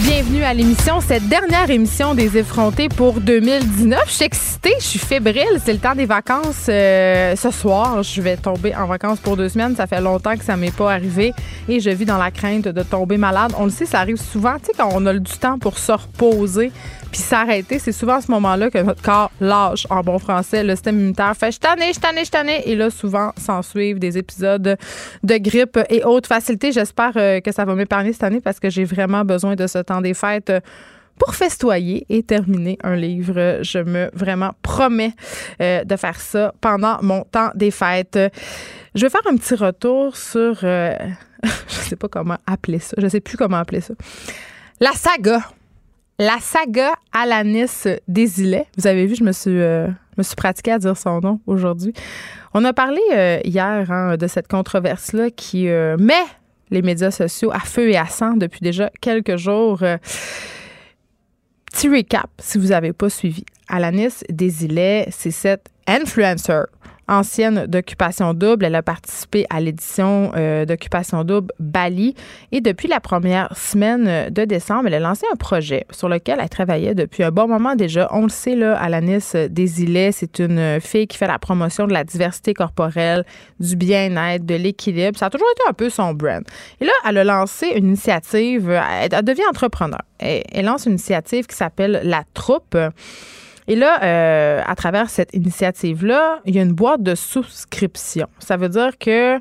Bienvenue à l'émission, cette dernière émission des effrontés pour 2019. Je suis excitée, je suis fébrile, c'est le temps des vacances. Ce soir, je vais tomber en vacances pour 2 semaines. Ça fait longtemps que ça m'est pas arrivé et je vis dans la crainte de tomber malade. On le sait, ça arrive souvent, tu sais, quand on a du temps pour se reposer puis s'arrêter. C'est souvent à ce moment-là que notre corps lâche, en bon français. Le système immunitaire fait « je t'en ai ». Et là, souvent, s'en suivent des épisodes de grippe et autres facilités. J'espère que ça va m'épargner cette année parce que j'ai vraiment besoin de ce temps des fêtes pour festoyer et terminer un livre. Je me vraiment promets de faire ça pendant mon temps des fêtes. Je vais faire un petit retour sur... Je ne sais plus comment appeler ça. La saga Alanis Desilets. Vous avez vu, je me suis pratiquée à dire son nom aujourd'hui. On a parlé hier de cette controverse-là qui met les médias sociaux à feu et à sang depuis déjà quelques jours. Petit récap, si vous n'avez pas suivi. Alanis Desilets, c'est cette influencer ancienne d'Occupation Double. Elle a participé à l'édition d'Occupation Double Bali. Et depuis la première semaine de décembre, elle a lancé un projet sur lequel elle travaillait depuis un bon moment déjà. On le sait, là, Alanis Desilets, c'est une fille qui fait la promotion de la diversité corporelle, du bien-être, de l'équilibre. Ça a toujours été un peu son brand. Et là, elle a lancé une initiative. Elle devient entrepreneur. Elle lance une initiative qui s'appelle La Troupe. Et là, à travers cette initiative-là, il y a une boîte de souscription. Ça veut dire que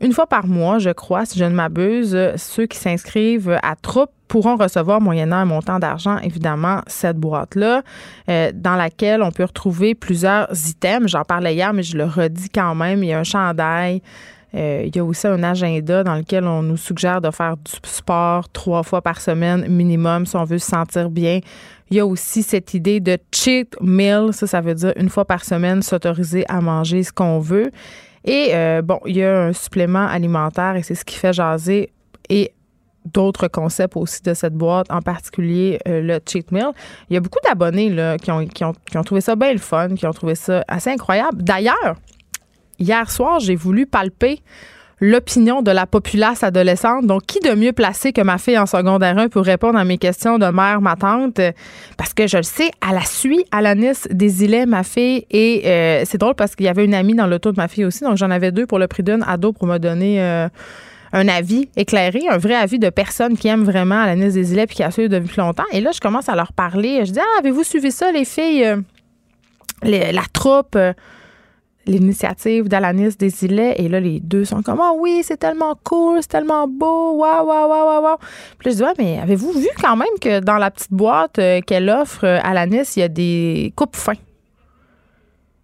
une fois par mois, je crois, si je ne m'abuse, ceux qui s'inscrivent à Troupe pourront recevoir, moyennant un montant d'argent, évidemment, cette boîte-là, dans laquelle on peut retrouver plusieurs items. J'en parlais hier, mais je le redis quand même. Il y a un chandail. Il y a aussi un agenda dans lequel on nous suggère de faire du sport 3 fois par semaine minimum si on veut se sentir bien. Il y a aussi cette idée de cheat meal. Ça veut dire 1 fois par semaine s'autoriser à manger ce qu'on veut. Et bon, il y a un supplément alimentaire et c'est ce qui fait jaser et d'autres concepts aussi de cette boîte, en particulier le cheat meal. Il y a beaucoup d'abonnés là, qui ont trouvé ça bien le fun, qui ont trouvé ça assez incroyable. D'ailleurs, hier soir, j'ai voulu palper l'opinion de la populace adolescente. Donc, qui de mieux placé que ma fille en secondaire 1 pour répondre à mes questions de mère, ma tante? Parce que je le sais, elle la suit, Alanis Desilets, ma fille. Et c'est drôle parce qu'il y avait une amie dans l'auto de ma fille aussi. Donc, j'en avais 2 pour le prix d'une, ado pour me donner un avis éclairé, un vrai avis de personne qui aime vraiment Alanis Desilets puis qui a suivi depuis longtemps. Et là, je commence à leur parler. Je dis, avez-vous suivi ça, les filles? La troupe... l'initiative d'Alanis Desilets. Et là, les 2 sont comme « Ah oh oui, c'est tellement cool, c'est tellement beau, waouh, waouh, waouh, waouh. » Puis là, je dis « Ouais, mais avez-vous vu quand même que dans la petite boîte qu'elle offre à Alanis, il y a des coupes fins? »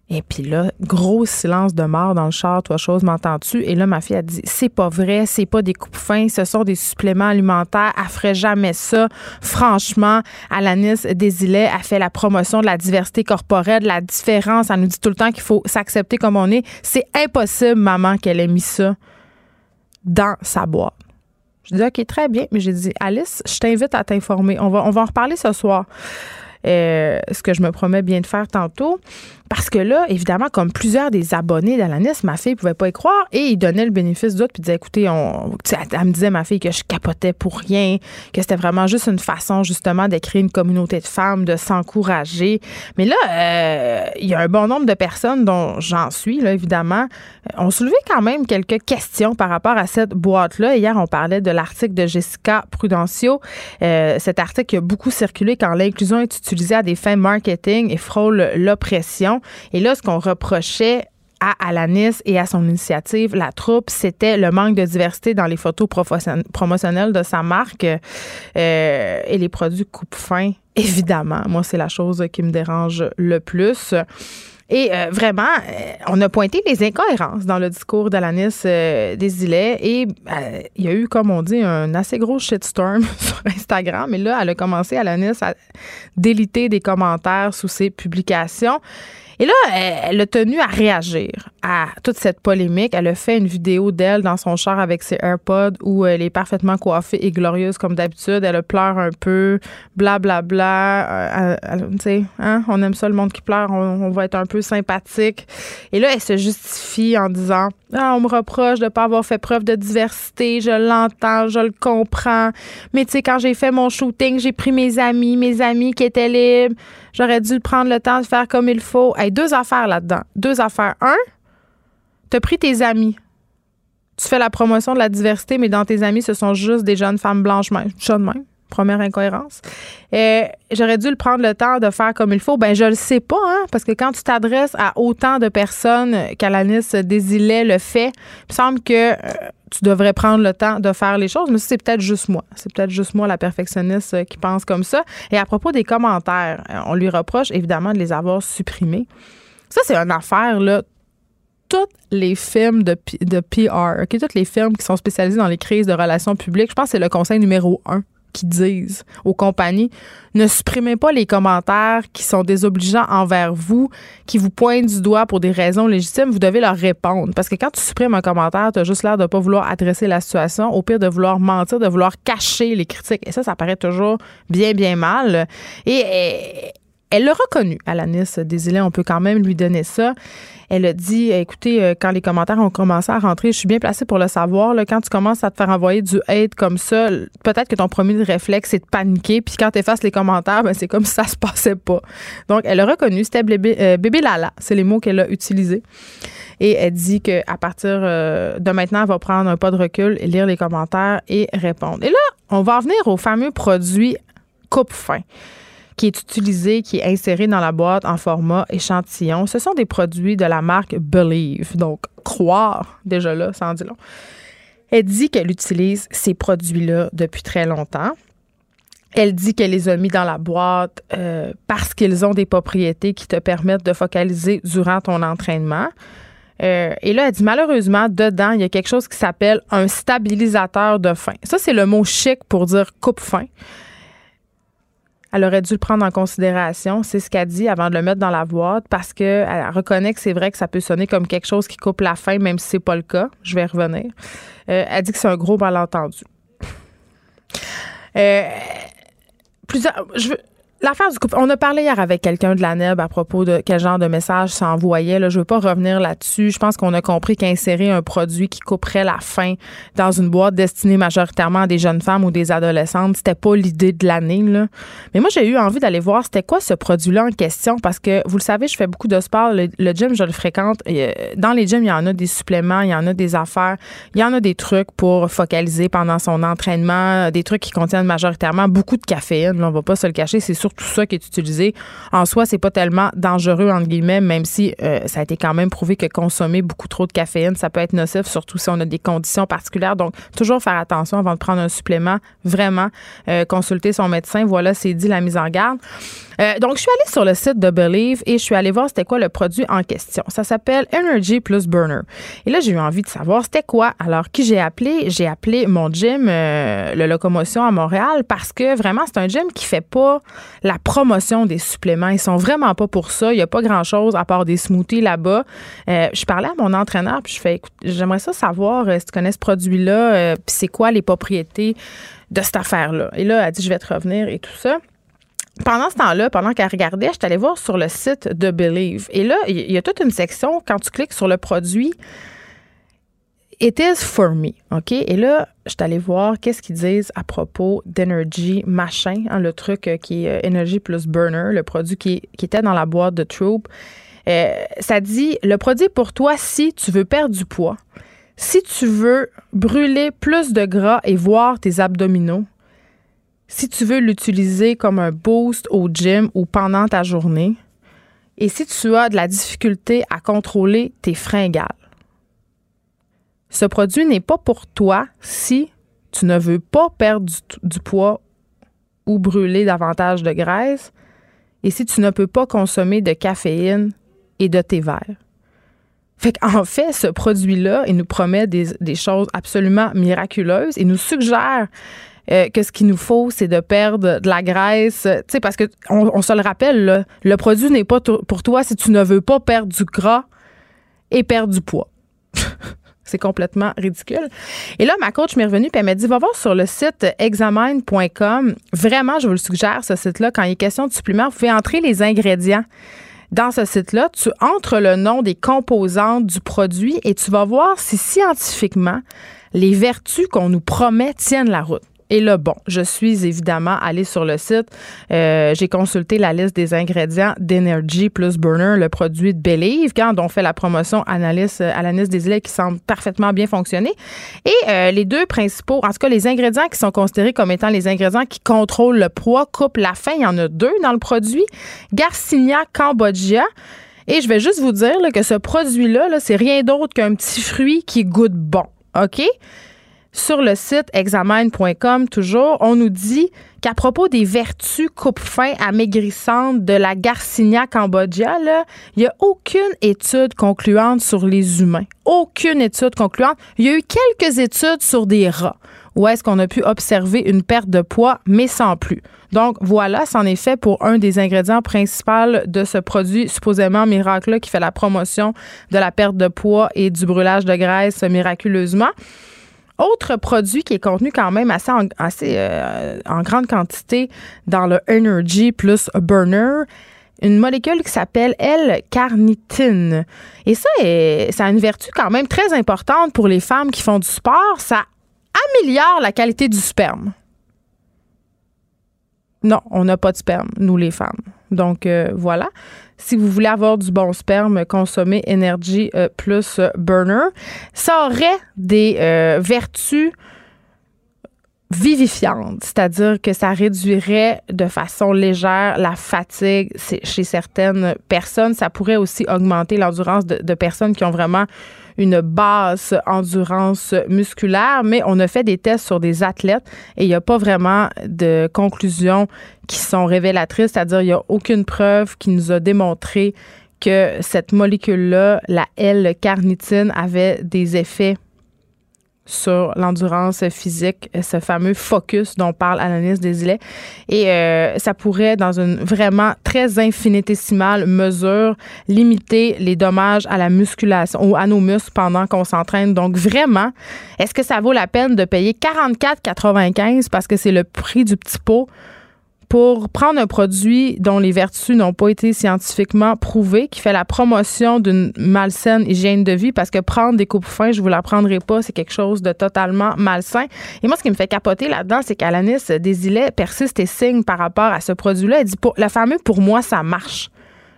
Et puis là, gros silence de mort dans le char, toi chose, m'entends-tu? Et là, ma fille a dit, c'est pas vrai, c'est pas des coupes fins, ce sont des suppléments alimentaires, elle ferait jamais ça. Franchement, Alanis Desilets a fait la promotion de la diversité corporelle, de la différence, elle nous dit tout le temps qu'il faut s'accepter comme on est. C'est impossible, maman, qu'elle ait mis ça dans sa boîte. Je dis, OK, très bien, mais j'ai dit, Alice, je t'invite à t'informer, on va en reparler ce soir. Ce que je me promets bien de faire tantôt. Parce que là, évidemment, comme plusieurs des abonnés d'Alanis, ma fille ne pouvait pas y croire et il donnait le bénéfice du doute puis disait, écoutez, elle me disait, ma fille, que je capotais pour rien, que c'était vraiment juste une façon, justement, de créer une communauté de femmes, de s'encourager. Mais là, il y a un bon nombre de personnes dont j'en suis, là, évidemment, ont soulevé quand même quelques questions par rapport à cette boîte-là. Hier, on parlait de l'article de Jessica Prudencio. Cet article qui a beaucoup circulé quand l'inclusion est utilisée à des fins marketing et frôle l'oppression. Et là, ce qu'on reprochait à Alanis et à son initiative, la troupe, c'était le manque de diversité dans les photos promotionnelles de sa marque et les produits coupe-fin. Évidemment, moi, c'est la chose qui me dérange le plus. Et vraiment, on a pointé les incohérences dans le discours d'Alanis Desilets et il y a eu, comme on dit, un assez gros shitstorm sur Instagram. Et là, elle a commencé, Alanis, à déliter des commentaires sous ses publications. Et là, elle a tenu à réagir à toute cette polémique. Elle a fait une vidéo d'elle dans son char avec ses AirPods où elle est parfaitement coiffée et glorieuse comme d'habitude. Elle pleure un peu, blablabla. Tu sais, hein, on aime ça le monde qui pleure, on va être un peu sympathique. Et là, elle se justifie en disant « Ah, on me reproche de ne pas avoir fait preuve de diversité, je l'entends, je le comprends. Mais tu sais, quand j'ai fait mon shooting, j'ai pris mes amis qui étaient libres. J'aurais dû prendre le temps de faire comme il faut. » Hey, deux affaires là-dedans. Deux affaires. Un, t'as pris tes amis. Tu fais la promotion de la diversité, mais dans tes amis, ce sont juste des jeunes femmes blanches même. Jeunes même. Première incohérence. J'aurais dû le prendre le temps de faire comme il faut. Ben, je le sais pas, hein, parce que quand tu t'adresses à autant de personnes qu'Alanis Desilets le fait, il me semble que tu devrais prendre le temps de faire les choses. Mais c'est peut-être juste moi. C'est peut-être juste moi, la perfectionniste, qui pense comme ça. Et à propos des commentaires, on lui reproche évidemment de les avoir supprimés. Ça, c'est une affaire, là. Toutes les firmes de PR, okay? Toutes les firmes qui sont spécialisées dans les crises de relations publiques, je pense que c'est le conseil numéro 1. Qui disent aux compagnies, ne supprimez pas les commentaires qui sont désobligeants envers vous, qui vous pointent du doigt pour des raisons légitimes, vous devez leur répondre. Parce que quand tu supprimes un commentaire, tu as juste l'air de ne pas vouloir adresser la situation, au pire de vouloir mentir, de vouloir cacher les critiques. Et ça paraît toujours bien, bien mal. Et elle l'a reconnu, Alanis Desilets, on peut quand même lui donner ça. Elle a dit, écoutez, quand les commentaires ont commencé à rentrer, je suis bien placée pour le savoir, là, quand tu commences à te faire envoyer du hate comme ça, peut-être que ton premier réflexe, c'est de paniquer, puis quand tu effaces les commentaires, ben, c'est comme si ça se passait pas. Donc, elle a reconnu, c'était bébé Lala, c'est les mots qu'elle a utilisés. Et elle dit qu'à partir de maintenant, elle va prendre un pas de recul, lire les commentaires et répondre. Et là, on va en venir au fameux produit coupe-fin, qui est utilisé, qui est inséré dans la boîte en format échantillon. Ce sont des produits de la marque Believe, donc croire, déjà là, ça en dit long. Elle dit qu'elle utilise ces produits-là depuis très longtemps. Elle dit qu'elle les a mis dans la boîte parce qu'ils ont des propriétés qui te permettent de focaliser durant ton entraînement. Et là, elle dit, malheureusement, dedans, il y a quelque chose qui s'appelle un stabilisateur de faim. Ça, c'est le mot chic pour dire coupe-faim. Elle aurait dû le prendre en considération, c'est ce qu'elle dit avant de le mettre dans la boîte, parce qu'elle reconnaît que c'est vrai que ça peut sonner comme quelque chose qui coupe la faim, même si c'est pas le cas. Je vais y revenir. Elle dit que c'est un gros malentendu. L'affaire du coupe-faim, on a parlé hier avec quelqu'un de la NEB à propos de quel genre de message ça envoyait. Là, je ne veux pas revenir là-dessus. Je pense qu'on a compris qu'insérer un produit qui couperait la faim dans une boîte destinée majoritairement à des jeunes femmes ou des adolescentes, c'était pas l'idée de l'année, là. Mais moi, j'ai eu envie d'aller voir c'était quoi ce produit-là en question parce que, vous le savez, je fais beaucoup de sport. Le gym, je le fréquente. Dans les gyms, il y en a des suppléments, il y en a des affaires, il y en a des trucs pour focaliser pendant son entraînement, des trucs qui contiennent majoritairement beaucoup de caféine. Là, on va pas se le cacher, c'est surtout tout ça qui est utilisé. En soi, c'est pas tellement dangereux, entre guillemets, même si ça a été quand même prouvé que consommer beaucoup trop de caféine, ça peut être nocif, surtout si on a des conditions particulières. Donc, toujours faire attention avant de prendre un supplément. Vraiment, consulter son médecin. Voilà, c'est dit, la mise en garde. Donc, je suis allée sur le site de Believe et je suis allée voir c'était quoi le produit en question. Ça s'appelle Energy plus Burner. Et là, j'ai eu envie de savoir c'était quoi. Alors, qui j'ai appelé? J'ai appelé mon gym, le Locomotion à Montréal, parce que vraiment, c'est un gym qui fait pas la promotion des suppléments. Ils sont vraiment pas pour ça. Il n'y a pas grand-chose à part des smoothies là-bas. Je parlais à mon entraîneur puis je fais, écoute, j'aimerais ça savoir si tu connais ce produit-là puis c'est quoi les propriétés de cette affaire-là. Et là, elle dit, je vais te revenir et tout ça. Pendant ce temps-là, pendant qu'elle regardait, je suis allée voir sur le site de Believe. Et là, il y a toute une section, quand tu cliques sur le produit, « It is for me », OK? Et là, je suis allée voir qu'est-ce qu'ils disent à propos d'Energy machin, hein, le truc qui est Energy plus Burner, le produit qui était dans la boîte de Troupe. Ça dit « Le produit est pour toi si tu veux perdre du poids, si tu veux brûler plus de gras et voir tes abdominaux, si tu veux l'utiliser comme un boost au gym ou pendant ta journée, et si tu as de la difficulté à contrôler tes fringales. Ce produit n'est pas pour toi si tu ne veux pas perdre du poids ou brûler davantage de graisse et si tu ne peux pas consommer de caféine et de thé vert. » Fait qu'en fait, ce produit-là, il nous promet des choses absolument miraculeuses. Il nous suggère que ce qu'il nous faut, c'est de perdre de la graisse. Tu sais, parce que on se le rappelle, là, le produit n'est pas pour toi si tu ne veux pas perdre du gras et perdre du poids. C'est complètement ridicule. Et là, ma coach m'est revenue et elle m'a dit, va voir sur le site examine.com. Vraiment, je vous le suggère, ce site-là, quand il est question de suppléments, vous pouvez entrer les ingrédients. Dans ce site-là, tu entres le nom des composantes du produit et tu vas voir si scientifiquement, les vertus qu'on nous promet tiennent la route. Et là, bon, je suis évidemment allée sur le site. J'ai consulté la liste des ingrédients d'Energy plus Burner, le produit de Believe, quand on fait la promotion Alanis Desilets qui semble parfaitement bien fonctionner. Et les deux principaux, en tout cas les ingrédients qui sont considérés comme étant les ingrédients qui contrôlent le poids, coupent la faim. Il y en a deux dans le produit. Garcinia Cambogia. Et je vais juste vous dire là, que ce produit-là, là, c'est rien d'autre qu'un petit fruit qui goûte bon. OK? Sur le site examine.com, toujours, on nous dit qu'à propos des vertus coupe-faim amaigrissantes de la Garcinia Cambogia, il n'y a aucune étude concluante sur les humains. Aucune étude concluante. Il y a eu quelques études sur des rats où est-ce qu'on a pu observer une perte de poids, mais sans plus. Donc voilà, c'en est fait pour un des ingrédients principaux de ce produit supposément miracle-là qui fait la promotion de la perte de poids et du brûlage de graisse miraculeusement. Autre produit qui est contenu quand même assez en grande quantité dans le Energy plus Burner, une molécule qui s'appelle L-carnitine. Et ça a une vertu quand même très importante pour les femmes qui font du sport. Ça améliore la qualité du sperme. Non, on n'a pas de sperme, nous les femmes. Donc, voilà. Si vous voulez avoir du bon sperme, consommez Energy plus Burner. Ça aurait des vertus vivifiantes, c'est-à-dire que ça réduirait de façon légère la fatigue chez certaines personnes. Ça pourrait aussi augmenter l'endurance de personnes qui ont vraiment une basse endurance musculaire, mais on a fait des tests sur des athlètes et il n'y a pas vraiment de conclusions qui sont révélatrices, c'est-à-dire il n'y a aucune preuve qui nous a démontré que cette molécule-là, la L-carnitine, avait des effets sur l'endurance physique, ce fameux focus dont parle Alanis Desilets. Et ça pourrait, dans une vraiment très infinitésimale mesure, limiter les dommages à la musculation ou à nos muscles pendant qu'on s'entraîne. Donc vraiment, est-ce que ça vaut la peine de payer 44,95 parce que c'est le prix du petit pot pour prendre un produit dont les vertus n'ont pas été scientifiquement prouvées, qui fait la promotion d'une malsaine hygiène de vie, parce que prendre des coupe-faim, je vous l'apprendrai pas, c'est quelque chose de totalement malsain. Et moi, ce qui me fait capoter là-dedans, c'est qu'Alanis Desilets persiste et signe par rapport à ce produit-là. Elle dit, le fameux « pour moi, ça marche ».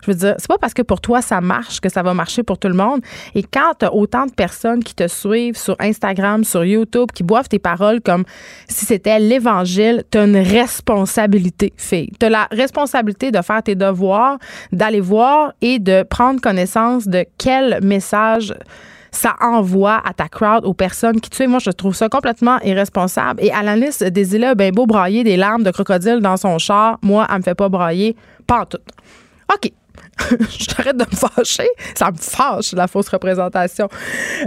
Je veux dire, c'est pas parce que pour toi, ça marche que ça va marcher pour tout le monde. Et quand t'as autant de personnes qui te suivent sur Instagram, sur YouTube, qui boivent tes paroles comme si c'était l'Évangile, t'as une responsabilité, fille. T'as la responsabilité de faire tes devoirs, d'aller voir et de prendre connaissance de quel message ça envoie à ta crowd, aux personnes qui tu sais. Moi, je trouve ça complètement irresponsable. Et Alanis Desilets, ben beau brailler des larmes de crocodile dans son char, moi, elle me fait pas brailler pantoute. OK. J'arrête de me fâcher. Ça me fâche, la fausse représentation.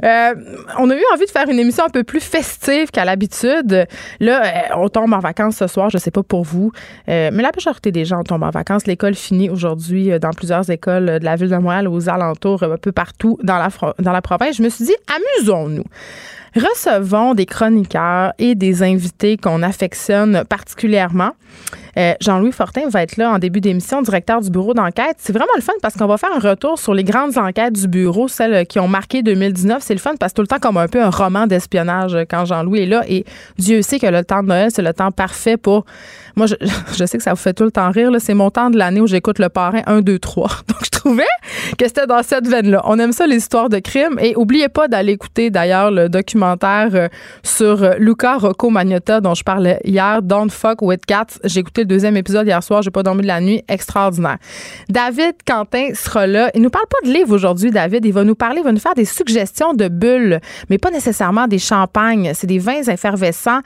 On a eu envie de faire une émission un peu plus festive qu'à l'habitude. Là, on tombe en vacances ce soir. Je ne sais pas pour vous, mais la majorité des gens tombent en vacances. L'école finit aujourd'hui dans plusieurs écoles de la ville de Montréal, aux alentours, un peu partout dans la province. Je me suis dit, amusons-nous. Recevons des chroniqueurs et des invités qu'on affectionne particulièrement. Jean-Louis Fortin va être là en début d'émission, directeur du Bureau d'enquête. C'est vraiment le fun parce qu'on va faire un retour sur les grandes enquêtes du Bureau, celles qui ont marqué 2019. C'est le fun parce que tout le temps, comme un peu un roman d'espionnage quand Jean-Louis est là. Et Dieu sait que le temps de Noël, c'est le temps parfait pour... Moi, je sais que ça vous fait tout le temps rire. Là. C'est mon temps de l'année où j'écoute Le Parrain 1, 2, 3. Donc, je trouvais que c'était dans cette veine-là. On aime ça, les histoires de crimes. Et n'oubliez pas d'aller écouter, d'ailleurs, le documentaire sur Luca Rocco Magnotta dont je parlais hier, Don't Fuck With Cats. J'ai écouté le deuxième épisode hier soir, j'ai pas dormi de la nuit, extraordinaire. David Quentin sera là. Il nous parle pas de livres aujourd'hui, David. Il va nous parler, il va nous faire des suggestions de bulles, mais pas nécessairement des champagnes. C'est des vins effervescents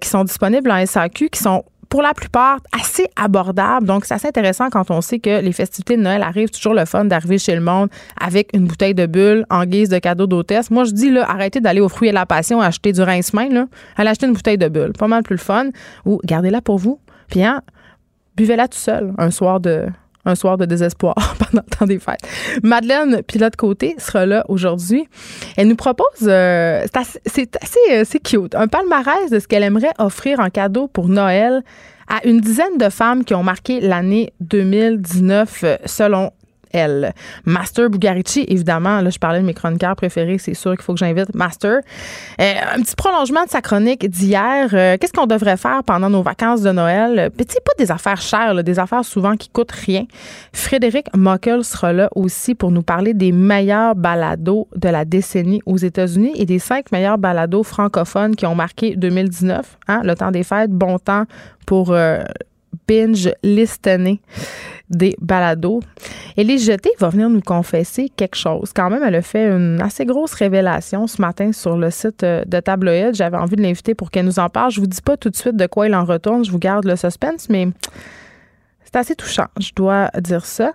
qui sont disponibles en SAQ, qui sont pour la plupart, assez abordable. Donc, c'est assez intéressant quand on sait que les festivités de Noël arrivent. C'est toujours le fun d'arriver chez le monde avec une bouteille de bulles en guise de cadeau d'hôtesse. Moi, je dis, là, arrêtez d'aller au Fruit et la Passion acheter du rince-main, là. Allez acheter une bouteille de bulles. Pas mal plus le fun. Ou gardez-la pour vous. Puis, hein, buvez-la tout seul un soir de désespoir pendant le temps des fêtes. Madeleine Pilote-Côté sera là aujourd'hui. Elle nous propose, c'est cute, un palmarès de ce qu'elle aimerait offrir en cadeau pour Noël à une dizaine de femmes qui ont marqué l'année 2019 selon elle. Master Bugarici, évidemment, là, je parlais de mes chroniqueurs préférés, c'est sûr qu'il faut que j'invite Master. Un petit prolongement de sa chronique d'hier. Qu'est-ce qu'on devrait faire pendant nos vacances de Noël? Puis, c'est pas des affaires chères, là, des affaires souvent qui coûtent rien. Frédéric Mockel sera là aussi pour nous parler des meilleurs balados de la décennie aux États-Unis et des 5 meilleurs balados francophones qui ont marqué 2019. Hein? Le temps des fêtes, bon temps pour... binge listener des balados. Élise Jetté va venir nous confesser quelque chose. Quand même, elle a fait une assez grosse révélation ce matin sur le site de Tabloïd. J'avais envie de l'inviter pour qu'elle nous en parle. Je vous dis pas tout de suite de quoi il en retourne. Je vous garde le suspense, mais c'est assez touchant. Je dois dire ça.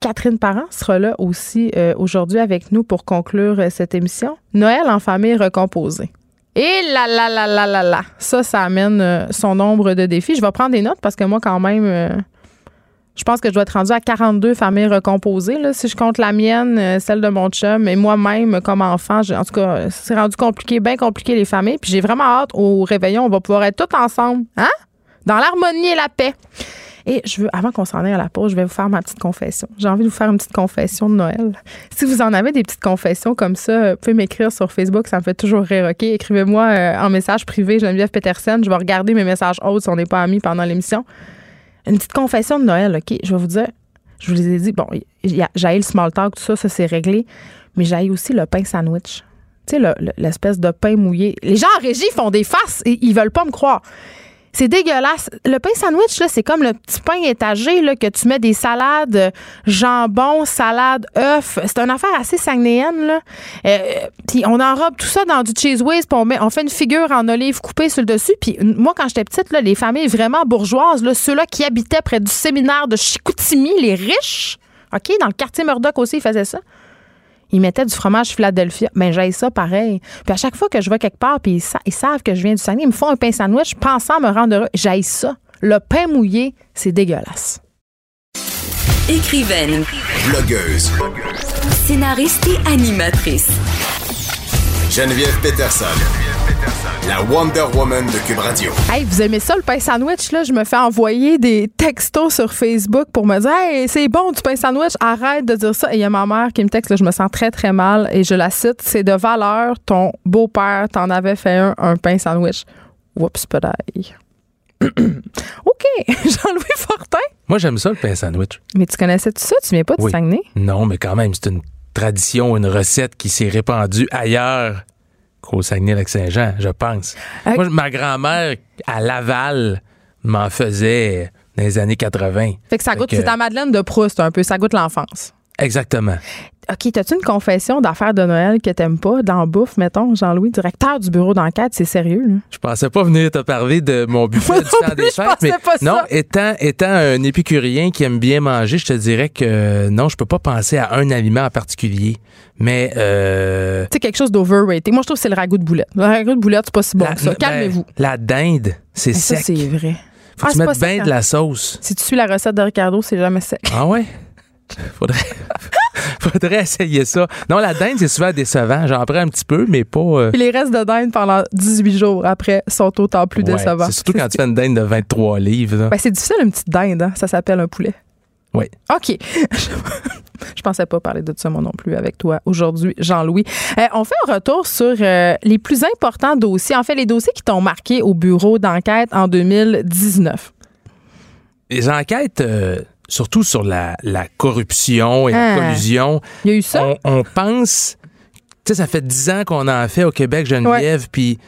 Catherine Parent sera là aussi aujourd'hui avec nous pour conclure cette émission. Noël en famille recomposée. Et là, là, là, là, là, là. Ça amène son nombre de défis. Je vais prendre des notes parce que moi, quand même, je pense que je dois être rendue à 42 familles recomposées. Là, si je compte la mienne, celle de mon chum et moi-même comme enfant, en tout cas, c'est rendu compliqué, bien compliqué les familles. Puis j'ai vraiment hâte au réveillon, on va pouvoir être tous ensemble, hein? Dans l'harmonie et la paix. Et je veux, avant qu'on s'en aille à la pause, je vais vous faire ma petite confession. J'ai envie de vous faire une petite confession de Noël. Si vous en avez des petites confessions comme ça, vous pouvez m'écrire sur Facebook, ça me fait toujours rire, OK? Écrivez-moi en message privé, Geneviève Peterson, je vais regarder mes messages hautes si on n'est pas amis pendant l'émission. Une petite confession de Noël, OK? Je vais vous dire, je vous les ai dit, bon, j'haïs le small talk, tout ça, ça c'est réglé, mais j'haïs aussi le pain sandwich. Tu sais, l'espèce de pain mouillé. Les gens en régie font des faces et ils veulent pas me croire. C'est dégueulasse. Le pain sandwich, là, c'est comme le petit pain étagé là, que tu mets des salades, jambon, salade, œuf. C'est une affaire assez saguenéenne, là. Puis on enrobe tout ça dans du cheese whiz, puis on fait une figure en olive coupée sur le dessus. Puis moi, quand j'étais petite, là, les familles vraiment bourgeoises, là, ceux-là qui habitaient près du séminaire de Chicoutimi, les riches, OK, dans le quartier Murdoch aussi, ils faisaient ça. Ils mettaient du fromage Philadelphia. Ben, j'aille ça pareil. Puis à chaque fois que je vais quelque part, puis ils savent que je viens du Saguenay, ils me font un pain sandwich pensant me rendre heureux. J'aille ça. Le pain mouillé, c'est dégueulasse. Écrivaine. Blogueuse. Scénariste et animatrice. Geneviève Peterson. La Wonder Woman de Cube Radio. Hey, vous aimez ça, le pain sandwich, là? Je me fais envoyer des textos sur Facebook pour me dire « Hey, c'est bon, du pain sandwich, arrête de dire ça. » Et il y a ma mère qui me texte, là, je me sens très, très mal, et je la cite, « C'est de valeur, ton beau-père t'en avait fait un pain sandwich. » Oups, pedaille. OK, Jean-Louis Fortin. Moi, j'aime ça, le pain sandwich. Mais tu connaissais-tu ça? Tu viens pas du Saguenay? Non, mais quand même, c'est une tradition, une recette qui s'est répandue ailleurs qu'au Saguenay-Lac-Saint-Jean, je pense. Moi, ma grand-mère, à Laval, m'en faisait dans les années 80. Fait que ça goûte, c'est ta Madeleine de Proust un peu, ça goûte l'enfance. Exactement. OK, t'as-tu une confession d'affaires de Noël que t'aimes pas, d'en bouffe, mettons, Jean-Louis, directeur du bureau d'enquête, c'est sérieux, là? Je pensais pas venir te parler de mon buffet du temps des fêtes, mais non, étant un épicurien qui aime bien manger, je te dirais que non, je peux pas penser à un aliment en particulier, mais... Tu sais, quelque chose d'overrated. Moi, je trouve que c'est le ragoût de boulette. Le ragoût de boulette, c'est pas si bon que ça. Calmez-vous. La dinde, c'est sec. Ça, c'est vrai. Faut que tu mettes bien de la sauce. Si tu suis la recette de Ricardo, c'est jamais sec. Ah ouais? Faudrait essayer ça. Non, la dinde, c'est souvent décevant. J'en prends un petit peu, mais pas... Puis les restes de dinde pendant 18 jours après sont autant plus décevants. C'est surtout quand tu fais une dinde de 23 livres. Ben, c'est difficile, une petite dinde. Hein? Ça s'appelle un poulet. Oui. OK. Je pensais pas parler de ça, moi non plus, avec toi aujourd'hui, Jean-Louis. On fait un retour sur les plus importants dossiers. En fait, les dossiers qui t'ont marqué au bureau d'enquête en 2019. Les enquêtes... surtout sur la corruption et la collusion. Il y a eu ça? On pense... Tu sais, ça fait 10 ans qu'on en fait au Québec, Geneviève, puis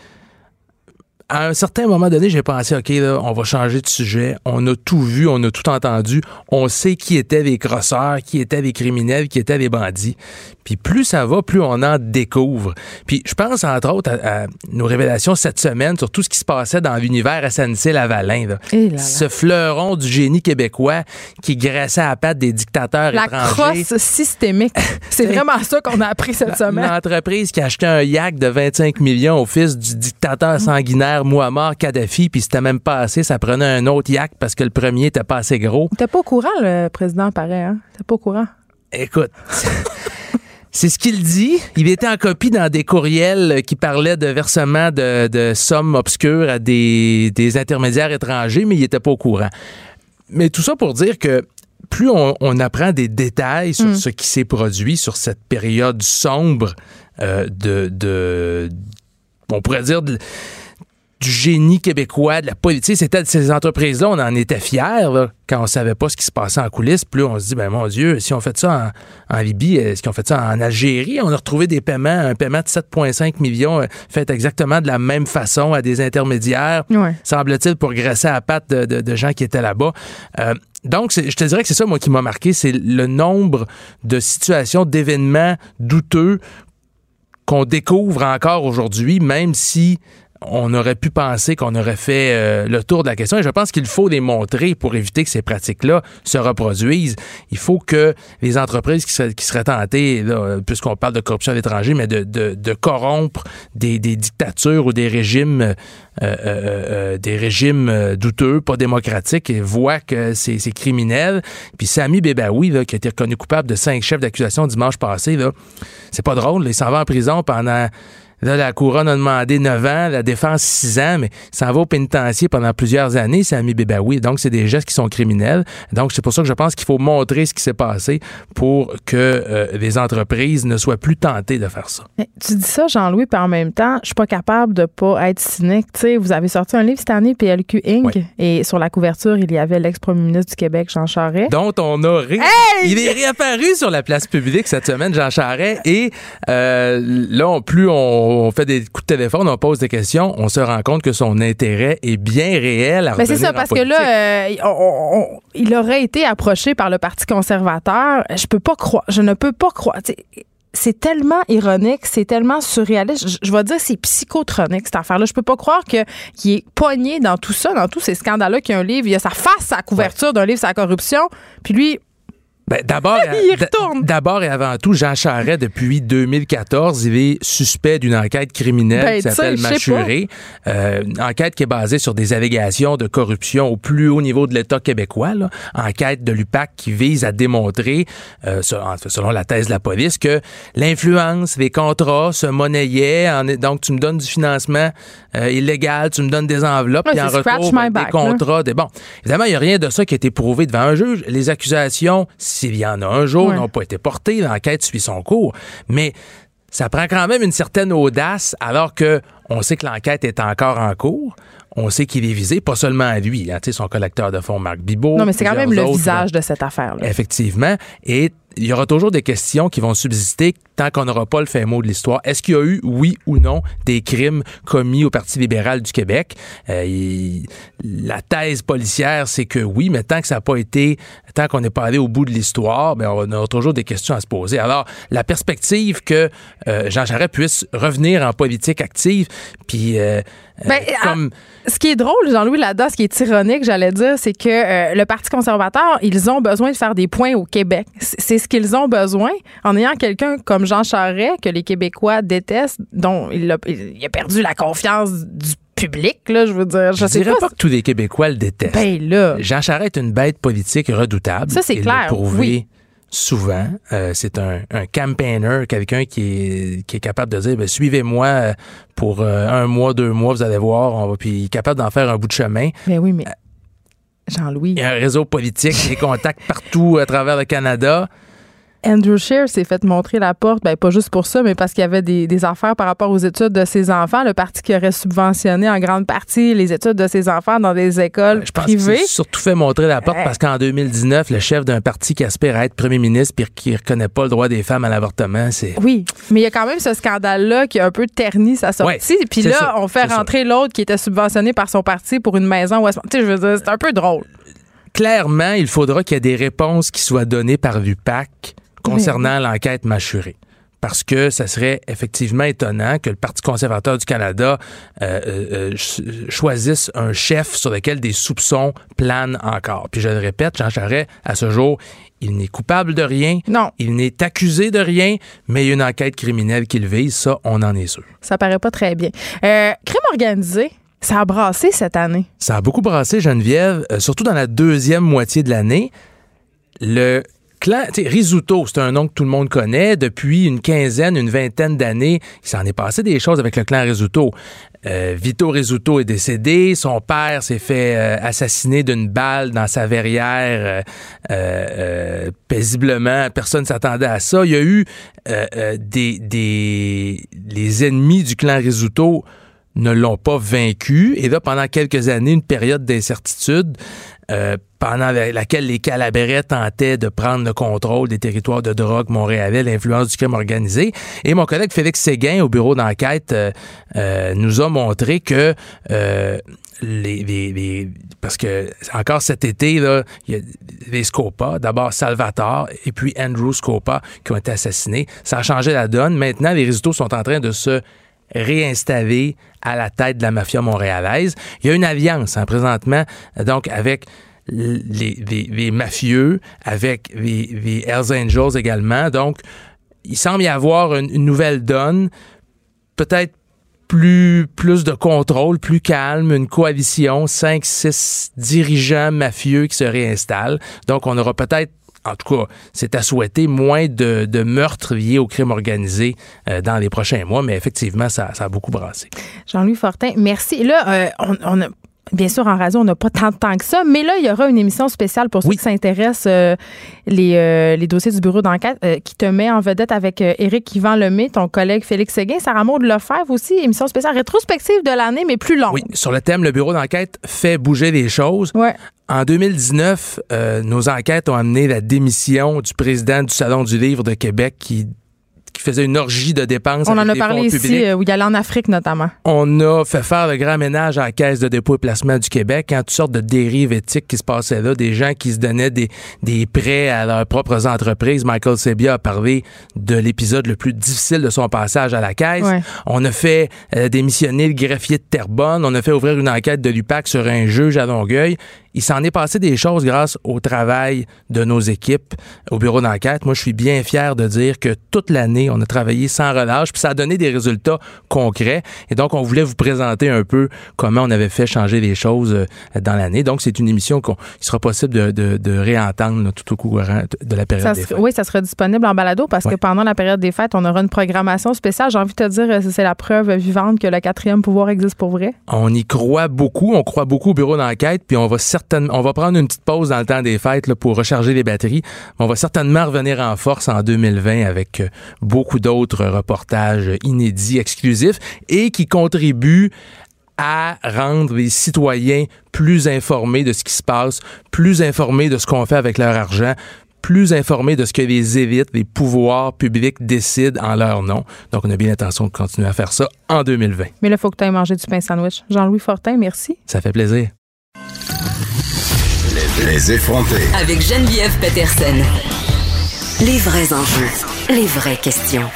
à un certain moment donné, j'ai pensé, OK, là, on va changer de sujet. On a tout vu, on a tout entendu. On sait qui étaient les crosseurs, qui étaient les criminels, qui étaient les bandits. Puis plus ça va, plus on en découvre. Puis je pense, entre autres, à nos révélations cette semaine sur tout ce qui se passait dans l'univers à SNC-Lavalin. Là. Ce fleuron du génie québécois qui graissait à la patte des dictateurs étrangers. La crosse systémique. C'est vraiment ça qu'on a appris cette semaine. Une entreprise qui achetait un yacht de 25 millions au fils du dictateur sanguinaire Mouammar Kadhafi, puis c'était même pas assez, ça prenait un autre yacht parce que le premier était pas assez gros. T'es pas au courant, le président, paraît, hein? T'es pas au courant? Écoute, c'est ce qu'il dit. Il était en copie dans des courriels qui parlaient de versement de sommes obscures à des intermédiaires étrangers, mais il était pas au courant. Mais tout ça pour dire que plus on apprend des détails sur ce qui s'est produit, sur cette période sombre on pourrait dire du génie québécois, de la politique. C'était de ces entreprises-là, on en était fiers. Là, quand on ne savait pas ce qui se passait en coulisses, plus on se dit, ben mon Dieu, si on fait ça en Libye, est-ce qu'on fait ça en Algérie? On a retrouvé des paiements, un paiement de 7,5 millions fait exactement de la même façon à des intermédiaires, semble-t-il, pour graisser à la patte de gens qui étaient là-bas. Donc, je te dirais que c'est ça, moi, qui m'a marqué, c'est le nombre de situations, d'événements douteux qu'on découvre encore aujourd'hui, même si on aurait pu penser qu'on aurait fait le tour de la question. Et je pense qu'il faut les montrer pour éviter que ces pratiques-là se reproduisent. Il faut que les entreprises qui seraient tentées, là, puisqu'on parle de corruption à l'étranger, mais de corrompre des dictatures ou des régimes douteux, pas démocratiques, et voient que c'est criminel. Puis Sami Bebaoui, là, qui a été reconnu coupable de 5 chefs d'accusation dimanche passé, là, c'est pas drôle. Là, il s'en va en prison pendant... Là, la Couronne a demandé 9 ans, la Défense 6 ans, mais ça va au pénitencier pendant plusieurs années, Sami Bebaoui. Donc, c'est des gestes qui sont criminels. Donc, c'est pour ça que je pense qu'il faut montrer ce qui s'est passé pour que les entreprises ne soient plus tentées de faire ça. Mais tu dis ça, Jean-Louis, puis en même temps, je suis pas capable de pas être cynique. Tu sais, vous avez sorti un livre cette année, PLQ Inc. Oui. Et sur la couverture, il y avait l'ex-premier ministre du Québec, Jean Charest. Dont on a Il est réapparu sur la place publique cette semaine, Jean Charest. Et là, on fait des coups de téléphone, on pose des questions, on se rend compte que son intérêt est bien réel à revenir en politique. Mais c'est ça, parce que là, il aurait été approché par le Parti conservateur. Je ne peux pas croire. T'sais, c'est tellement ironique, c'est tellement surréaliste. Je vais dire, c'est psychotronique, cette affaire-là. Je peux pas croire qu'il est pogné dans tout ça, dans tous ces scandales-là, qu'il y a un livre, il y a sa face à la couverture d'un livre sur la corruption, puis lui... Ben, d'abord et avant tout, Jean Charest, depuis 2014, il est suspect d'une enquête criminelle qui s'appelle Mâchurée. Enquête qui est basée sur des allégations de corruption au plus haut niveau de l'État québécois. Là. Enquête de l'UPAC qui vise à démontrer, selon la thèse de la police, que l'influence, les contrats se monnayaient. Donc, tu me donnes du financement illégal, tu me donnes des enveloppes, puis en retour, des contrats. Bon, évidemment, il n'y a rien de ça qui a été prouvé devant un juge. Les accusations... S'il y en a un jour, n'ont pas été portés, l'enquête suit son cours. Mais ça prend quand même une certaine audace, alors qu'on sait que l'enquête est encore en cours. On sait qu'il est visé, pas seulement lui, hein, son collecteur de fonds, Marc Bibeau. Non, mais c'est quand même le visage de cette affaire-là. Effectivement. Et il y aura toujours des questions qui vont subsister tant qu'on n'aura pas le fin mot de l'histoire. Est-ce qu'il y a eu, oui ou non, des crimes commis au Parti libéral du Québec? La thèse policière, c'est que oui, mais tant que ça n'a pas été, tant qu'on n'est pas allé au bout de l'histoire, ben on aura toujours des questions à se poser. Alors, la perspective que Jean Charest puisse revenir en politique active, puis ce qui est drôle, Jean-Louis, là-dedans, ce qui est ironique, j'allais dire, c'est que le Parti conservateur, ils ont besoin de faire des points au Québec. C'est ce qu'ils ont besoin. En ayant quelqu'un comme Jean Charest, que les Québécois détestent, dont il a perdu la confiance du public, là, je veux dire. Je dirais pas que tous les Québécois le détestent. Ben là. Jean Charest est une bête politique redoutable. Ça, c'est clair. Souvent, c'est un campaigner, quelqu'un qui est capable de dire, suivez-moi pour un mois, 2 mois, vous allez voir, puis il est capable d'en faire un bout de chemin. Mais oui, mais Jean-Louis... Il y a un réseau politique, des contacts partout à travers le Canada. Andrew Scheer s'est fait montrer la porte, ben pas juste pour ça, mais parce qu'il y avait des affaires par rapport aux études de ses enfants. Le parti qui aurait subventionné en grande partie les études de ses enfants dans des écoles privées. Je pense qu'il s'est surtout fait montrer la porte parce qu'en 2019, le chef d'un parti qui aspire à être premier ministre puis qui ne reconnaît pas le droit des femmes à l'avortement, c'est... Oui, mais il y a quand même ce scandale-là qui a un peu terni sa sortie. Puis là, ça, on fait rentrer l'autre qui était subventionné par son parti pour une maison où... Tu sais, je veux dire, c'est un peu drôle. Clairement, il faudra qu'il y ait des réponses qui soient données par l'UPAC concernant l'enquête Mâchurée. Parce que ça serait effectivement étonnant que le Parti conservateur du Canada choisisse un chef sur lequel des soupçons planent encore. Puis je le répète, Jean Charest, à ce jour, il n'est coupable de rien. Non. Il n'est accusé de rien, mais il y a une enquête criminelle qui le vise. Ça, on en est sûr. Ça paraît pas très bien. Crime organisé. Ça a brassé cette année. Ça a beaucoup brassé, Geneviève, surtout dans la deuxième moitié de l'année. Le clan Rizzuto, c'est un nom que tout le monde connaît. Depuis une quinzaine, une vingtaine d'années, il s'en est passé des choses avec le clan Rizzuto. Vito Rizzuto est décédé. Son père s'est fait assassiner d'une balle dans sa verrière paisiblement. Personne ne s'attendait à ça. Il y a eu les ennemis du clan Rizzuto ne l'ont pas vaincu. Et là, pendant quelques années, une période d'incertitude pendant laquelle les Calabrais tentaient de prendre le contrôle des territoires de drogue montréalais, l'influence du crime organisé. Et mon collègue Félix Séguin, au bureau d'enquête, nous a montré que... parce que encore cet été, là, il y a les Scopa, d'abord Salvatore et puis Andrew Scopa qui ont été assassinés. Ça a changé la donne. Maintenant, les résultats sont en train de se réinstallé à la tête de la mafia montréalaise. Il y a une alliance présentement, donc avec les mafieux, avec les Hells Angels également. Donc, il semble y avoir une nouvelle donne, peut-être plus de contrôle, plus calme, une coalition, 5-6 dirigeants mafieux qui se réinstallent. Donc, on aura peut-être, en tout cas, c'est à souhaiter, moins de meurtres liés au crime organisé dans les prochains mois, mais effectivement, ça a beaucoup brassé. Jean-Louis Fortin, merci. Là, on a, bien sûr, en radio, on n'a pas tant de temps que ça, mais là, il y aura une émission spéciale pour ceux qui s'intéressent les dossiers du bureau d'enquête qui te met en vedette avec Éric-Yvan Lemay, ton collègue Félix Séguin, Sarah Maud Lefebvre aussi, émission spéciale rétrospective de l'année, mais plus longue. Oui, sur le thème, le bureau d'enquête fait bouger les choses. Oui. En 2019, nos enquêtes ont amené la démission du président du Salon du livre de Québec qui faisait une orgie de dépenses. On en a parlé ici, où il allait en Afrique notamment. On a fait faire le grand ménage à la Caisse de dépôt et placement du Québec, hein, toutes sortes de dérives éthiques qui se passaient là, des gens qui se donnaient des prêts à leurs propres entreprises. Michael Sebia a parlé de l'épisode le plus difficile de son passage à la Caisse. Ouais. On a fait démissionner le greffier de Terrebonne. On a fait ouvrir une enquête de l'UPAC sur un juge à Longueuil. Il s'en est passé des choses grâce au travail de nos équipes au bureau d'enquête. Moi, je suis bien fier de dire que toute l'année, on a travaillé sans relâche, puis ça a donné des résultats concrets. Et donc, on voulait vous présenter un peu comment on avait fait changer les choses dans l'année. Donc, c'est une émission qu'il sera possible de réentendre là, tout au courant de la période des fêtes. Oui, ça sera disponible en balado parce que pendant la période des fêtes, on aura une programmation spéciale. J'ai envie de te dire, c'est la preuve vivante que le quatrième pouvoir existe pour vrai. On y croit beaucoup. On croit beaucoup au bureau d'enquête, puis on va on va prendre une petite pause dans le temps des fêtes là, pour recharger les batteries. On va certainement revenir en force en 2020 avec beaucoup d'autres reportages inédits, exclusifs et qui contribuent à rendre les citoyens plus informés de ce qui se passe, plus informés de ce qu'on fait avec leur argent, plus informés de ce que les élites, les pouvoirs publics décident en leur nom. Donc, on a bien l'intention de continuer à faire ça en 2020. Mais là, il faut que tu ailles manger du pain sandwich. Jean-Louis Fortin, merci. Ça fait plaisir. Les effrontés. Avec Geneviève Peterson. Les vrais enjeux. Les vraies questions.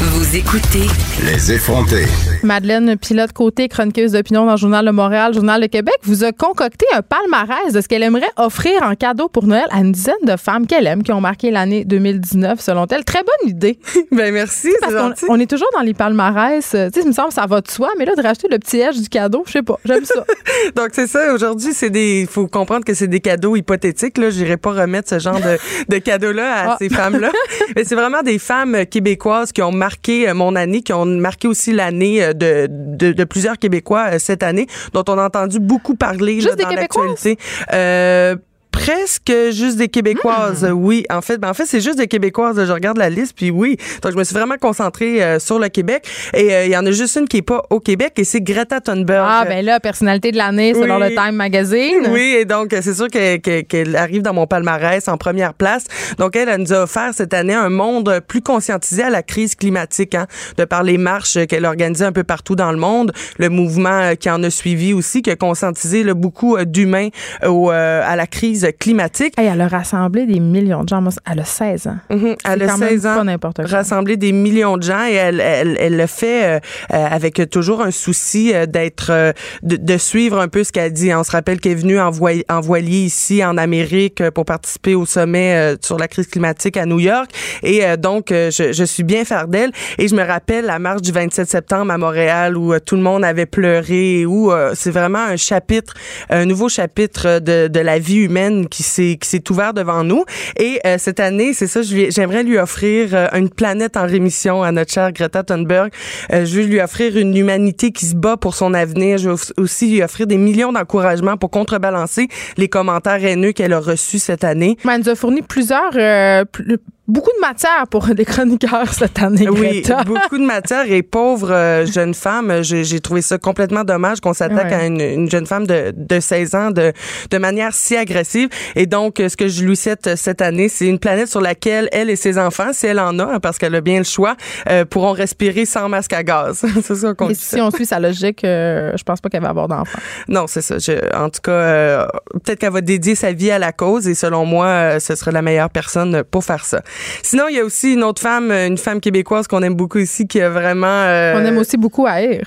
Vous écoutez Les effrontés. Madeleine Pilote-Côté, chroniqueuse d'opinion dans le Journal de Montréal, Journal de Québec, vous a concocté un palmarès de ce qu'elle aimerait offrir en cadeau pour Noël à une dizaine de femmes qu'elle aime, qui ont marqué l'année 2019, selon elle. Très bonne idée. Ben merci, c'est gentil. On est toujours dans les palmarès. Tu sais, il me semble que ça va de soi, mais là, de rajouter le petit edge du cadeau, je sais pas, j'aime ça. Donc, c'est ça. Aujourd'hui, il faut comprendre que c'est des cadeaux hypothétiques. Je n'irai pas remettre ce genre de cadeaux-là à ces femmes-là. Mais c'est vraiment des femmes québécoises qui ont marqué mon année, qui ont marqué aussi l'année de plusieurs Québécois cette année, dont on a entendu beaucoup parler là, dans l'actualité. presque juste des Québécoises. Oui, en fait. Ben, en fait, c'est juste des Québécoises. Je regarde la liste, puis oui. Donc, je me suis vraiment concentrée sur le Québec. Et il y en a juste une qui n'est pas au Québec, et c'est Greta Thunberg. Ah, ben là, personnalité de l'année, selon le Time Magazine. Oui, et donc, c'est sûr qu'elle arrive dans mon palmarès en première place. Donc, elle nous a offert cette année un monde plus conscientisé à la crise climatique, hein, de par les marches qu'elle organisait un peu partout dans le monde, le mouvement qui en a suivi aussi, qui a conscientisé là, beaucoup d'humains à la crise climatique. Hey, elle a rassemblé des millions de gens. Moi, elle a 16 ans. Elle a 16 ans, rassemblé des millions de gens, et elle le fait avec toujours un souci d'être, de suivre un peu ce qu'elle dit. On se rappelle qu'elle est venue en voilier ici en Amérique pour participer au sommet sur la crise climatique à New York, et donc je suis bien fière d'elle. Et je me rappelle la marche du 27 septembre à Montréal où tout le monde avait pleuré, où c'est vraiment un chapitre, un nouveau chapitre de la vie humaine qui s'est ouvert devant nous. Et cette année, c'est ça, j'aimerais lui offrir une planète en rémission à notre chère Greta Thunberg. Je veux lui offrir une humanité qui se bat pour son avenir. Je veux aussi lui offrir des millions d'encouragements pour contrebalancer les commentaires haineux qu'elle a reçus cette année. Elle nous a fourni plusieurs... beaucoup de matière pour des chroniqueurs cette année, Greta. Oui, beaucoup de matière, et pauvre jeune femme, j'ai trouvé ça complètement dommage qu'on s'attaque à une jeune femme de 16 ans de manière si agressive. Et donc, ce que je lui souhaite cette année, c'est une planète sur laquelle elle et ses enfants, si elle en a, hein, parce qu'elle a bien le choix, pourront respirer sans masque à gaz. C'est ça qu'on dit. Et si on suit sa logique, je pense pas qu'elle va avoir d'enfants. Non, c'est ça. En tout cas, peut-être qu'elle va dédier sa vie à la cause, et selon moi, ce serait la meilleure personne pour faire ça. Sinon, il y a aussi une autre femme, une femme québécoise qu'on aime beaucoup ici, qui a vraiment... On aime aussi beaucoup haïr.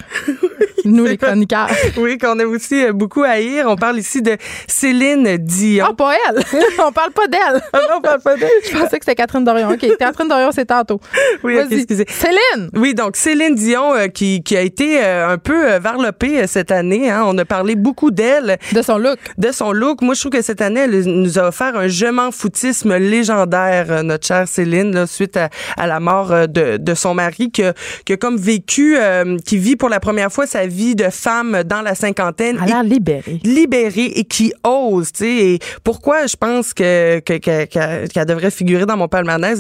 Nous, les chroniqueurs. Oui, qu'on aime aussi beaucoup haïr. On parle ici de Céline Dion. Ah, pas elle! On parle pas d'elle! Ah non, on parle pas d'elle! Je pensais que c'était Catherine Dorion. OK, Catherine Dorion, c'est tantôt. Oui, okay, excusez. Céline! Oui, donc Céline Dion qui a été un peu varlopée cette année. Hein. On a parlé beaucoup d'elle. De son look. De son look. Moi, je trouve que cette année, elle nous a offert un je m'en foutisme légendaire, notre chère Céline, là, suite à la mort de son mari, qui a comme vécu, qui vit pour la première fois sa vie de femme dans la cinquantaine. Elle a l'air libérée. Libérée, et qui ose, tu sais. Et pourquoi je pense qu'elle devrait figurer dans mon palmarès,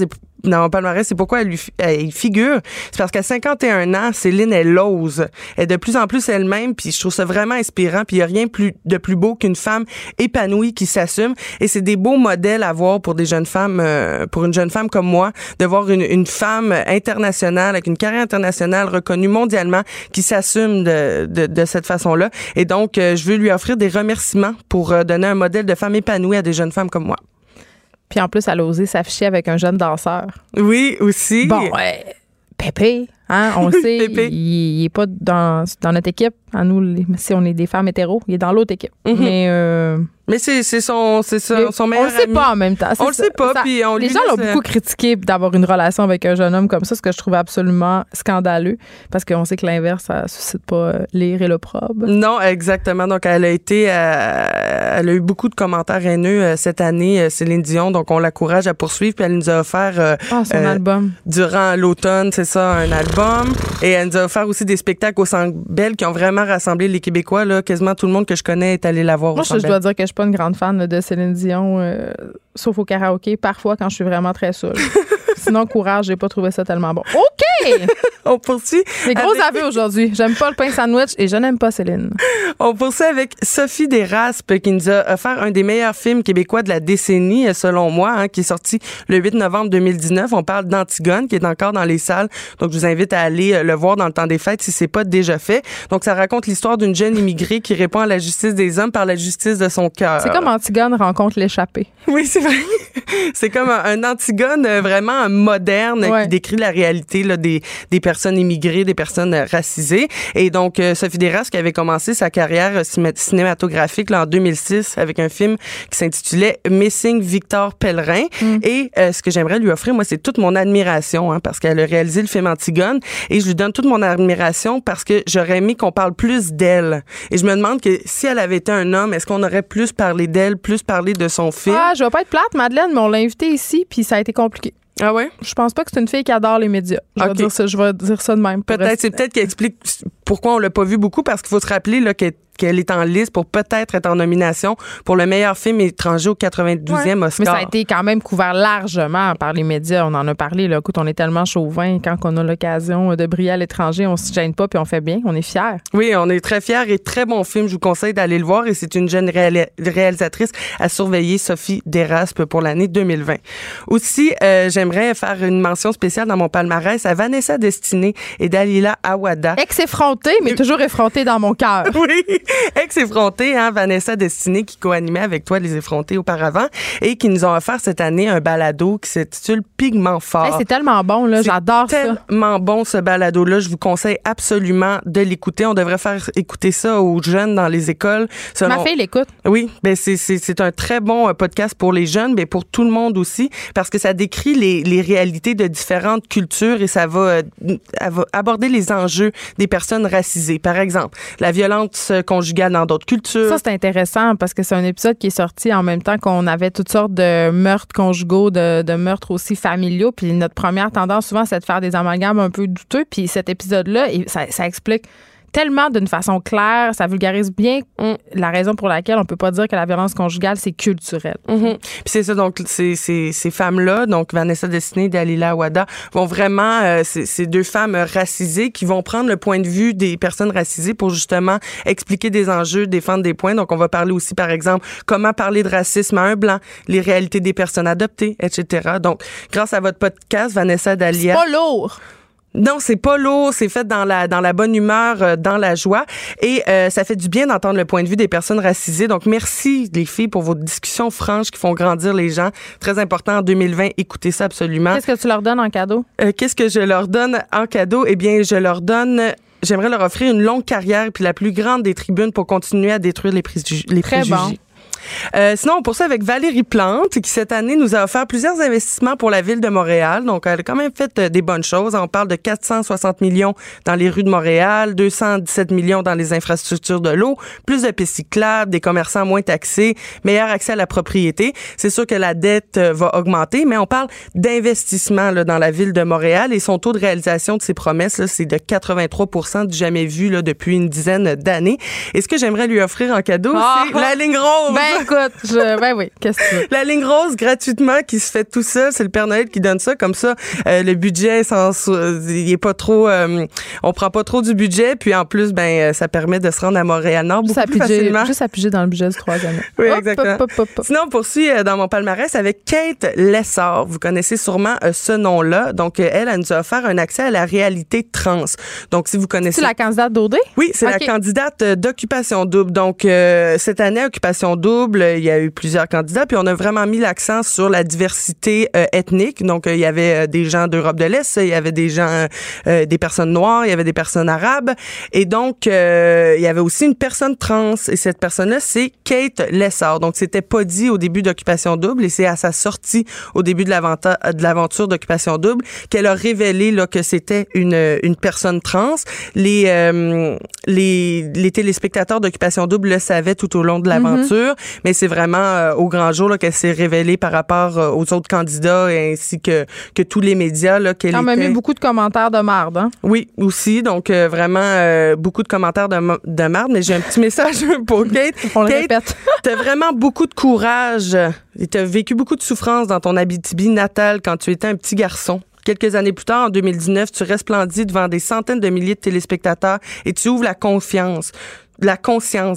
c'est pourquoi elle figure. C'est parce qu'à 51 ans, Céline, elle ose. Elle est de plus en plus elle-même, puis je trouve ça vraiment inspirant, puis il n'y a rien de plus beau qu'une femme épanouie qui s'assume, et c'est des beaux modèles à voir pour des jeunes femmes, pour une jeune femme comme moi, de voir une femme internationale, avec une carrière internationale reconnue mondialement, qui s'assume de cette façon-là. Et donc, je veux lui offrir des remerciements pour donner un modèle de femme épanouie à des jeunes femmes comme moi. Puis en plus, elle a osé s'afficher avec un jeune danseur. Oui, aussi. Bon, Pépé, hein, on le sait, il n'est pas dans notre équipe. À nous, si on est des femmes hétéros, il est dans l'autre équipe. Mm-hmm. Mais c'est son meilleur ami. On le sait pas en même temps. On le sait pas. Puis les gens l'ont beaucoup critiqué d'avoir une relation avec un jeune homme comme ça, ce que je trouve absolument scandaleux, parce qu'on sait que l'inverse, ça suscite pas l'ire et l'opprobre. Non, exactement. Donc, elle a eu beaucoup de commentaires haineux cette année, Céline Dion. Donc, on l'encourage à poursuivre. Puis elle nous a offert son album. Durant l'automne, c'est ça, un album. Et elle nous a offert aussi des spectacles au Centre Bell qui ont vraiment rassemblé les Québécois. Là, quasiment tout le monde que je connais est allé la voir au Centre Bell. Moi, je dois dire que je une grande fan de Céline Dion, sauf au karaoké, parfois quand je suis vraiment très saoule. Sinon, courage, j'ai pas trouvé ça tellement bon. OK! On poursuit. Les gros aveux aujourd'hui. J'aime pas le pain sandwich et je n'aime pas Céline. On poursuit avec Sophie Deraspe, qui nous a offert un des meilleurs films québécois de la décennie, selon moi, hein, qui est sorti le 8 novembre 2019. On parle d'Antigone, qui est encore dans les salles. Donc, je vous invite à aller le voir dans le temps des fêtes si c'est pas déjà fait. Donc, ça raconte l'histoire d'une jeune immigrée qui répond à la justice des hommes par la justice de son cœur. C'est comme Antigone rencontre l'échappée. Oui, c'est vrai. C'est comme un Antigone vraiment moderne, qui décrit la réalité là, des personnes immigrées, des personnes racisées. Et donc, Sophie Deraspe, qui avait commencé sa carrière cinématographique là, en 2006 avec un film qui s'intitulait Missing Victor Pellerin. Et ce que j'aimerais lui offrir, moi, c'est toute mon admiration, hein, parce qu'elle a réalisé le film Antigone, et je lui donne toute mon admiration parce que j'aurais aimé qu'on parle plus d'elle. Et je me demande que si elle avait été un homme, est-ce qu'on aurait plus parlé d'elle, plus parlé de son film? Ah, je vais pas être plate, Madeleine, mais on l'a invitée ici, puis ça a été compliqué. Ah ouais? Je pense pas que c'est une fille qui adore les médias. Je vais dire ça de même. Peut-être, c'est peut-être qui explique Pourquoi on l'a pas vu beaucoup? Parce qu'il faut se rappeler là, qu'elle est en liste pour peut-être être en nomination pour le meilleur film étranger au 92e Oscar. Mais ça a été quand même couvert largement par les médias. On en a parlé. Là. Écoute, on est tellement chauvin. Quand on a l'occasion de briller à l'étranger, on se gêne pas puis on fait bien. On est fiers. Oui, on est très fiers et très bon film. Je vous conseille d'aller le voir. Et c'est une jeune réalisatrice à surveiller, Sophie Deraspe, pour l'année 2020. Aussi, j'aimerais faire une mention spéciale dans mon palmarès à Vanessa Destiné et Dalila Awada. Ex-effrontée, mais toujours effrontée dans mon cœur. Oui, ex-effrontée, hein, Vanessa Destiné qui co-animait avec toi Les Effrontés auparavant et qui nous ont offert cette année un balado qui s'intitule Pigment fort. Hey, c'est tellement bon, là, j'adore ça. C'est tellement bon ce balado-là, je vous conseille absolument de l'écouter. On devrait faire écouter ça aux jeunes dans les écoles. Selon... Ma fille l'écoute. Oui, ben c'est un très bon podcast pour les jeunes, mais pour tout le monde aussi, parce que ça décrit les réalités de différentes cultures et ça va aborder les enjeux des personnes racisées. Par exemple, la violence conjugale dans d'autres cultures. Ça, c'est intéressant parce que c'est un épisode qui est sorti en même temps qu'on avait toutes sortes de meurtres conjugaux, de meurtres aussi familiaux. Puis notre première tendance, souvent, c'est de faire des amalgames un peu douteux. Puis cet épisode-là, ça explique tellement d'une façon claire, ça vulgarise bien la raison pour laquelle on peut pas dire que la violence conjugale, c'est culturel. Mm-hmm. Puis c'est ça, donc ces femmes-là, donc Vanessa Destiné et Dalila Awada, vont vraiment, ces deux femmes racisées qui vont prendre le point de vue des personnes racisées pour justement expliquer des enjeux, défendre des points. Donc on va parler aussi, par exemple, comment parler de racisme à un blanc, les réalités des personnes adoptées, etc. Donc, grâce à votre podcast, Vanessa Dalia... C'est pas lourd! Non, c'est pas lourd, c'est fait dans la bonne humeur, dans la joie et ça fait du bien d'entendre le point de vue des personnes racisées. Donc merci les filles pour vos discussions franches qui font grandir les gens, très important en 2020, écoutez ça absolument. Qu'est-ce que tu leur donnes en cadeau? Qu'est-ce que je leur donne en cadeau? Eh bien, j'aimerais leur offrir une longue carrière puis la plus grande des tribunes pour continuer à détruire les préjugés. Très bon. Sinon, on poursuit avec Valérie Plante qui, cette année, nous a offert plusieurs investissements pour la Ville de Montréal. Donc, elle a quand même fait des bonnes choses. On parle de 460 millions dans les rues de Montréal, 217 millions dans les infrastructures de l'eau, plus de pistes cyclables, des commerçants moins taxés, meilleur accès à la propriété. C'est sûr que la dette va augmenter, mais on parle d'investissement là, dans la Ville de Montréal et son taux de réalisation de ses promesses, là, c'est de 83% du jamais vu là, depuis une dizaine d'années. Et ce que j'aimerais lui offrir en cadeau, c'est la ligne rose. Écoute, oui, qu'est-ce que tu veux? La ligne rose, gratuitement, qui se fait tout seul, c'est le Père Noël qui donne ça, comme ça, le budget, il est pas trop, on prend pas trop du budget, puis en plus, ça permet de se rendre à Montréal-Nord beaucoup plus facilement. Juste à piger dans le budget du 3e. Oui, exactement. Sinon, on poursuit dans mon palmarès avec Kate Lessard. Vous connaissez sûrement ce nom-là. Donc, elle nous a offert un accès à la réalité trans. Donc, si vous connaissez... C'est la candidate d'OD? Oui, c'est la candidate d'Occupation Double. Donc, cette année, Occupation Double, il y a eu plusieurs candidats, puis on a vraiment mis l'accent sur la diversité ethnique. Donc, il y avait des gens d'Europe de l'Est, il y avait des gens, des personnes noires, il y avait des personnes arabes. Et donc, il y avait aussi une personne trans. Et cette personne-là, c'est Kate Lessard. Donc, c'était pas dit au début d'Occupation Double et c'est à sa sortie au début de l'aventure d'Occupation Double qu'elle a révélé là, que c'était une personne trans. Les téléspectateurs d'Occupation Double le savaient tout au long de l'aventure. Mm-hmm. Mais c'est vraiment au grand jour là, qu'elle s'est révélée par rapport aux autres candidats et ainsi que tous les médias. Là, qu'elle on m'a mis beaucoup de commentaires de marde. Hein? Oui, aussi. Donc, vraiment, beaucoup de commentaires de marde. Mais j'ai un petit message pour Kate. On Kate, le répète. T'as vraiment beaucoup de courage. Et t'as vécu beaucoup de souffrance dans ton Abitibi natal quand tu étais un petit garçon. Quelques années plus tard, en 2019, tu resplendis devant des centaines de milliers de téléspectateurs et tu ouvres la conscience,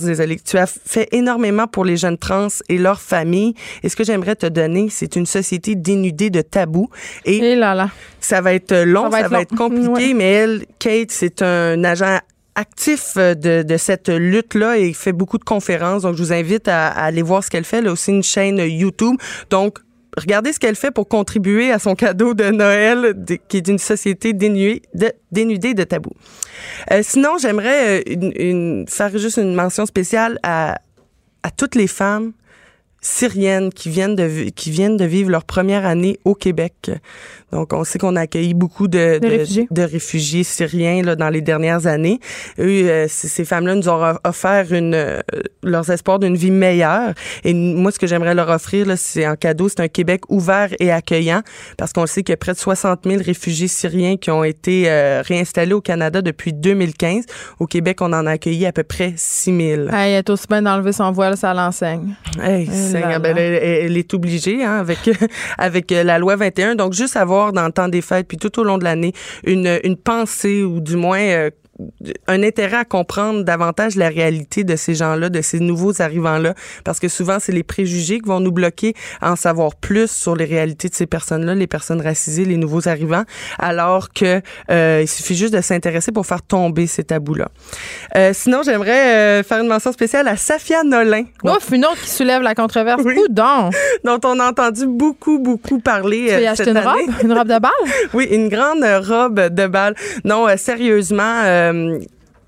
désolé. Tu as fait énormément pour les jeunes trans et leurs familles. Et ce que j'aimerais te donner, c'est une société dénudée de tabous. Et là, là. Ça va être long, ça va être compliqué, ouais. Mais elle, Kate, c'est un agent actif de cette lutte-là et fait beaucoup de conférences. Donc, je vous invite à aller voir ce qu'elle fait. Elle a aussi une chaîne YouTube. Donc, regardez ce qu'elle fait pour contribuer à son cadeau de Noël, qui est d'une société dénudée de tabous. Sinon, j'aimerais faire juste une mention spéciale à toutes les femmes syriennes qui viennent de vivre leur première année au Québec. Donc, on sait qu'on a accueilli beaucoup de réfugiés syriens là, dans les dernières années. Eux, ces femmes-là nous ont offert leurs espoirs d'une vie meilleure. Et moi, ce que j'aimerais leur offrir, là, c'est en cadeau, c'est un Québec ouvert et accueillant, parce qu'on sait qu'il y a près de 60 000 réfugiés syriens qui ont été réinstallés au Canada depuis 2015. Au Québec, on en a accueilli à peu près 6 000. Hey, elle est aussi bien d'enlever son voile, ça l'enseigne. Hey, elle est obligée hein, avec la loi 21. Donc, juste avoir dans le temps des fêtes, puis tout au long de l'année, une pensée ou du moins un intérêt à comprendre davantage la réalité de ces gens-là, de ces nouveaux arrivants-là, parce que souvent, c'est les préjugés qui vont nous bloquer à en savoir plus sur les réalités de ces personnes-là, les personnes racisées, les nouveaux arrivants, alors que il suffit juste de s'intéresser pour faire tomber ces tabous-là. Sinon, j'aimerais faire une mention spéciale à Safia Nolin. Ouf, une autre qui soulève la controverse. Oui. Coudon! Dont on a entendu beaucoup parler cette année. Tu as acheté une robe de bal? Oui, une grande robe de bal. Non, sérieusement...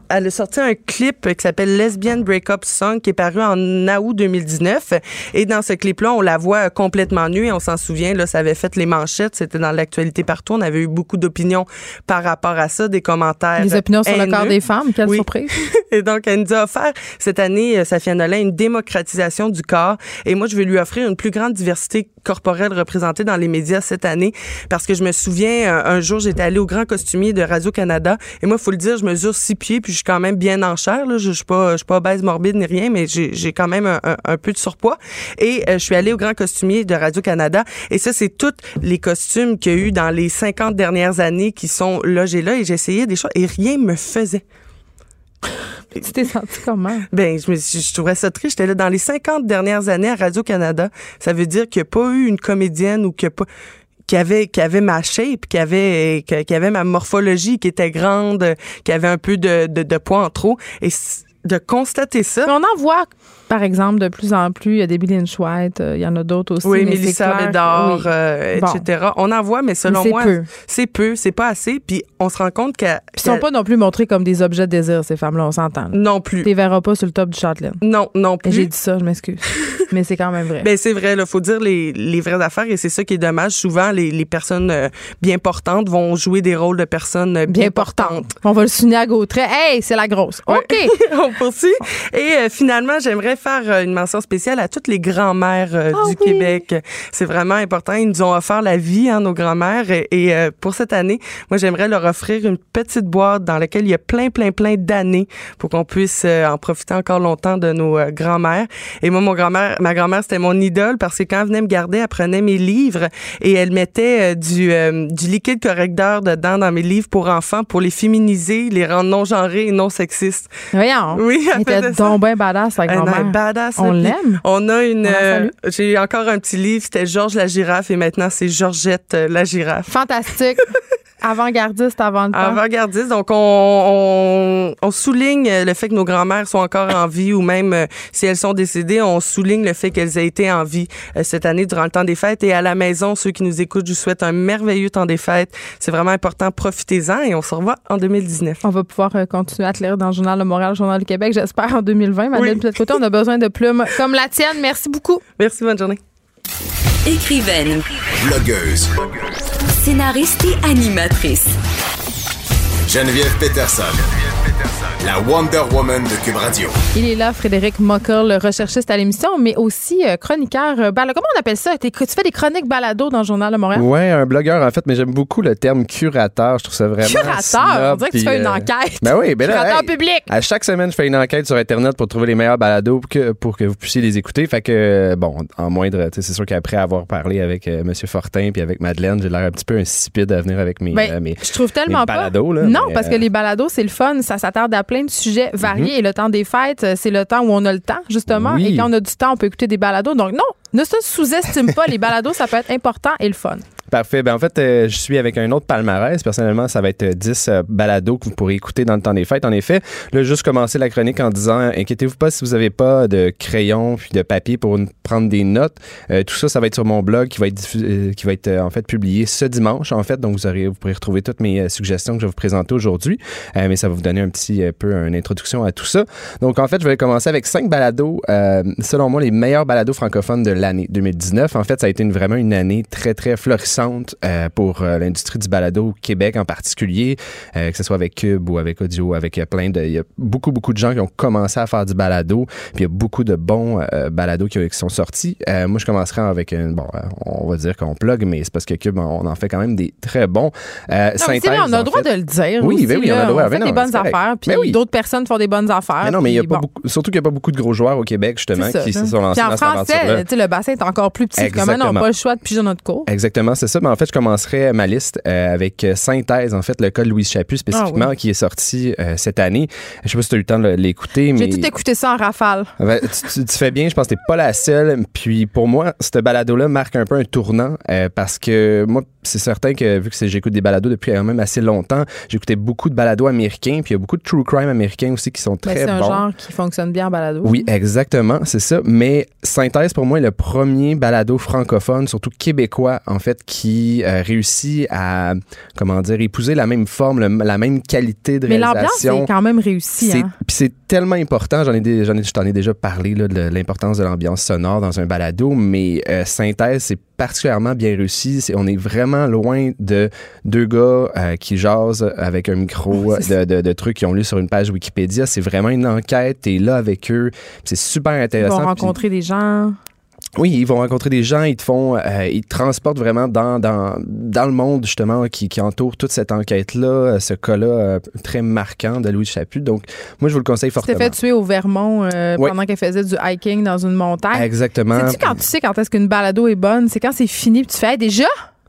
elle a sorti un clip qui s'appelle Lesbian Breakup Song qui est paru en août 2019. Et dans ce clip-là, on la voit complètement nue et on s'en souvient, là, ça avait fait les manchettes. C'était dans l'actualité partout. On avait eu beaucoup d'opinions par rapport à ça, des commentaires. Des opinions haineux. Sur le corps des femmes. Quelle surprise. Et donc, elle nous a offert cette année, Safia Nolin, une démocratisation du corps. Et moi, je vais lui offrir une plus grande diversité corporelle représentée dans les médias cette année. Parce que je me souviens, un jour, j'étais allée au Grand Costumier de Radio-Canada. Et moi, il faut le dire, je mesure 6 pieds, puis je suis quand même bien en chair, là. Je suis pas obèse morbide ni rien, mais j'ai quand même un peu de surpoids. Et je suis allée au Grand Costumier de Radio-Canada. Et ça, c'est tous les costumes qu'il y a eu dans les 50 dernières années qui sont logés là. Et j'essayais des choses et rien me faisait. Tu t'es sentie comment? Ben, je trouvais ça triste. J'étais là dans les 50 dernières années à Radio-Canada. Ça veut dire qu'il n'y a pas eu une comédienne ou qu'il n'y a pas... qui avait ma shape, qui avait ma morphologie, qui était grande, qui avait un peu de poids en trop. Et de constater ça... Mais on en voit, par exemple, de plus en plus, il y a des Billie Jean White, il y en a d'autres aussi. Oui, Mélissa Bédard, etc. Bon. On en voit, mais selon moi, c'est peu, c'est pas assez. Puis on se rend compte qu'elles... Ils sont pas non plus montrés comme des objets de désir, ces femmes-là, on s'entend. Là. Non plus. Tu les verras pas sur le top du Châtelaine. Non plus. Et j'ai dit ça, je m'excuse. Mais c'est quand même vrai. Ben c'est vrai, il faut dire les vraies affaires et c'est ça qui est dommage. Souvent, les personnes bien portantes vont jouer des rôles de personnes bien portantes. On va le soigner au trait. Hey, c'est la grosse. OK. On poursuit. Et finalement, j'aimerais faire une mention spéciale à toutes les grands-mères du Québec. C'est vraiment important. Ils nous ont offert la vie, hein, nos grands-mères. Et pour cette année, moi, j'aimerais leur offrir une petite boîte dans laquelle il y a plein d'années pour qu'on puisse en profiter encore longtemps de nos grands-mères. Et moi, ma grand-mère, c'était mon idole parce que quand elle venait me garder, elle prenait mes livres et elle mettait du liquide correcteur dedans dans mes livres pour enfants pour les féminiser, les rendre non-genrés et non-sexistes. Voyons. Oui, elle était donc bien badass, la grand-mère. Badass. On l'aime. On a j'ai encore un petit livre, c'était Georges la girafe et maintenant c'est Georgette la girafe. Fantastique. Avant-gardiste, avant le temps. Avant-gardiste, donc on souligne le fait que nos grands-mères sont encore en vie ou même si elles sont décédées, on souligne le fait qu'elles aient été en vie cette année durant le temps des fêtes. Et à la maison, ceux qui nous écoutent, je vous souhaite un merveilleux temps des fêtes. C'est vraiment important, profitez-en et on se revoit en 2019. On va pouvoir continuer à te lire dans le Journal de Montréal, le Journal du Québec, j'espère, en 2020. Madeleine Pilote-Côté, on a besoin de plumes comme la tienne. Merci beaucoup. Merci, bonne journée. Écrivaine. Blogueuse. Scénariste et animatrice. Geneviève Peterson. La Wonder Woman de Cube Radio. Il est là, Frédéric Mockel, recherchiste à l'émission, mais aussi chroniqueur balado. Comment on appelle ça? Tu fais des chroniques balado dans le Journal de Montréal? Oui, un blogueur, en fait, mais j'aime beaucoup le terme curateur. Je trouve ça vraiment... Curateur? Snob, on dirait que tu fais une enquête. Ben oui, ben là, curateur public. À chaque semaine, je fais une enquête sur Internet pour trouver les meilleurs balados pour que vous puissiez les écouter. Fait que, bon, en moindre... C'est sûr qu'après avoir parlé avec M. Fortin puis avec Madeleine, j'ai l'air un petit peu insipide à venir avec mes je trouve tellement mes balados, là, non, mais, parce que les balados, c'est le fun. Ça s'attarde à plein de sujets variés. Mm-hmm. Et le temps des fêtes, c'est le temps où on a le temps, justement. Oui. Et quand on a du temps, on peut écouter des balados. Donc, non, ne se sous-estime pas. Les balados, ça peut être important et le fun. Parfait. Ben, en fait, je suis avec un autre palmarès. Personnellement, ça va être 10 balados que vous pourrez écouter dans le temps des fêtes. En effet, là, juste commencer la chronique en disant inquiétez-vous pas si vous n'avez pas de crayon puis de papier pour prendre des notes. Tout ça, ça va être sur mon blog qui va être, en fait, publié ce dimanche, en fait. Donc, vous pourrez retrouver toutes mes suggestions que je vais vous présenter aujourd'hui. Mais ça va vous donner un petit peu une introduction à tout ça. Donc, en fait, je vais commencer avec 5 balados. Selon moi, les meilleurs balados francophones de l'année 2019. En fait, ça a été vraiment une année très, très florissante pour l'industrie du balado au Québec en particulier, que ce soit avec Cube ou avec Audio, avec il y a beaucoup, beaucoup de gens qui ont commencé à faire du balado, puis il y a beaucoup de bons balados qui sont sortis. Moi, je commencerai avec, on va dire qu'on plug, mais c'est parce que Cube, on en fait quand même des très bons. Synthèse, mais on a le droit de le dire. Oui, aussi, ben oui, on a le droit. On fait des bonnes affaires, puis d'autres personnes font des bonnes affaires. Mais non, mais il y a pas beaucoup, surtout qu'il n'y a pas beaucoup de gros joueurs au Québec, justement, qui se sont lancés dans cette aventure-là. Le bassin est encore plus petit. Exactement. Comme on n'a pas le choix de piger notre cours. Exactement, c'est ça. Mais en fait, je commencerai ma liste avec Synthèse, en fait, le cas de Louise Chaput spécifiquement, qui est sorti cette année. Je sais pas si tu as eu le temps de l'écouter, mais... J'ai tout écouté ça en rafale. Ben, tu fais bien, je pense que t'es pas la seule. Puis pour moi, ce balado-là marque un peu un tournant parce que moi, c'est certain que vu que j'écoute des balados depuis quand même assez longtemps, j'écoutais beaucoup de balados américains, puis il y a beaucoup de true crime américains aussi qui sont très bons. C'est un genre qui fonctionne bien en balado. Oui, exactement, c'est ça. Mais Synthèse, pour moi, est le premier balado francophone, surtout québécois, en fait, qui réussit à, comment dire, épouser la même forme, la même qualité de réalisation. Mais l'ambiance est quand même réussie. Hein? Puis c'est tellement important, je t'en ai déjà parlé, là, de l'importance de l'ambiance sonore dans un balado, mais Synthèse, c'est particulièrement bien réussi. On est vraiment loin de deux gars qui jasent avec un micro de trucs qu'ils ont lu sur une page Wikipédia. C'est vraiment une enquête. T'es là avec eux. C'est super intéressant. Ils vont rencontrer des gens... Oui, ils vont rencontrer des gens, ils te transportent vraiment dans le monde justement qui entoure toute cette enquête-là, ce cas-là très marquant de Louis Chaput. Donc, moi, je vous le conseille fortement. Tu t'es fait tuer au Vermont pendant qu'elle faisait du hiking dans une montagne. Exactement. Sais-tu quand tu sais quand est-ce qu'une balado est bonne? C'est quand c'est fini puis tu fais hey, déjà?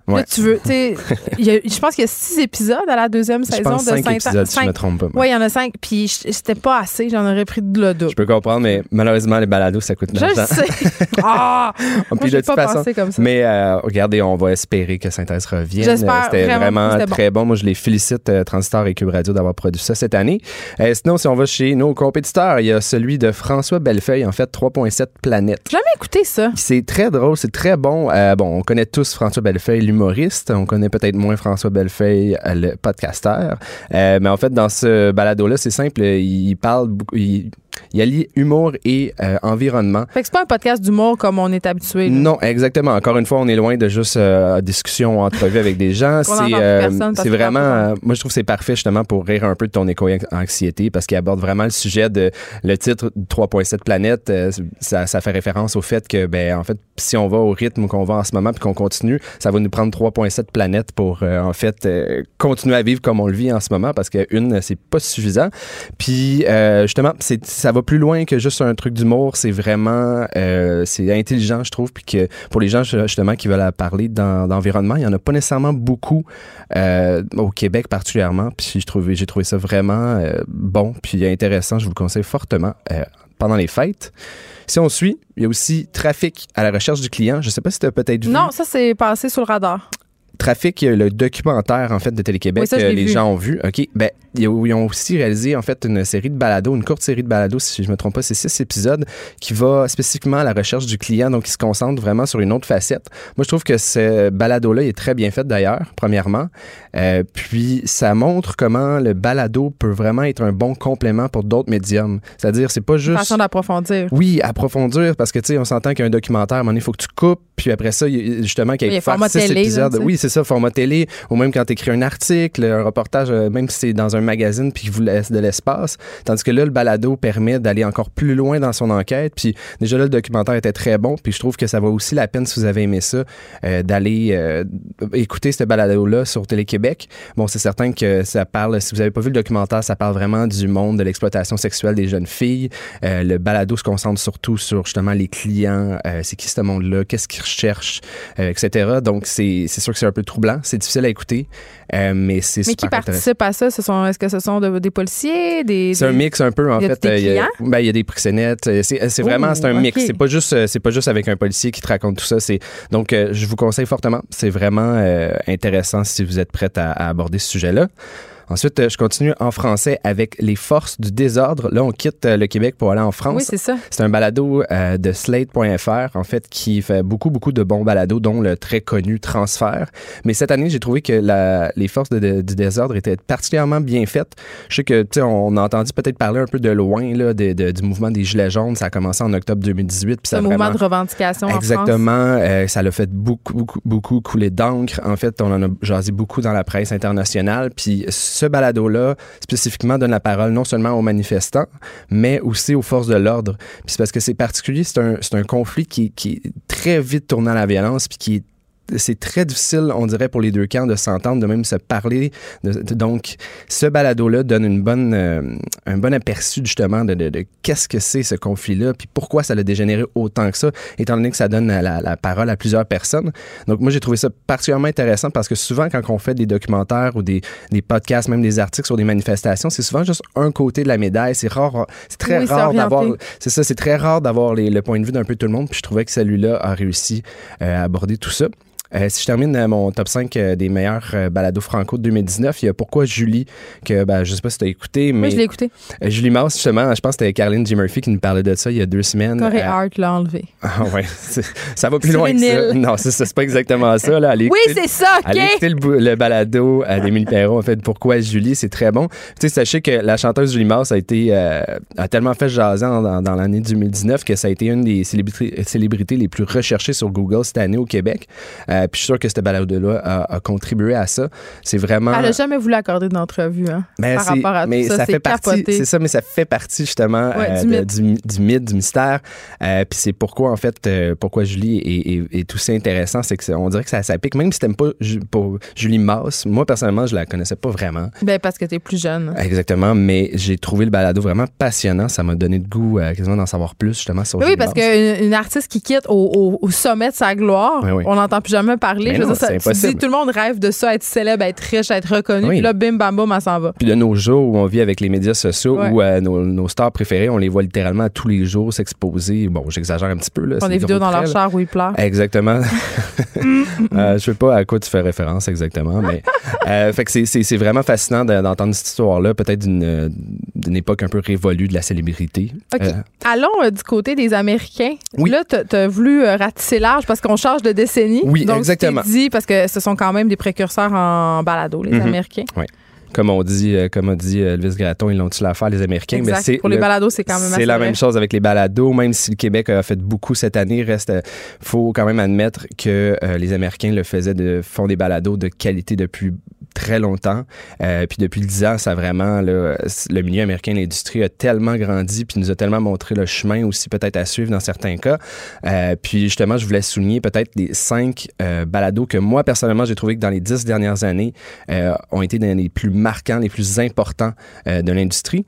Ouais. Là, tu veux, tu sais, je pense qu'il y a 6 épisodes à la deuxième saison de Synthèse. 5 épisodes, si je me trompe pas. Oui, il y en a 5, puis c'était pas assez, j'en aurais pris de l'autre. Je peux comprendre, mais malheureusement, les balados, ça coûte de l'argent. Je sais. Ah! Puis de toute façon, comme ça. Mais regardez, on va espérer que Synthèse revienne. J'espère. C'était vraiment très bon. Moi, je les félicite, Transistor et Cube Radio, d'avoir produit ça cette année. Sinon, si on va chez nos compétiteurs, il y a celui de François Bellefeuille, en fait, 3.7 Planète. J'ai jamais écouté ça. C'est très drôle, c'est très bon. Bon, on connaît tous François Bellefeuille, humoriste. On connaît peut-être moins François Bellefeuille, le podcasteur. Mais en fait, dans ce balado-là, c'est simple. Il parle beaucoup... Il allie humour et environnement. Fait que c'est pas un podcast d'humour comme on est habitué. Non, exactement. Encore une fois, on est loin de juste discussion ou entrevue avec des gens. C'est vraiment... moi, je trouve que c'est parfait justement pour rire un peu de ton éco-anxiété parce qu'il aborde vraiment le sujet de... Le titre 3.7 Planète, ça fait référence au fait que, ben en fait, si on va au rythme qu'on va en ce moment puis qu'on continue, ça va nous prendre 3.7 planètes pour, en fait, continuer à vivre comme on le vit en ce moment parce qu'une, c'est pas suffisant. Puis, justement, ça va plus loin que juste un truc d'humour. C'est vraiment... c'est intelligent, je trouve. Puis que pour les gens, justement, qui veulent parler d'environnement, il n'y en a pas nécessairement beaucoup au Québec particulièrement. Puis j'ai trouvé ça vraiment bon puis intéressant. Je vous le conseille fortement pendant les fêtes. Si on suit, il y a aussi Trafic à la recherche du client. Je ne sais pas si tu as peut-être vu. Non, ça, c'est passé sous le radar. Trafic, le documentaire en fait de Télé-Québec, oui, ça, les gens ont vu. OK, ben ils ont aussi réalisé en fait une série de balados, une courte série de balados, si je me trompe pas, c'est 6 épisodes qui va spécifiquement à la recherche du client, donc qui se concentre vraiment sur une autre facette. Moi, je trouve que ce balado-là il est très bien fait d'ailleurs, premièrement. Puis ça montre comment le balado peut vraiment être un bon complément pour d'autres médiums. C'est-à-dire, c'est pas juste une façon d'approfondir. Oui, approfondir parce que tu sais, on s'entend qu'un documentaire, à un moment donné, il faut que tu coupes, puis après ça, justement qu'il y ait 6 épisodes. Donc, oui, c'est ça, format télé, ou même quand tu écris un article, un reportage, même si c'est dans un magazine puis qu'il vous laisse de l'espace. Tandis que là, le balado permet d'aller encore plus loin dans son enquête. Puis déjà là, le documentaire était très bon. Puis je trouve que ça vaut aussi la peine, si vous avez aimé ça, d'aller écouter ce balado-là sur Télé-Québec. Bon, c'est certain que ça parle, si vous n'avez pas vu le documentaire, ça parle vraiment du monde de l'exploitation sexuelle des jeunes filles. Le balado se concentre surtout sur justement les clients. C'est qui ce monde-là? Qu'est-ce qu'ils recherchent? Etc. Donc, c'est sûr que c'est un peu troublant. C'est difficile à écouter, mais c'est super intéressant. Mais qui participe à ça? Est-ce que ce sont des policiers? C'est un mix un peu, en fait. Il y a des proxénètes. C'est vraiment un mix. C'est pas juste avec un policier qui te raconte tout ça. Donc, je vous conseille fortement. C'est vraiment intéressant si vous êtes prête à aborder ce sujet-là. Ensuite, je continue en français avec Les forces du désordre. Là, on quitte le Québec pour aller en France. Oui, c'est ça. C'est un balado de Slate.fr, en fait, qui fait beaucoup, beaucoup de bons balados, dont le très connu Transfert. Mais cette année, j'ai trouvé que les forces du désordre étaient particulièrement bien faites. Je sais que, tu sais, on a entendu peut-être parler un peu de loin là, du mouvement des Gilets jaunes. Ça a commencé en octobre 2018. C'est un mouvement de revendication en France. Exactement. Ça l'a fait beaucoup couler d'encre. En fait, on en a jasé beaucoup dans la presse internationale. Puis, ce balado-là, spécifiquement, donne la parole non seulement aux manifestants, mais aussi aux forces de l'ordre. Puis c'est parce que c'est particulier, c'est un conflit qui est très vite tournant à la violence, puis c'est très difficile, on dirait, pour les deux camps de s'entendre, de même se parler. Donc, ce balado-là donne un bon aperçu, justement, de qu'est-ce que c'est, ce conflit-là, puis pourquoi ça l'a dégénéré autant que ça, étant donné que ça donne la parole à plusieurs personnes. Donc, moi, j'ai trouvé ça particulièrement intéressant parce que souvent, quand on fait des documentaires ou des podcasts, même des articles sur des manifestations, c'est souvent juste un côté de la médaille. C'est rare, c'est très rare d'avoir... C'est ça, c'est très rare d'avoir le point de vue d'un peu tout le monde, puis je trouvais que celui-là a réussi à aborder tout ça. Si je termine mon top 5 des meilleurs balados franco de 2019, il y a Pourquoi Julie, que je sais pas si tu as écouté, mais... Oui, je l'ai écouté. Julie Masse, justement, je pense que c'était Caroline G. Murphy qui nous parlait de ça il y a 2 semaines. Corey Hart l'a enlevé. Ah ouais, ça va plus loin que ça. Non, c'est pas exactement ça. Là. Oui, c'est ça, OK! Allez écouter le balado d'Émilie Perron, en fait, Pourquoi Julie, c'est très bon. Tu sais, sachez que la chanteuse Julie Masse a tellement fait jaser dans l'année 2019 que ça a été une des célébrités les plus recherchées sur Google cette année au Québec. Puis je suis sûr que ce balado-là a contribué à ça. C'est vraiment... Elle n'a jamais voulu accorder d'entrevue hein, par rapport à tout ça. C'est ça, mais ça fait partie justement du mythe, du mystère. Puis c'est pourquoi, en fait, pourquoi Julie est aussi intéressant. C'est qu'on dirait que ça pique. Même si t'aimes pas Julie Masse, moi, personnellement, je la connaissais pas vraiment. Ben parce que t'es plus jeune. Exactement, mais j'ai trouvé le balado vraiment passionnant. Ça m'a donné le goût quasiment d'en savoir plus justement sur Julie Masse. Oui, parce qu'une artiste qui quitte au sommet de sa gloire, oui. On n'entend plus jamais parler. Je veux dire, ça, tu dis, tout le monde rêve de ça, être célèbre, être riche, être reconnu. Oui. Puis là, bim, bam, bam, on s'en va. Puis de nos jours où on vit avec les médias sociaux, ouais. Où nos stars préférées, on les voit littéralement tous les jours s'exposer. Bon, j'exagère un petit peu. Là, on a des vidéos dans leur char où ils pleurent. Exactement. Je sais pas à quoi tu fais référence exactement, mais fait que c'est vraiment fascinant d'entendre cette histoire-là, peut-être d'une époque un peu révolue de la célébrité. OK. Allons du côté des Américains. Oui. Là, tu as voulu ratisser large parce qu'on change de décennie. Oui, donc, exactement. Dit parce que ce sont quand même des précurseurs en balado, les Américains. Oui. Comme on dit Elvis Gratton, ils l'ont-tu l'affaire, les Américains? Exact. Mais pour les balados, c'est quand même assez la même chose avec les balados. Même si le Québec a fait beaucoup cette année, faut quand même admettre que les Américains font des balados de qualité depuis très longtemps. Puis depuis 10 ans, ça vraiment, là, le milieu américain, l'industrie a tellement grandi puis nous a tellement montré le chemin aussi peut-être à suivre dans certains cas. Puis justement, je voulais souligner peut-être les 5 balados que moi, personnellement, j'ai trouvé que dans les 10 dernières années ont été dans les plus marquants, les plus importants de l'industrie.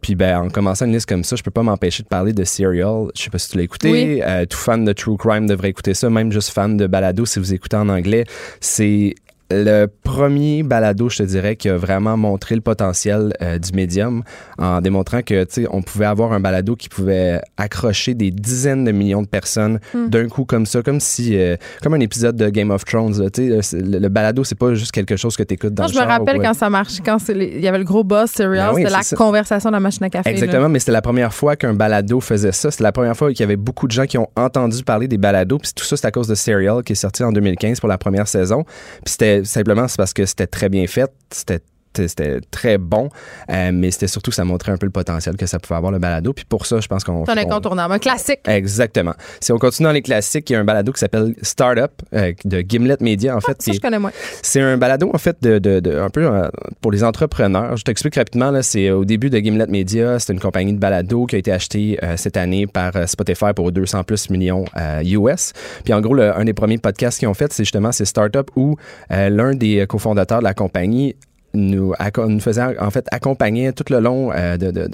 Puis en commençant une liste comme ça, je peux pas m'empêcher de parler de Serial. Je sais pas si tu l'as écouté. Oui. Tout fan de True Crime devrait écouter ça, même juste fan de balado, si vous écoutez en anglais. C'est le premier balado, je te dirais, qui a vraiment montré le potentiel du médium en démontrant que, tu sais, on pouvait avoir un balado qui pouvait accrocher des dizaines de millions de personnes d'un coup comme ça, comme si, comme un épisode de Game of Thrones. Tu sais, le balado, c'est pas juste quelque chose que t'écoutes dans le char. Je me rappelle quand ça marche, quand il y avait le gros buzz Serial, oui, c'était la conversation de la machine à café. Exactement, là. Mais c'était la première fois qu'un balado faisait ça. C'était la première fois qu'il y avait beaucoup de gens qui ont entendu parler des balados. Puis tout ça, c'est à cause de Serial qui est sorti en 2015 pour la première saison. Puis simplement, c'est parce que c'était très bien fait, c'était très bon, mais c'était surtout que ça montrait un peu le potentiel que ça pouvait avoir, le balado. Puis pour ça, je pense qu'on... C'est un incontournable, un classique. Exactement. Si on continue dans les classiques, il y a un balado qui s'appelle Startup, de Gimlet Media, en fait. Ça, je connais moins. C'est un balado, en fait, un peu pour les entrepreneurs. Je t'explique rapidement, là, c'est au début de Gimlet Media, c'est une compagnie de balado qui a été achetée cette année par Spotify pour 200+ millions US. Puis en gros, un des premiers podcasts qu'ils ont fait, c'est justement Startup, où l'un des cofondateurs de la compagnie nous faisait en fait accompagner tout le long de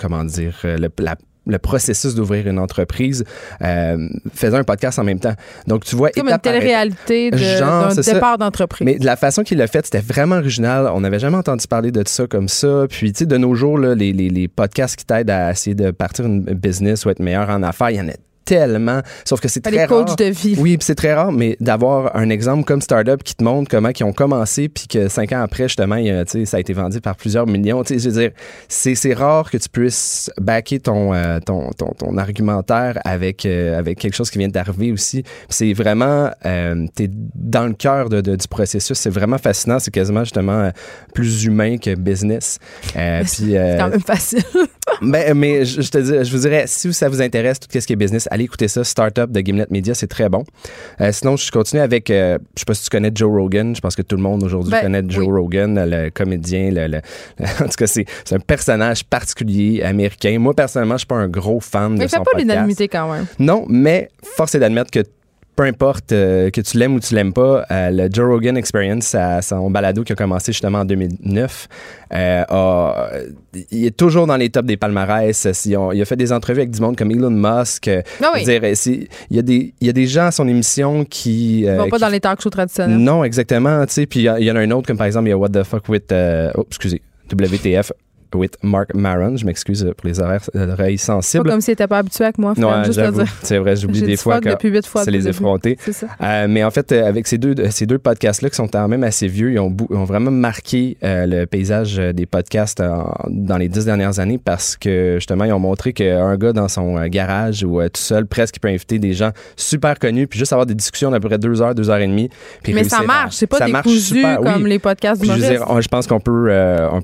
comment dire, la le processus d'ouvrir une entreprise, faisait un podcast en même temps. Donc, tu vois... C'est comme une télé-réalité d'un départ d'entreprise. Mais de la façon qu'il l'a fait, c'était vraiment original. On n'avait jamais entendu parler de ça comme ça. Puis, tu sais, de nos jours, là, les podcasts qui t'aident à essayer de partir une business ou être meilleur en affaires, il y en a tellement, sauf que c'est très rare. Les coachs de vie. Oui, c'est très rare, mais d'avoir un exemple comme Startup qui te montre comment ils ont commencé puis que 5 ans après, justement, ça a été vendu par plusieurs millions. Je veux dire, c'est rare que tu puisses backer ton argumentaire avec quelque chose qui vient d'arriver aussi. Puis c'est vraiment, t'es dans le cœur du processus. C'est vraiment fascinant. C'est quasiment, justement, plus humain que business. C'est quand même facile. Mais je vous dirais, si ça vous intéresse, tout ce qui est business, allez écouter ça, Startup de Gimlet Media, c'est très bon. Sinon, je continue avec, je sais pas si tu connais Joe Rogan, je pense que tout le monde aujourd'hui connaît Joe Rogan, le comédien, en tout cas, c'est un personnage particulier américain. Moi, personnellement, je suis pas un gros fan de son podcast. Mais il fait pas l'unanimité quand même. Non, mais force est d'admettre que peu importe que tu l'aimes ou tu l'aimes pas, le Joe Rogan Experience, son balado qui a commencé justement en 2009, il est toujours dans les tops des palmarès. Il a fait des entrevues avec du monde comme Elon Musk. Il y a des gens à son émission qui... Ils vont pas dans les talk shows traditionnels. Non, exactement. Puis il y en a un autre, comme par exemple, il y a What the Fuck with... WTF. With Mark Maron. Je m'excuse pour les oreilles sensibles. Pas comme si t'étais pas habitué avec moi, frère, juste à dire. C'est vrai, j'oublie des fois que c'est les effrontés. Mais en fait, avec ces deux podcasts-là qui sont quand même assez vieux, ils ont vraiment marqué le paysage des podcasts dans les 10 dernières années parce que, justement, ils ont montré qu'un gars dans son garage ou tout seul, presque, il peut inviter des gens super connus puis juste avoir des discussions d'à peu près 2 heures, 2 heures et demie. Mais ça marche, c'est pas décousu comme les podcasts du Maurice. Je pense qu'on peut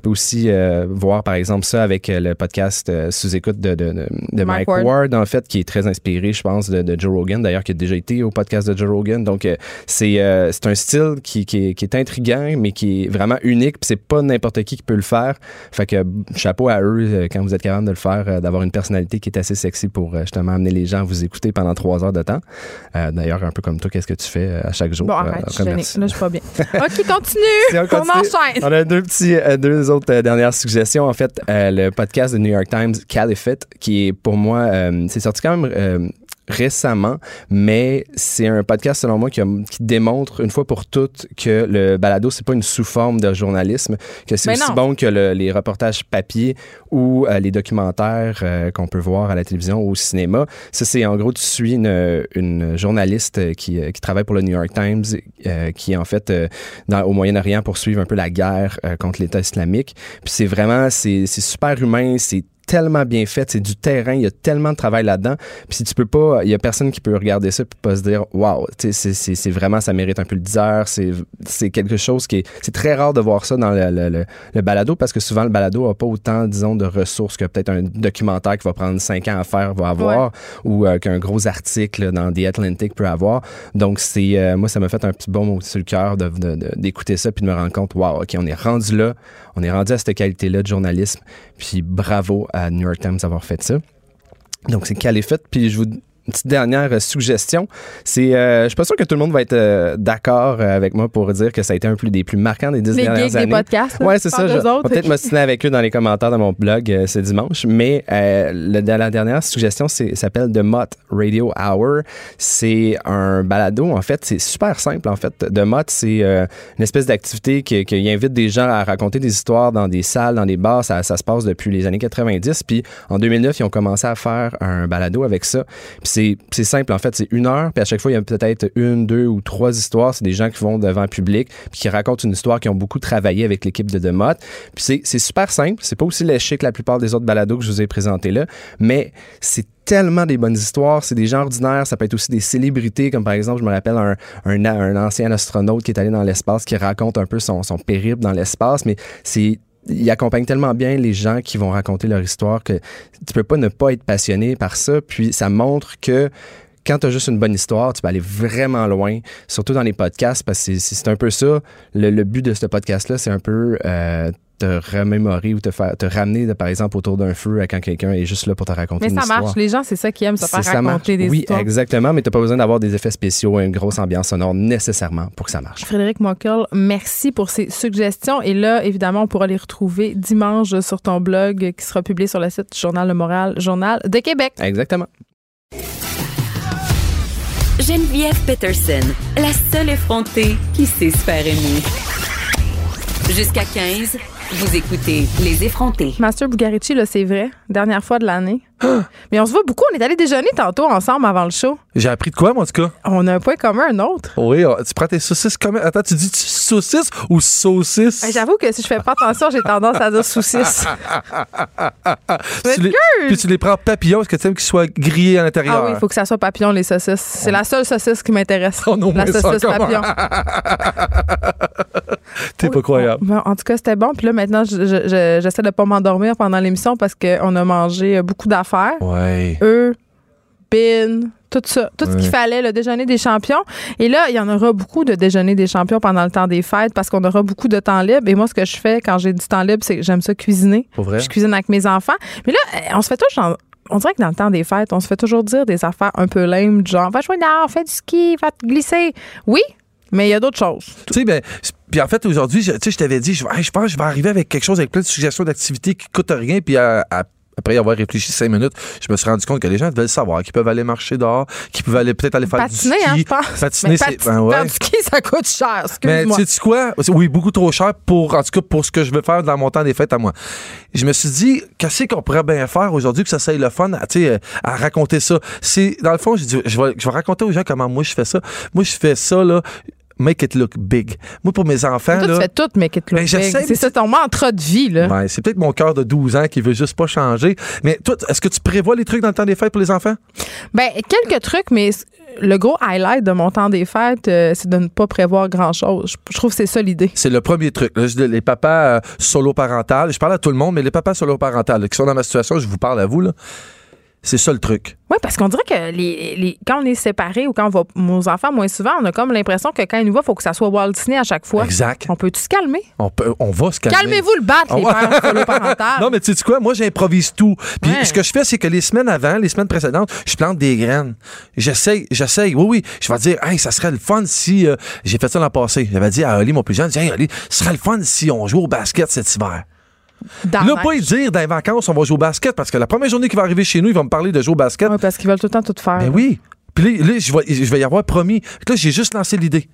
aussi voir par exemple ça avec le podcast Sous-écoute de Mike Ward en fait, qui est très inspiré, je pense, de Joe Rogan, d'ailleurs, qui a déjà été au podcast de Joe Rogan. Donc c'est un style qui est intriguant, mais qui est vraiment unique, puis c'est pas n'importe qui peut le faire. Fait que chapeau à eux quand vous êtes capable de le faire, d'avoir une personnalité qui est assez sexy pour justement amener les gens à vous écouter pendant 3 heures de temps. D'ailleurs, un peu comme toi, qu'est-ce que tu fais à chaque jour? Bon, arrête, je suis pas bien. OK, continue! On enchaîne! On a deux autres dernières suggestions. En fait, le podcast de New York Times, Caliphate, qui est pour moi, c'est sorti quand même récemment, mais c'est un podcast, selon moi, qui démontre une fois pour toutes que le balado, c'est pas une sous-forme de journalisme, que c'est aussi bon que les reportages papier ou les documentaires qu'on peut voir à la télévision ou au cinéma. Ça, c'est en gros, tu suis une journaliste qui travaille pour le New York Times, qui en fait au Moyen-Orient poursuit un peu la guerre contre l'État islamique. Puis c'est vraiment, c'est super humain, c'est tellement bien fait, c'est du terrain, il y a tellement de travail là-dedans, puis si tu peux pas, il y a personne qui peut regarder ça puis pas se dire wow, tu sais, c'est vraiment, ça mérite un peu le 10 heures, c'est quelque chose qui est, c'est très rare de voir ça dans le balado, parce que souvent le balado a pas autant, disons, de ressources que peut-être un documentaire qui va prendre 5 ans à faire va avoir, ou qu'un gros article dans The Atlantic peut avoir. Donc c'est, moi ça m'a fait un petit baume sur le cœur d'écouter ça puis de me rendre compte, wow, ok, on est rendu là, on est rendu à cette qualité-là de journalisme, puis bravo à New York Times d'avoir fait ça. Donc, c'est Caliphate. Puis, une petite dernière suggestion, c'est... je suis pas sûr que tout le monde va être d'accord avec moi pour dire que ça a été un des plus marquants des 10 dernières années. Les geeks des podcasts. Oui, c'est ça. On va peut-être m'ostiner avec eux dans les commentaires de mon blog ce dimanche. Mais la dernière suggestion, s'appelle The Mott Radio Hour. C'est un balado, en fait. C'est super simple, en fait. The Mott, c'est une espèce d'activité qui invite des gens à raconter des histoires dans des salles, dans des bars. Ça se passe depuis les années 90. Puis, en 2009, ils ont commencé à faire un balado avec ça. Puis, c'est simple, en fait. C'est 1 heure, puis à chaque fois, il y a peut-être 1, 2 ou 3 histoires. C'est des gens qui vont devant le public puis qui racontent une histoire, qui ont beaucoup travaillé avec l'équipe de Demotte. Puis c'est super simple. C'est pas aussi léché que la plupart des autres balados que je vous ai présentés là, mais c'est tellement des bonnes histoires. C'est des gens ordinaires. Ça peut être aussi des célébrités, comme par exemple, je me rappelle un ancien astronaute qui est allé dans l'espace, qui raconte un peu son périple dans l'espace, mais il accompagne tellement bien les gens qui vont raconter leur histoire que tu peux pas ne pas être passionné par ça. Puis ça montre que quand tu as juste une bonne histoire, tu peux aller vraiment loin, surtout dans les podcasts, parce que c'est un peu ça. Le but de ce podcast-là, c'est un peu te remémorer ou te ramener, par exemple, autour d'un feu à quand quelqu'un est juste là pour te raconter une histoire. Mais ça marche. Les gens, c'est ça qu'ils aiment, se faire raconter des histoires. Oui, exactement, mais t'as pas besoin d'avoir des effets spéciaux et une grosse ambiance sonore nécessairement pour que ça marche. Frédéric Mockel, merci pour ces suggestions. Et là, évidemment, on pourra les retrouver dimanche sur ton blog qui sera publié sur le site du Journal Le Moral, Journal de Québec. Exactement. Geneviève Peterson, la seule effrontée qui sait se faire aimer. Jusqu'à 15, vous écoutez Les Effrontés. Master Bugarici, là, c'est vrai, dernière fois de l'année. Mais on se voit beaucoup, on est allé déjeuner tantôt ensemble avant le show. J'ai appris de quoi, moi, en tout cas? On a un point commun, un autre. Oui, tu prends tes saucisses comme... Attends, tu dis saucisses ou saucisses? J'avoue que si je fais pas attention, j'ai tendance à dire saucisses. Puis tu les prends papillons, est-ce que tu aimes qu'ils soient grillés à l'intérieur? Ah oui, il faut que ça soit papillon, les saucisses. C'est la seule saucisse qui m'intéresse. Oh non, la saucisse papillon. T'es pas croyable. En tout cas, c'était bon. Puis là, maintenant, j'essaie de pas m'endormir pendant l'émission parce qu'on a mangé beaucoup d'affaires. Ouais. Eux, bine, tout ça. Tout ce qu'il fallait, le déjeuner des champions. Et là, il y en aura beaucoup de déjeuner des champions pendant le temps des fêtes parce qu'on aura beaucoup de temps libre. Et moi, ce que je fais quand j'ai du temps libre, c'est que j'aime ça cuisiner. Pour vrai? Je cuisine avec mes enfants. Mais là, on se fait tous genre... On dirait que dans le temps des fêtes, on se fait toujours dire des affaires un peu lame, genre, va jouer dehors, fais du ski, va te glisser. Oui, mais il y a d'autres choses. Tu sais, ben, puis en fait, aujourd'hui, tu sais, je t'avais dit, je pense que je vais arriver avec quelque chose, avec plein de suggestions d'activités qui coûtent rien, puis après avoir réfléchi 5 minutes, je me suis rendu compte que les gens devaient le savoir, qu'ils peuvent aller marcher dehors, qu'ils peuvent aller peut-être aller faire patiner, du ski. Hein, je pense. Patiner, du ski, ça coûte cher, excuse-moi. Mais sais-tu quoi? Oui, beaucoup trop cher pour, en tout cas, pour ce que je veux faire dans mon temps des fêtes à moi. Je me suis dit, qu'est-ce qu'on pourrait bien faire aujourd'hui que ça soit le fun, tu sais, à raconter ça. C'est, dans le fond, j'ai dit, je vais raconter aux gens comment moi je fais ça. Moi, je fais ça, là... Make it look big. Moi, pour mes enfants... Toi, tu fais tout make it look big. C'est ça ton mantra de vie, là. Ouais, c'est peut-être mon cœur de 12 ans qui veut juste pas changer. Mais toi, est-ce que tu prévois les trucs dans le temps des fêtes pour les enfants? Ben, quelques trucs, mais... Le gros highlight de mon temps des fêtes, c'est de ne pas prévoir grand-chose. Je trouve que c'est ça l'idée. C'est le premier truc. Là, les papas solo-parentales, je parle à tout le monde, mais les papas solo-parentales qui sont dans ma situation, je vous parle à vous, là. C'est ça le truc. Oui, parce qu'on dirait que quand on est séparés ou quand on va aux enfants moins souvent, on a comme l'impression que quand ils nous voient, il faut que ça soit Walt Disney à chaque fois. Exact. On peut-tu se calmer? On va se calmer. Calmez-vous le battre, les parents solo-parentales. Non, mais tu sais quoi? Moi, j'improvise tout. Puis ce que je fais, c'est que les semaines précédentes, je plante des graines. J'essaye. Oui. Je vais dire, hey, ça serait le fun si... J'ai fait ça l'an passé. J'avais dit à Oli, mon plus jeune, hey, Oli, ce serait le fun si on jouait au basket cet hiver. Là, pas y dire dans les vacances, on va jouer au basket, parce que la première journée qui va arriver chez nous, ils vont me parler de jouer au basket. Oui, parce qu'ils veulent tout le temps tout faire. Mais oui. Puis là, je vais y avoir promis. Là, j'ai juste lancé l'idée.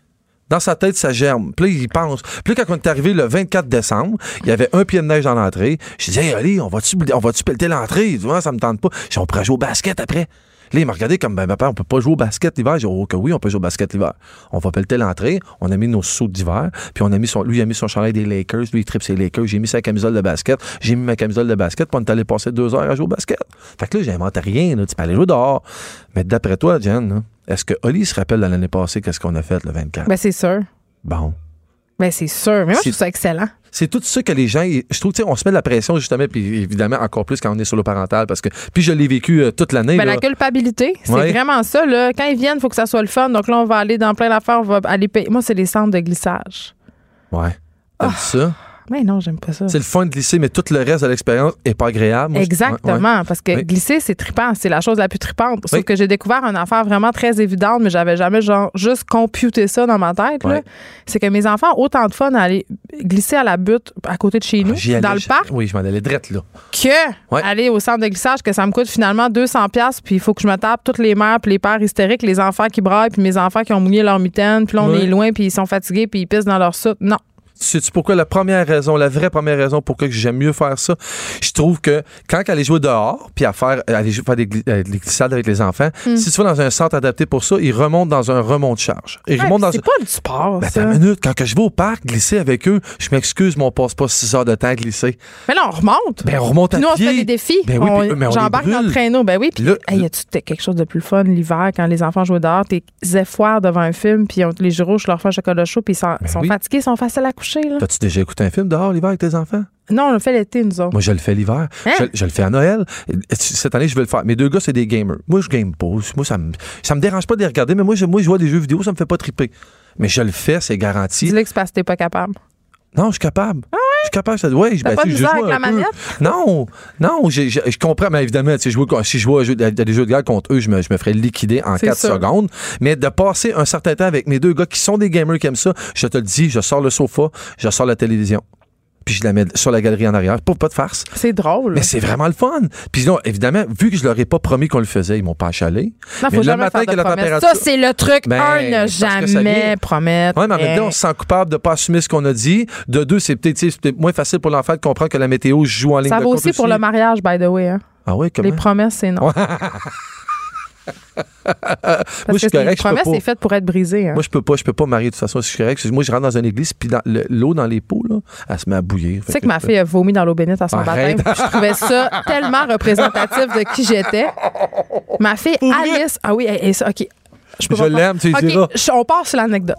Dans sa tête, ça germe. Puis là, il pense. Puis là, quand on est arrivé le 24 décembre, il y avait un pied de neige dans l'entrée. Je dis, hey, allez, on va-tu pelleter l'entrée? Il dit, ah, ça me tente pas. Je dis, on pourrait jouer au basket après. Là, il m'a regardé comme, ben, papa, on peut pas jouer au basket l'hiver. J'ai dit, oh, que oui, on peut jouer au basket l'hiver. On va pelleter l'entrée, on a mis nos sauts d'hiver, puis lui, il a mis son chandail des Lakers, lui, il tripe ses Lakers, j'ai mis sa camisole de basket, j'ai mis ma camisole de basket, puis on est allé passer 2 heures à jouer au basket. Fait que là, j'invente rien, là, tu peux aller jouer dehors. Mais d'après toi, Jen, là, est-ce que Oli se rappelle de l'année passée qu'est-ce qu'on a fait le 24? Ben, c'est sûr. Bon. Ben, c'est sûr. Mais moi, je trouve ça excellent. C'est tout ça que les gens, je trouve, tu sais, on se met de la pression, justement, puis évidemment, encore plus quand on est solo-parental, parce que, puis je l'ai vécu toute l'année. Ben, là. La culpabilité, c'est vraiment ça, là. Quand ils viennent, il faut que ça soit le fun. Donc là, on va aller dans plein d'affaires, on va aller payer. Moi, c'est les centres de glissage. Ouais. T'as dit ça? Mais non, j'aime pas ça. C'est le fun de glisser, mais tout le reste de l'expérience est pas agréable. Moi, exactement, parce que glisser, c'est trippant. C'est la chose la plus trippante. Sauf que j'ai découvert une affaire vraiment très évidente, mais j'avais jamais juste computé ça dans ma tête. Là. C'est que mes enfants ont autant de fun à aller glisser à la butte à côté de chez nous, dans le parc. Oui, je m'en allais drette, là. Que aller au centre de glissage, que ça me coûte finalement 200$, puis il faut que je me tape toutes les mères, puis les pères hystériques, les enfants qui braillent, puis mes enfants qui ont mouillé leur mitaine, puis là, on est loin, puis ils sont fatigués, puis ils pissent dans leur soute. Non. Sais-tu pourquoi la vraie première raison pourquoi j'aime mieux faire ça? Je trouve que quand aller jouer dehors, puis aller faire des glissades avec les enfants, si tu vas dans un centre adapté pour ça, ils remontent dans un remont de charge. C'est pas du sport, ben, ça. Attends une minute, quand je vais au parc glisser avec eux, je m'excuse, mais on passe pas 6 heures de temps à glisser. Mais là, on remonte. Ben, on remonte à pied. Nous, on se fait des défis. Ben oui, mais j'embarque dans le traîneau. Ben oui, puis y a-tu quelque chose de plus fun l'hiver quand les enfants jouent dehors, t'es effoirés devant un film, puis les gyros, je leur fais un chocolat chaud, puis ils sont fatigués, ils sont faciles à coucher. T'as-tu déjà écouté un film dehors l'hiver avec tes enfants? Non, on le fait l'été, nous autres. Moi, je le fais l'hiver. Hein? Je le fais à Noël. Cette année, je vais le faire. Mes 2 gars, c'est des gamers. Moi, je game pas. Moi, ça me dérange pas de les regarder, mais moi, je vois des jeux vidéo, ça me fait pas triper. Mais je le fais, c'est garanti. Dis-le que c'est parce que t'es pas capable. Non, je suis capable. Ah ouais? Je suis capable de dire, oui, ben, je joue avec un la manette? Non, non, je comprends, mais évidemment, si je jouais des jeux de guerre contre eux, je me ferais liquider en 4 secondes. Mais de passer un certain temps avec mes deux gars qui sont des gamers qui aiment ça, je te le dis, je sors le sofa, je sors la télévision. Puis je la mets sur la galerie en arrière, pour pas de farce. C'est drôle. Mais c'est vraiment le fun. Puis non, évidemment, vu que je leur ai pas promis qu'on le faisait, ils m'ont pas achalé. Non, mais faut jamais matin, faire de température... Ça, c'est le truc. Ben, un, ne jamais promettre. Oui, mais en même temps, on se sent coupable de pas assumer ce qu'on a dit. De deux, c'est peut-être moins facile pour l'enfant de comprendre que la météo joue en ligne de compte. Ça vaut aussi pour le mariage, by the way. Hein? Ah oui, comment? Les promesses, c'est non. Parce moi, je suis correct. Une promesse est faite pour être brisée. Hein? Moi, je peux pas marier de toute façon. Je suis correct. Moi, je rentre dans une église, puis l'eau dans les pots, là, elle se met à bouillir. Tu sais que ma fille a vomi dans l'eau bénite à son baptême. Je trouvais ça tellement représentatif de qui j'étais. Ma fille Alice. Ah oui, elle OK. Je l'aime, tu dis là. On part sur l'anecdote.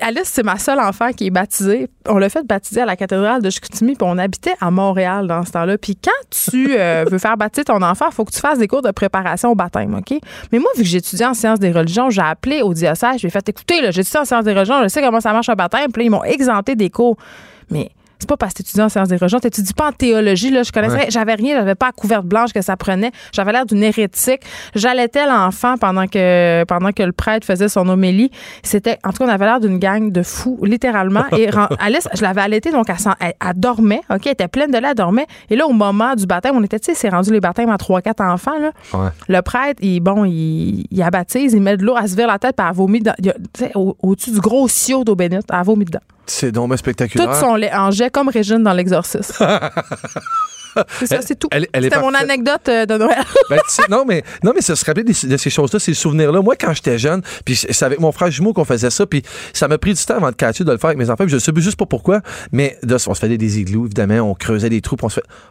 Alice, c'est ma seule enfant qui est baptisée. On l'a fait baptiser à la cathédrale de Chicoutimi, puis on habitait à Montréal dans ce temps-là. Puis quand tu veux faire baptiser ton enfant, il faut que tu fasses des cours de préparation au baptême, OK? Mais moi, vu que j'étudiais en sciences des religions, j'ai appelé au diocèse, j'ai fait écoutez, là, j'étudie en sciences des religions, je sais comment ça marche un baptême, puis là, ils m'ont exempté des cours. Mais c'est pas parce que t'étudies en sciences des religions, t'étudies pas en théologie, là, je connaissais, j'avais rien, j'avais pas la couverte blanche que ça prenait, j'avais l'air d'une hérétique, j'allaitais l'enfant pendant que le prêtre faisait son homélie, c'était, en tout cas, on avait l'air d'une gang de fous, littéralement, et Alice, je l'avais allaitée, donc elle dormait, ok, elle était pleine de lait, elle dormait, et là, au moment du baptême, on était, tu sais, c'est rendu les baptêmes à 3-4 enfants, là, ouais. Le prêtre, il la baptise, il met de l'eau, elle se vire la tête, puis elle vomit, tu sais, au-dessus du gros tuyau d'eau bénite, elle vomit dedans. C'est donc spectaculaire. Toutes sont en jet comme Régine dans l'Exorciste. C'est ça, c'est tout. C'était mon anecdote de Noël. Ben, non, mais ça se rappelait de ces choses-là, ces souvenirs-là. Moi, quand j'étais jeune, puis c'est avec mon frère jumeau qu'on faisait ça, puis ça m'a pris du temps avant de catcher de le faire avec mes enfants, puis je ne sais juste pas pourquoi, mais là, on se faisait des igloos, évidemment, on creusait des trous, puis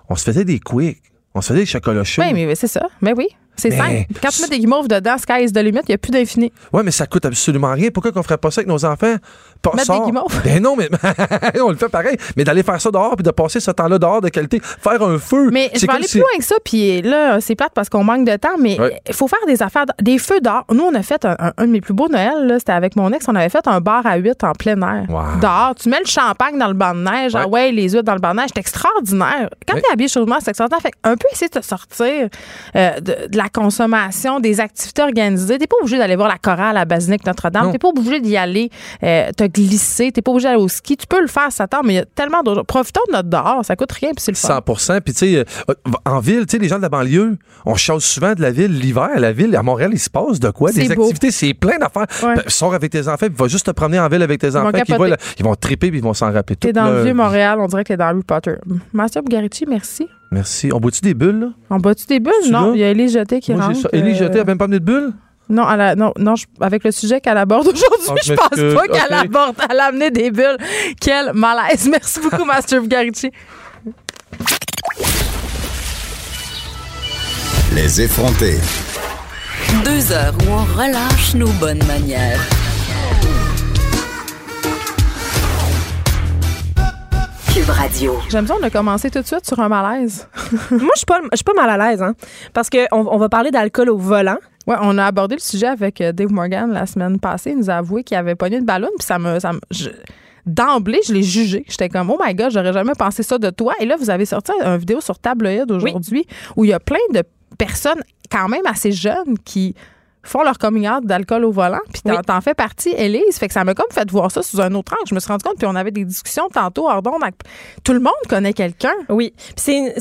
on se faisait des quicks, on se faisait des chocolats chauds. Oui, mais c'est ça. Mais oui. C'est simple. Quand tu mets des guimauves dedans, sky is the limit, il n'y a plus d'infini. Oui, mais ça coûte absolument rien. Pourquoi qu'on ne ferait pas ça avec nos enfants? Mettre des guimauves? Ben non, mais on le fait pareil. Mais d'aller faire ça dehors puis de passer ce temps-là dehors de qualité, faire un feu. Mais je vais aller plus loin que ça, puis là, c'est plate parce qu'on manque de temps, mais il faut faire des affaires, des feux dehors. Nous, on a fait un de mes plus beaux Noël, là, c'était avec mon ex, on avait fait un bar à huîtres en plein air. Wow. Dehors, tu mets le champagne dans le banc de neige, ah ouais, les huîtres dans le banc de neige, c'est extraordinaire. Quand t'es habillé chaudement, c'est extraordinaire. Fait un peu essayer de te sortir de la consommation, des activités organisées. T'es pas obligé d'aller voir la chorale à Basilique Notre-Dame. T'es pas obligé d'y aller te glisser. T'es pas obligé d'aller au ski. Tu peux le faire, ça tente, mais il y a tellement d'autres. Profitons de notre dehors. Ça coûte rien, puis c'est le fun. 100%. Puis tu sais, en ville, tu sais, les gens de la banlieue, on change souvent de la ville l'hiver à la ville. À Montréal, il se passe de quoi? Des activités, c'est plein d'affaires. Ouais. Ben, sors avec tes enfants, puis va juste te promener en ville avec tes enfants. Ils vont triper, puis ils vont s'en rappeler tout. T'es dans le vieux Montréal, on dirait que t'es dans Harry Potter. Master Bugarici, merci. Merci. On boit-tu des bulles, là? On boit-tu des bulles? Non, il y a Élise Jetté qui rentre. Élise Jetté, elle n'a même pas amené de bulles? Non, avec le sujet qu'elle aborde aujourd'hui, je pense pas qu'elle aborde. Elle a amené des bulles. Quel malaise. Merci beaucoup, Master Bugarici. Les effrontés. 2 heures où on relâche nos bonnes manières. Radio. J'aime ça, on a commencé tout de suite sur un malaise. Moi, je suis pas mal à l'aise, hein, parce qu'on va parler d'alcool au volant. Oui, on a abordé le sujet avec Dave Morgan la semaine passée. Il nous a avoué qu'il avait pogné une ballonne, puis d'emblée, je l'ai jugé. J'étais comme, oh my God, j'aurais jamais pensé ça de toi. Et là, vous avez sorti une vidéo sur Tabloïd aujourd'hui où il y a plein de personnes quand même assez jeunes qui font leur coming out d'alcool au volant, puis t'en fais partie, Élise. Fait que ça m'a comme fait voir ça sous un autre angle. Je me suis rendu compte, puis on avait des discussions tantôt hors d'onde. Tout le monde connaît quelqu'un. Oui. Puis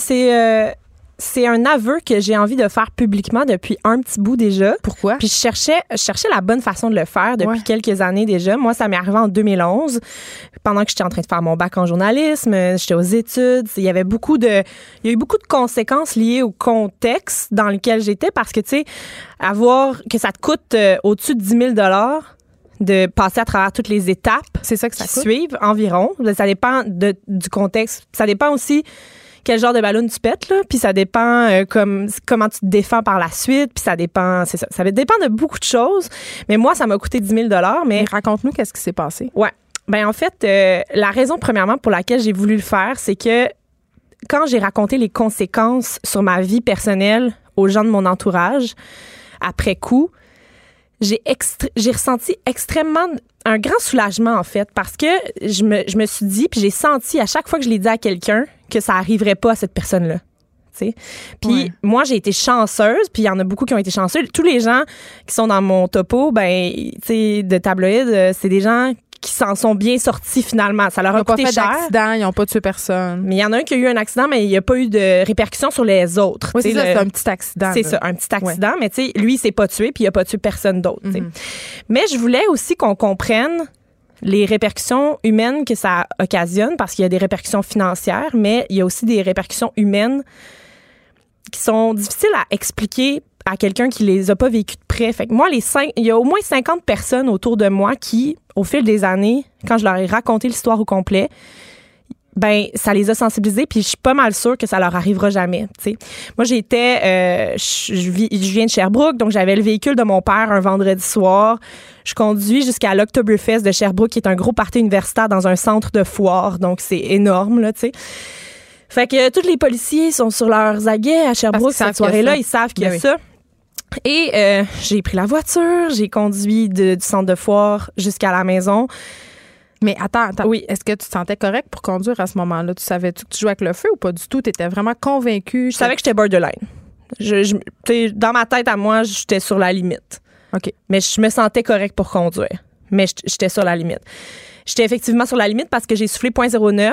c'est un aveu que j'ai envie de faire publiquement depuis un petit bout déjà. Pourquoi? Puis je cherchais la bonne façon de le faire depuis quelques années déjà. Moi, ça m'est arrivé en 2011, pendant que j'étais en train de faire mon bac en journalisme, j'étais aux études. Il y a eu beaucoup de conséquences liées au contexte dans lequel j'étais parce que, tu sais, que ça te coûte au-dessus de 10 000 de passer à travers toutes les étapes qui suivent environ. Ça dépend du contexte. Ça dépend aussi quel genre de ballon tu pètes, là, puis ça dépend comment tu te défends par la suite, puis ça dépend, c'est ça. Ça dépend de beaucoup de choses, mais moi, ça m'a coûté 10 000 $, mais raconte-nous qu'est-ce qui s'est passé. Ouais. Ben en fait, la raison premièrement pour laquelle j'ai voulu le faire, c'est que quand j'ai raconté les conséquences sur ma vie personnelle aux gens de mon entourage, après coup, j'ai ressenti extrêmement un grand soulagement, en fait, parce que je me suis dit, puis j'ai senti à chaque fois que je l'ai dit à quelqu'un, que ça n'arriverait pas à cette personne-là. Puis ouais. Moi, j'ai été chanceuse, puis il y en a beaucoup qui ont été chanceux. Tous les gens qui sont dans mon topo, ben, de Tabloïd, c'est des gens qui s'en sont bien sortis finalement. Ça leur a coûté cher. Ils n'ont pas fait d'accident, ils n'ont pas tué personne. Mais il y en a un qui a eu un accident, mais il n'y a pas eu de répercussions sur les autres. Oui, c'est ça, c'est un petit accident. C'est ça, un petit accident, ouais. Mais tu sais, lui, il s'est pas tué, puis il n'a pas tué personne d'autre. Mm-hmm. Mais je voulais aussi qu'on comprenne les répercussions humaines que ça occasionne, parce qu'il y a des répercussions financières, mais il y a aussi des répercussions humaines qui sont difficiles à expliquer à quelqu'un qui les a pas vécues de près. Fait que moi, il y a au moins 50 personnes autour de moi qui, au fil des années, quand je leur ai raconté l'histoire au complet, ben ça les a sensibilisés, puis je suis pas mal sûre que ça leur arrivera jamais. T'sais. Moi, je viens de Sherbrooke, donc j'avais le véhicule de mon père un vendredi soir. Je conduis jusqu'à l'Octoberfest de Sherbrooke, qui est un gros party universitaire dans un centre de foire, donc c'est énorme, là, tu sais. Fait que tous les policiers sont sur leurs aguets à Sherbrooke cette soirée-là, ils savent qu'il y a ça. Et j'ai pris la voiture, j'ai conduit du centre de foire jusqu'à la maison. Mais attends. Oui. Est-ce que tu te sentais correct pour conduire à ce moment-là? Tu savais-tu que tu jouais avec le feu ou pas du tout? Tu étais vraiment convaincue? Je savais que j'étais borderline. Dans ma tête, à moi, j'étais sur la limite. OK. Mais je me sentais correct pour conduire. Mais j'étais sur la limite. J'étais effectivement sur la limite parce que j'ai soufflé 0.09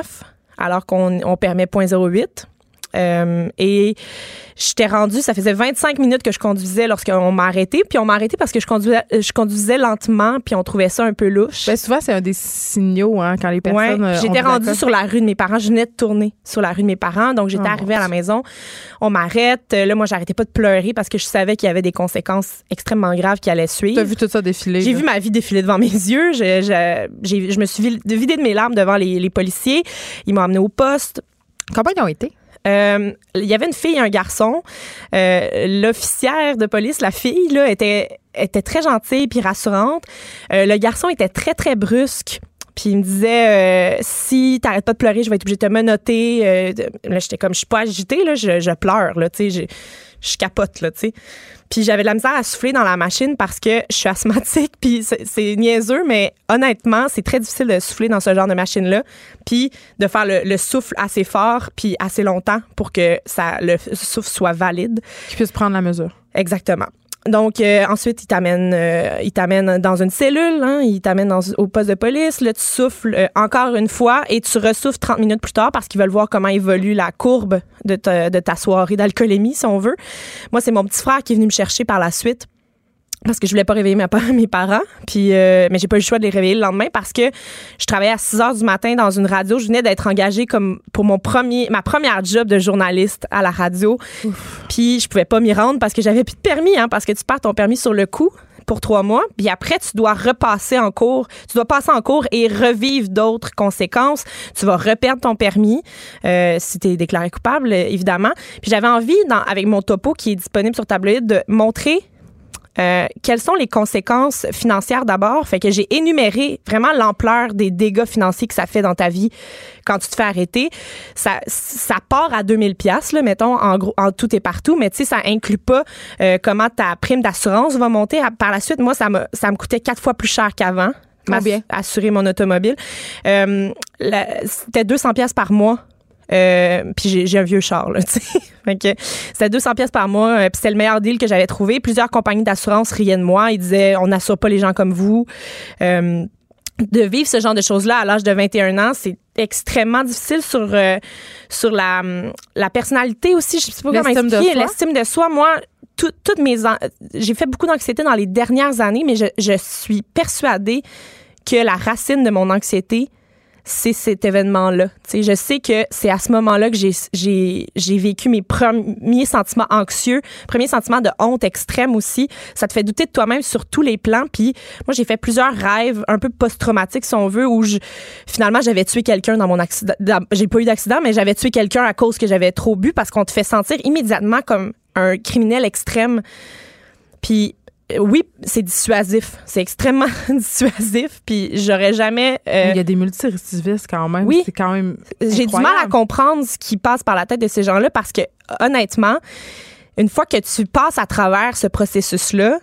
alors qu'on permet 0.08. Et j'étais rendue, ça faisait 25 minutes que je conduisais lorsqu'on m'a arrêtée, puis on m'a arrêtée parce que je conduisais lentement, puis on trouvait ça un peu louche. Ben souvent, c'est un des signaux, hein, quand les personnes... Ouais, j'étais rendue sur la rue de mes parents, je venais de tourner sur la rue de mes parents, donc j'étais arrivée à la maison, on m'arrête, là, moi, j'arrêtais pas de pleurer parce que je savais qu'il y avait des conséquences extrêmement graves qui allaient suivre. T'as vu tout ça défiler? J'ai vu ma vie défiler devant mes yeux, je me suis vidée de mes larmes devant les policiers, ils m'ont amenée au poste. Comment ils ont été? Il y avait une fille et un garçon. L'officière de police, la fille, là, était très gentille puis rassurante. Le garçon était très, très brusque. Puis il me disait, si t'arrêtes pas de pleurer, je vais être obligée de te menotter. Là, j'étais comme, je suis pas agitée, là, je pleure, là, tu sais, je capote, là, tu sais. Puis j'avais de la misère à souffler dans la machine parce que je suis asthmatique, puis c'est niaiseux, mais honnêtement, c'est très difficile de souffler dans ce genre de machine-là, puis de faire le souffle assez fort, puis assez longtemps pour que le souffle soit valide. Qu'il puisse prendre la mesure. Exactement. Donc, ensuite, il t'amène dans une cellule, hein, il t'amène au poste de police. Là, tu souffles encore une fois et tu ressouffles 30 minutes plus tard parce qu'ils veulent voir comment évolue la courbe de ta soirée d'alcoolémie, si on veut. Moi, c'est mon petit frère qui est venu me chercher par la suite parce que je voulais pas réveiller mes parents. Puis, mais j'ai pas eu le choix de les réveiller le lendemain parce que je travaillais à 6 heures du matin dans une radio. Je venais d'être engagée comme pour ma première job de journaliste à la radio. Ouf. Puis je pouvais pas m'y rendre parce que j'avais plus de permis, hein, parce que tu perds ton permis sur le coup pour 3 mois. Puis après, tu dois repasser en cours. Tu dois passer en cours et revivre d'autres conséquences. Tu vas reperdre ton permis si tu es déclaré coupable, évidemment. Puis j'avais envie, avec mon topo qui est disponible sur Tabloïd, de montrer quelles sont les conséquences financières d'abord. Fait que j'ai énuméré vraiment l'ampleur des dégâts financiers que ça fait dans ta vie quand tu te fais arrêter. Ça part à 2000$, là, mettons, en gros, en tout et partout, mais tu sais, ça inclut pas comment ta prime d'assurance va monter. Par la suite, moi, ça me coûtait 4 fois plus cher qu'avant. Combien? Assurer mon automobile. C'était 200$ par mois. Puis j'ai un vieux char, là, tu sais. Okay. C'était 200$ par mois, puis c'était le meilleur deal que j'avais trouvé. Plusieurs compagnies d'assurance riaient de moi. Ils disaient, on n'assure pas les gens comme vous. De vivre ce genre de choses-là à l'âge de 21 ans, c'est extrêmement difficile sur la personnalité aussi. Je sais pas comment expliquer. L'estime de soi, moi... j'ai fait beaucoup d'anxiété dans les dernières années, mais je suis persuadée que la racine de mon anxiété, c'est cet événement-là. T'sais, je sais que c'est à ce moment-là que j'ai vécu mes premiers sentiments anxieux, premiers sentiments de honte extrême aussi. Ça te fait douter de toi-même sur tous les plans. Puis moi, j'ai fait plusieurs rêves un peu post-traumatiques, si on veut, où finalement, j'avais tué quelqu'un dans mon accident. J'ai pas eu d'accident, mais j'avais tué quelqu'un à cause que j'avais trop bu parce qu'on te fait sentir immédiatement comme un criminel extrême. Puis oui, c'est dissuasif. C'est extrêmement dissuasif. Puis j'aurais jamais... Il y a des multirécidivistes quand même. Oui. C'est quand même incroyable. J'ai du mal à comprendre ce qui passe par la tête de ces gens-là parce que, honnêtement, une fois que tu passes à travers ce processus-là,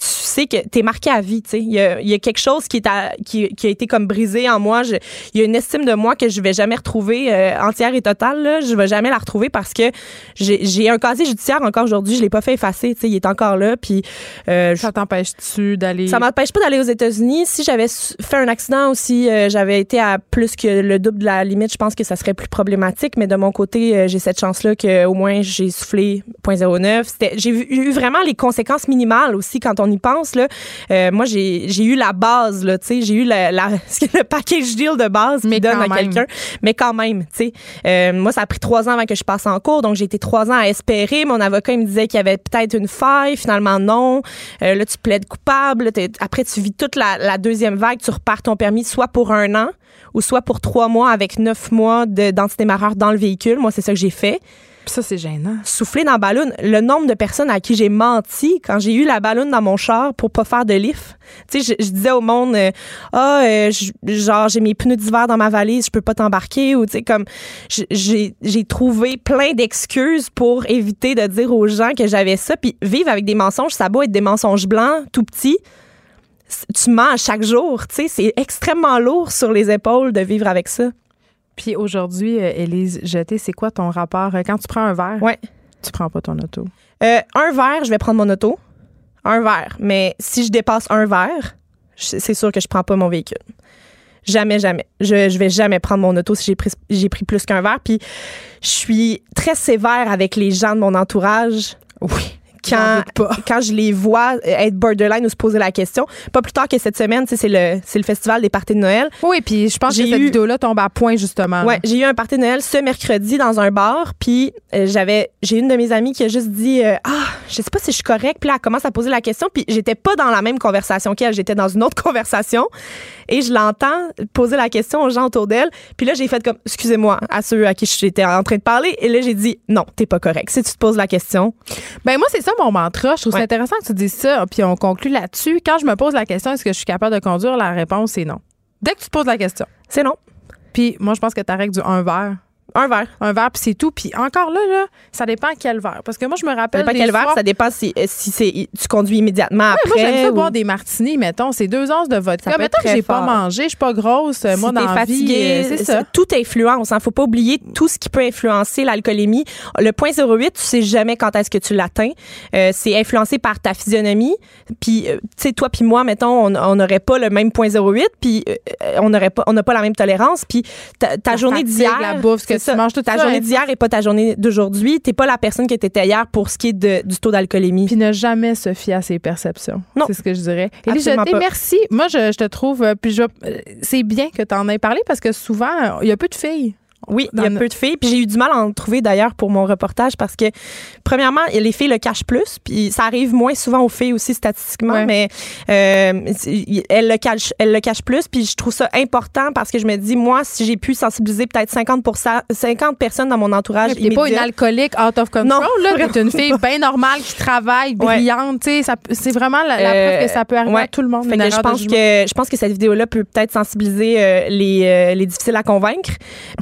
tu sais que t'es marqué à vie, tu sais. Il y a quelque chose qui a été comme brisé en moi. Il y a une estime de moi que je vais jamais retrouver entière et totale, là. Je vais jamais la retrouver parce que j'ai un casier judiciaire encore aujourd'hui. Je l'ai pas fait effacer, tu sais. Il est encore là. Puis ça t'empêche-tu d'aller... Ça m'empêche pas d'aller aux États-Unis. Si j'avais fait un accident ou si j'avais été à plus que le double de la limite, je pense que ça serait plus problématique. Mais de mon côté, j'ai cette chance-là qu'au moins j'ai soufflé 0.09. J'ai eu vraiment les conséquences minimales aussi quand on y pense, là. Moi, j'ai eu la base, là, tu sais. J'ai eu le package deal de base qui donne à quelqu'un. Mais quand même, tu sais. Moi, ça a pris 3 ans avant que je passe en cours. Donc, j'ai été 3 ans à espérer. Mon avocat, il me disait qu'il y avait peut-être une faille. Finalement, non. Là, tu plaides coupable. Là, après, tu vis toute la deuxième vague. Tu repars ton permis soit pour 1 an ou soit pour 3 mois avec 9 mois d'identité marreur dans le véhicule. Moi, c'est ça que j'ai fait. Ça, c'est gênant. Souffler dans la balloune. Le nombre de personnes à qui j'ai menti quand j'ai eu la balloune dans mon char pour pas faire de lift. Tu sais, je disais au monde, genre, j'ai mes pneus d'hiver dans ma valise, je peux pas t'embarquer. Ou, tu sais, comme, j'ai trouvé plein d'excuses pour éviter de dire aux gens que j'avais ça. Puis vivre avec des mensonges, ça a beau être des mensonges blancs, tout petits. Tu mens à chaque jour. Tu sais, c'est extrêmement lourd sur les épaules de vivre avec ça. Puis aujourd'hui, Élise Jetté, c'est quoi ton rapport? Quand tu prends un verre, ouais, tu prends pas ton auto. Un verre, je vais prendre mon auto. Un verre. Mais si je dépasse un verre, c'est sûr que je prends pas mon véhicule. Jamais, jamais. Je vais jamais prendre mon auto si j'ai pris plus qu'un verre. Puis je suis très sévère avec les gens de mon entourage. Oui. Quand je les vois être borderline ou se poser la question, pas plus tard que cette semaine, c'est le festival des parties de Noël. Oui, puis je pense que cette vidéo-là tombe à point, justement. Oui, j'ai eu un party de Noël ce mercredi dans un bar, puis j'ai une de mes amies qui a juste dit « Ah, je sais pas si je suis correcte », puis là, elle commence à poser la question, puis j'étais pas dans la même conversation qu'elle, j'étais dans une autre conversation, et je l'entends poser la question aux gens autour d'elle, puis là, j'ai fait comme « Excusez-moi » à ceux à qui j'étais en train de parler, et là, j'ai dit « Non, t'es pas correct, si tu te poses la question. » Ben moi, c'est ça mon mantra. Je trouve ça intéressant que tu dises ça, puis on conclut là-dessus. Quand je me pose la question, est-ce que je suis capable de conduire? La réponse, c'est non. Dès que tu te poses la question. C'est non. Puis moi, je pense que ta règle du un verre. Un verre. Un verre, puis c'est tout. Puis encore là, ça dépend quel verre. Parce que moi, je me rappelle. Ça dépend quel verre, ça dépend si tu conduis immédiatement après. Moi, j'aime ça boire des martinis, mettons. C'est 2 onces de vodka. Mettons que j'ai pas mangé, je suis pas grosse. Moi, dans la vie, c'est ça. Tout influence. Faut pas oublier tout ce qui peut influencer l'alcoolémie. Le 0.08, tu sais jamais quand est-ce que tu l'atteins. C'est influencé par ta physionomie. Puis, tu sais, toi puis moi, mettons, on n'aurait pas le même 0.08, puis on n'a pas la même tolérance. Puis ta journée d'hier. La bouffe, tu manges toute ta journée d'hier et pas ta journée d'aujourd'hui. T'es pas la personne que t'étais hier pour ce qui est du taux d'alcoolémie. Puis ne jamais se fier à ses perceptions. Non. C'est ce que je dirais. Élise Jetté, merci. Moi, je te trouve... c'est bien que t'en aies parlé parce que souvent, il y a peu de filles. Oui, il y a peu de filles. Puis j'ai eu du mal à en trouver d'ailleurs pour mon reportage parce que, premièrement, les filles le cachent plus. Puis ça arrive moins souvent aux filles aussi statistiquement, mais elles le cachent plus. Puis je trouve ça important parce que je me dis, moi, si j'ai pu sensibiliser peut-être 50 personnes dans mon entourage immédiat. T'es pas une alcoolique out of control. Non, là. T'es une fille bien normale qui travaille, brillante. C'est vraiment la preuve que ça peut arriver à tout le monde. Je pense que cette vidéo-là peut peut-être sensibiliser les difficiles à convaincre.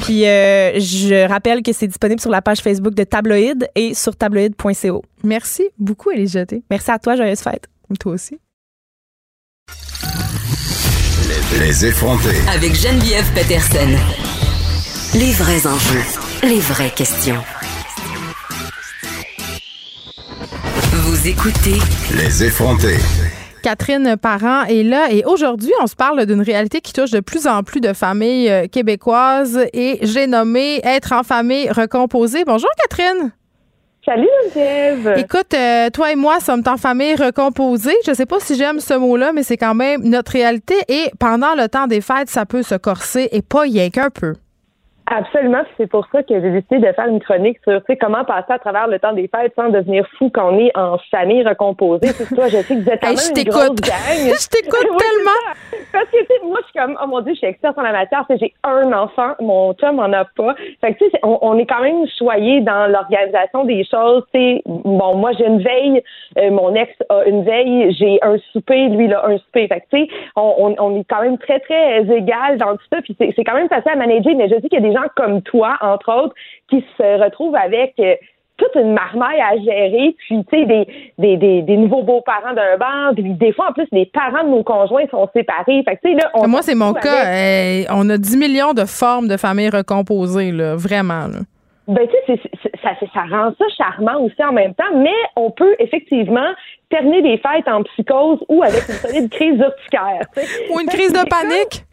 Puis je rappelle que c'est disponible sur la page Facebook de Tabloïd et sur tabloïd.co. Merci beaucoup, Élise Jetté. Merci à toi, joyeuse fête. Toi aussi. Les effrontés. Avec Geneviève Peterson. Les vrais enjeux. Les vraies questions. Vous écoutez Les effrontés. Catherine Parent est là et aujourd'hui, on se parle d'une réalité qui touche de plus en plus de familles québécoises et j'ai nommé être en famille recomposée. Bonjour Catherine. Salut Geneviève. Écoute, toi et moi sommes en famille recomposée. Je sais pas si j'aime ce mot-là, mais c'est quand même notre réalité et pendant le temps des fêtes, ça peut se corser et pas rien qu'un peu. Absolument, c'est pour ça que j'ai décidé de faire une chronique sur comment passer à travers le temps des fêtes sans devenir fou quand on est en famille recomposée. C'est toi, je sais que vous êtes quand même une grosse gang. Je t'écoute tellement. Parce que moi, je suis comme, oh mon Dieu, je suis experte en la matière. J'ai un enfant, mon chum en a pas. Fait que tu sais, on est quand même choyés dans l'organisation des choses. T'sais, bon, moi j'ai une veille, mon ex a une veille, j'ai un souper, lui il a un souper. Fait que tu sais, on est quand même très très égal dans tout ça. Puis c'est quand même facile à manager, mais je dis qu'il y a des gens comme toi, entre autres, qui se retrouvent avec toute une marmaille à gérer, puis tu sais, des nouveaux beaux-parents d'un bord, puis des fois, en plus, les parents de nos conjoints sont séparés. Fait que tu sais, là... Moi, c'est mon cas. On a 10 millions de formes de familles recomposées, là, vraiment, là. Ben tu sais, ça rend ça charmant aussi en même temps, mais on peut effectivement terminer des fêtes en psychose ou avec une solide crise urticaire. Ou une crise de panique.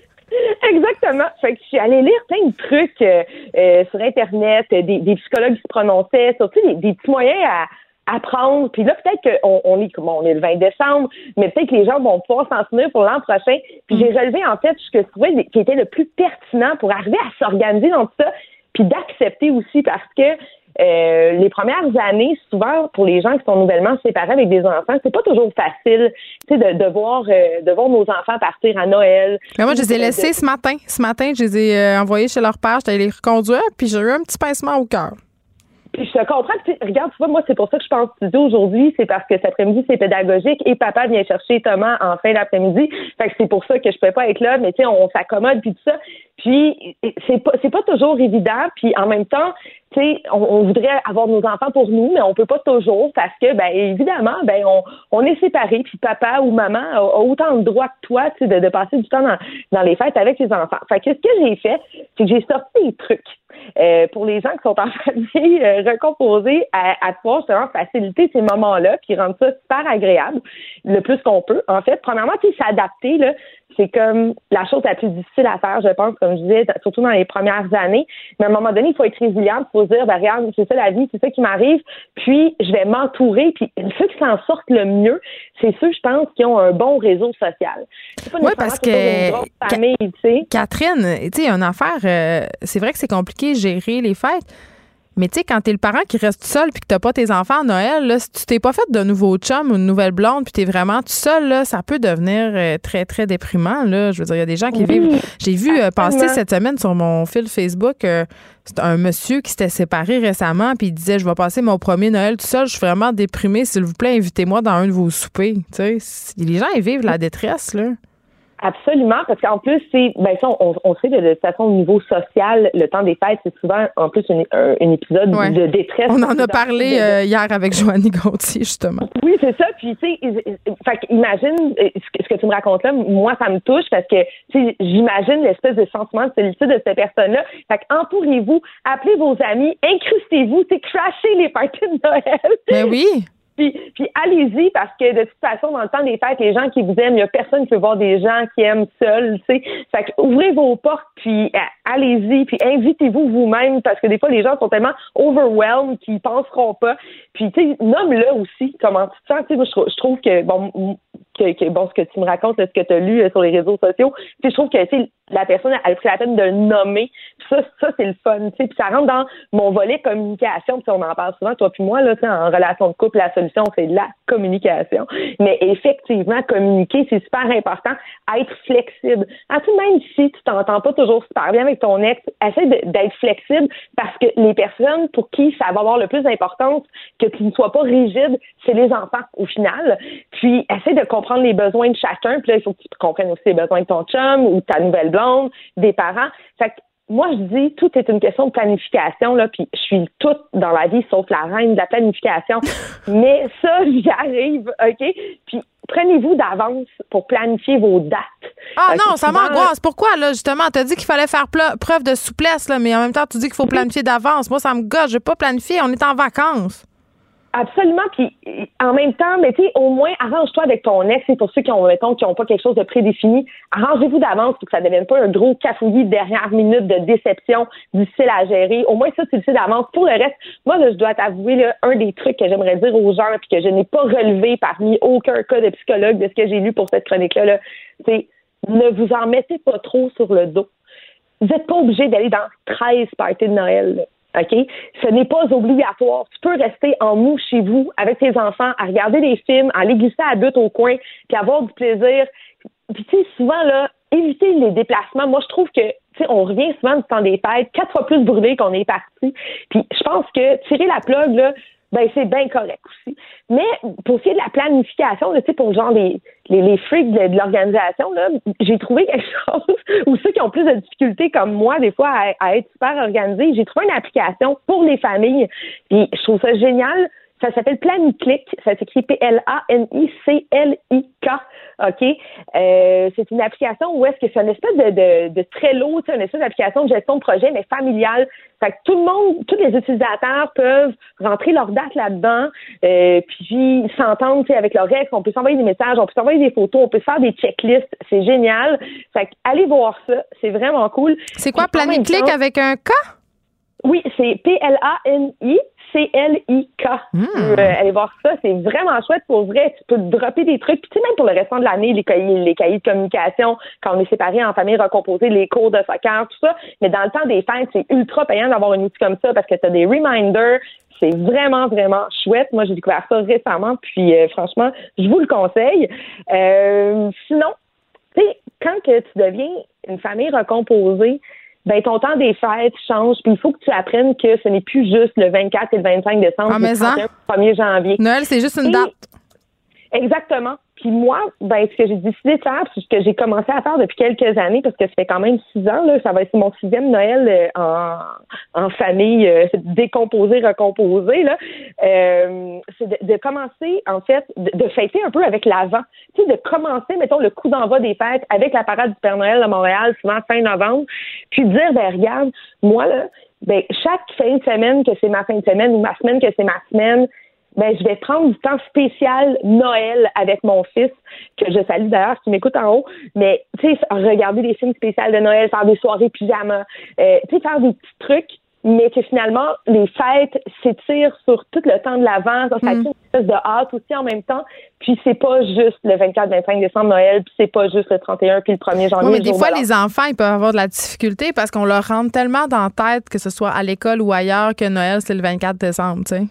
Exactement. Fait que je suis allée lire plein de trucs sur Internet, des psychologues qui se prononçaient, surtout des petits moyens à prendre. Puis là, peut-être qu'on est comment, on est le 20 décembre, mais peut-être que les gens vont pouvoir s'en tenir pour l'an prochain. Puis j'ai relevé en fait ce que je trouvais qui était le plus pertinent pour arriver à s'organiser dans tout ça. Puis d'accepter aussi, parce que les premières années, souvent, pour les gens qui sont nouvellement séparés avec des enfants, c'est pas toujours facile, tu sais, de voir nos enfants partir à Noël. Mais moi, je les ai laissés ce matin. Ce matin, je les ai envoyés chez leur père, j'étais allée les reconduire, puis j'ai eu un petit pincement au cœur. Puis je te comprends. Puis, regarde, tu vois, moi, c'est pour ça que je suis en studio aujourd'hui. C'est parce que cet après-midi, c'est pédagogique et papa vient chercher Thomas en fin d'après-midi. Fait que c'est pour ça que je peux pas être là. Mais tu sais, on s'accommode puis tout ça. Puis c'est pas toujours évident. Puis en même temps, tu sais, on voudrait avoir nos enfants pour nous, mais on peut pas toujours parce que, ben évidemment, ben on est séparés. Puis papa ou maman a autant le droit que toi, tu sais, de passer du temps dans les fêtes avec les enfants. Fait que ce que j'ai fait, c'est que j'ai sorti des trucs pour les gens qui sont en famille recomposés à pouvoir justement faciliter ces moments-là puis rendre ça super agréable le plus qu'on peut. En fait, premièrement, tu sais, s'adapter, là, c'est comme la chose la plus difficile à faire, je pense, comme je disais, surtout dans les premières années. Mais à un moment donné, il faut être résilient, il faut se dire, ben regarde, c'est ça la vie, c'est ça qui m'arrive, puis je vais m'entourer. Puis ceux qui s'en sortent le mieux, c'est ceux, je pense, qui ont un bon réseau social. C'est pas nécessairement parce que une grosse famille, tu sais. Catherine, tu sais, une affaire, c'est vrai que c'est compliqué gérer les fêtes. Mais tu sais, quand t'es le parent qui reste tout seul puis que t'as pas tes enfants à Noël, là, si tu t'es pas fait de nouveau chum ou une nouvelle blonde puis t'es vraiment tout seul, là, ça peut devenir très, très déprimant, là. Je veux dire, il y a des gens qui vivent... J'ai vu passer cette semaine sur mon fil Facebook c'est un monsieur qui s'était séparé récemment puis il disait « Je vais passer mon premier Noël tout seul, je suis vraiment déprimé, s'il vous plaît, invitez-moi dans un de vos soupers. » Tu sais, les gens, ils vivent la détresse, là. Absolument, parce qu'en plus, c'est on sait que de toute façon, au niveau social, le temps des fêtes, c'est souvent en plus un épisode de détresse. On en a parlé hier avec Joanie Gauthier, justement. Oui, c'est ça. Puis tu sais, imagine ce que tu me racontes là, moi ça me touche parce que tu sais, j'imagine l'espèce de sentiment de solitude de cette personne-là. Fait que entourez-vous, appelez vos amis, incrustez-vous, tu sais, crashez les parties de Noël. Mais oui. Puis allez-y, parce que de toute façon, dans le temps des fêtes, les gens qui vous aiment, il n'y a personne qui peut voir des gens qui aiment seuls, tu sais. Fait que ouvrez vos portes, puis allez-y, puis invitez-vous vous-même, parce que des fois, les gens sont tellement overwhelmed qu'ils ne penseront pas. Puis, tu sais, nomme-le aussi, comment tu te sens. Tu sais, moi, je trouve que, bon, ce que tu me racontes, ce que tu as lu sur les réseaux sociaux, tu sais, je trouve que, tu sais, la personne, elle pris la peine de le nommer. Puis ça, c'est le fun, tu sais. Puis ça rentre dans mon volet communication, puis on en parle souvent, toi puis moi, là, tu sais, en relation de couple, la solution, c'est la communication. Mais effectivement, communiquer, c'est super important. Être flexible. Même si tu t'entends pas toujours super bien avec ton ex, essaie d'être flexible, parce que les personnes pour qui ça va avoir le plus d'importance, que tu ne sois pas rigide, c'est les enfants, au final. Puis, essaie de comprendre les besoins de chacun. Puis là, il faut que tu comprennes aussi les besoins de ton chum ou de ta nouvelle blonde, des parents. Fait que moi, je dis, tout est une question de planification, là, puis je suis toute dans la vie, sauf la reine de la planification. Mais ça, j'y arrive, OK? Puis prenez-vous d'avance pour planifier vos dates. Ah non, ça m'angoisse. Pourquoi, là, justement? T'as dit qu'il fallait faire preuve de souplesse, là, mais en même temps, tu dis qu'il faut planifier d'avance. Moi, ça me gosse. Je vais pas planifier. On est en vacances. Absolument, puis en même temps, mais tu sais, au moins, arrange-toi avec ton ex, c'est pour ceux qui ont, mettons, qui n'ont pas quelque chose de prédéfini, arrangez-vous d'avance pour que ça ne devienne pas un gros cafouillis de dernière minute de déception, difficile à gérer. Au moins, ça, tu le sais d'avance. Pour le reste, moi, là, je dois t'avouer, là, un des trucs que j'aimerais dire aux gens, puis que je n'ai pas relevé parmi aucun cas de psychologue de ce que j'ai lu pour cette chronique-là, là, c'est ne vous en mettez pas trop sur le dos. Vous n'êtes pas obligé d'aller dans 13 parties de Noël, là. OK? Ce n'est pas obligatoire. Tu peux rester en mou chez vous avec tes enfants, à regarder des films, à aller glisser à but au coin, puis avoir du plaisir. Puis tu sais, souvent, là, éviter les déplacements. Moi, je trouve que, tu sais, on revient souvent du temps des fêtes, 4 fois plus brûlé qu'on est parti. Puis je pense que tirer la plug, là, ben c'est bien correct aussi. Mais pour ce qui est de la planification, là, pour genre les freaks de l'organisation, là, j'ai trouvé quelque chose, ou ceux qui ont plus de difficultés comme moi, des fois, à être super organisés, j'ai trouvé une application pour les familles. Puis je trouve ça génial. Ça s'appelle Planic-Click, ça s'écrit P-L-A-N-I-C-L-I-K, OK? C'est une application où est-ce que c'est une espèce de Trello, une espèce d'application de gestion de projet, mais familiale. Fait que tout le monde, tous les utilisateurs peuvent rentrer leur date là-dedans, puis s'entendre avec leur ex, on peut s'envoyer des messages, on peut s'envoyer des photos, on peut faire des checklists, c'est génial. Fait que allez voir ça, c'est vraiment cool. C'est quoi Planic-Click avec un K? Oui, c'est P-L-A-N-I-C-L-I-K. Allez voir ça, c'est vraiment chouette pour vrai. Tu peux te dropper des trucs. Puis tu sais, même pour le restant de l'année, les cahiers de communication, quand on est séparés en famille, recomposer les cours de soccer, tout ça. Mais dans le temps des fêtes, c'est ultra payant d'avoir un outil comme ça parce que tu as des reminders. C'est vraiment, vraiment chouette. Moi, j'ai découvert ça récemment. Puis franchement, je vous le conseille. Sinon, tu sais, quand que tu deviens une famille recomposée, ben ton temps des fêtes change, puis il faut que tu apprennes que ce n'est plus juste le 24 et le 25 décembre, ah, mais le 1er janvier. Noël, c'est juste une date. Exactement. Puis moi, ben ce que j'ai décidé de faire, ce que j'ai commencé à faire depuis quelques années, parce que ça fait quand même 6 ans, là, ça va être mon 6e Noël en famille décomposée, recomposée, là. C'est de commencer, en fait, de fêter un peu avec l'avant. Tu sais, de commencer, mettons, le coup d'envoi des fêtes avec la parade du Père Noël à Montréal, souvent fin novembre, puis dire, ben regarde, moi, là, ben chaque fin de semaine que c'est ma fin de semaine ou ma semaine que c'est ma semaine, ben je vais prendre du temps spécial Noël avec mon fils, que je salue d'ailleurs, qui m'écoute en haut, mais tu sais, regarder des films spéciaux de Noël, faire des soirées pyjama, tu sais, faire des petits trucs, mais que finalement, les fêtes s'étirent sur tout le temps de l'avant, ça crée une espèce de hâte aussi en même temps, puis c'est pas juste le 24-25 décembre Noël, puis c'est pas juste le 31 puis le 1er janvier. Oui, mais des fois, les enfants, ils peuvent avoir de la difficulté parce qu'on leur rentre tellement dans la tête, que ce soit à l'école ou ailleurs, que Noël, c'est le 24 décembre, tu sais.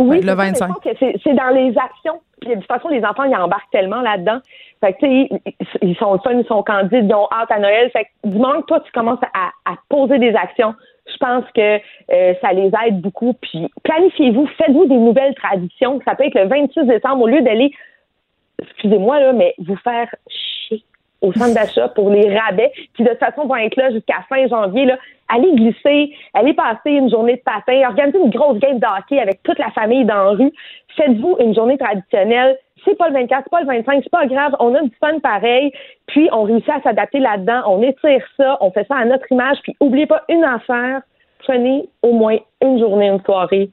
Oui, le 25. C'est dans les actions. Puis, de toute façon, les enfants, ils embarquent tellement là-dedans. Fait que, tu sais, ils sont fun, ils sont candides, ils ont hâte à Noël. Fait que, du moment que toi, tu commences à poser des actions, je pense que ça les aide beaucoup. Puis, planifiez-vous, faites-vous des nouvelles traditions. Ça peut être le 26 décembre, au lieu d'aller, excusez-moi, là, mais vous faire chier au centre d'achat pour les rabais, qui de toute façon vont être là jusqu'à fin janvier, là. Allez glisser, allez passer une journée de patin, organisez une grosse game de hockey avec toute la famille dans la rue, faites-vous une journée traditionnelle, c'est pas le 24, c'est pas le 25, c'est pas grave, on a du fun pareil, puis on réussit à s'adapter là-dedans, on étire ça, on fait ça à notre image, puis oubliez pas une affaire, prenez au moins une journée, une soirée,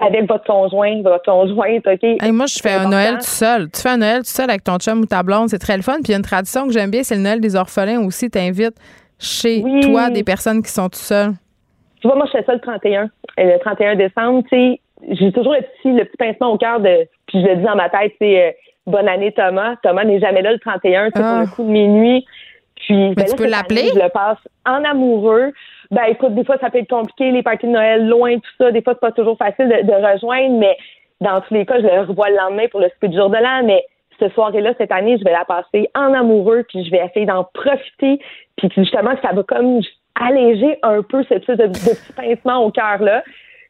avec votre conjoint, votre conjointe, OK? Hey, moi, je fais un Noël tout seul. Tu fais un Noël tout seul avec ton chum ou ta blonde, c'est très le fun. Puis il y a une tradition que j'aime bien, c'est le Noël des orphelins aussi. T'invites chez toi des personnes qui sont tout seules. Tu vois, moi, je fais ça le 31. Le 31 décembre, tu sais, j'ai toujours le petit pincement au cœur de... Puis je le dis dans ma tête, c'est bonne année, Thomas. Thomas n'est jamais là le 31, c'est pour le coup de minuit. Puis, ben là, tu peux l'appeler? Année, je le passe en amoureux. Ben écoute, des fois, ça peut être compliqué, les parties de Noël loin, tout ça. Des fois, c'est pas toujours facile de rejoindre, mais dans tous les cas, je le revois le lendemain pour le souper du jour de l'an. Mais cette soirée-là, cette année, je vais la passer en amoureux, puis je vais essayer d'en profiter. Puis justement, ça va comme alléger un peu ce petit pincement au cœur-là.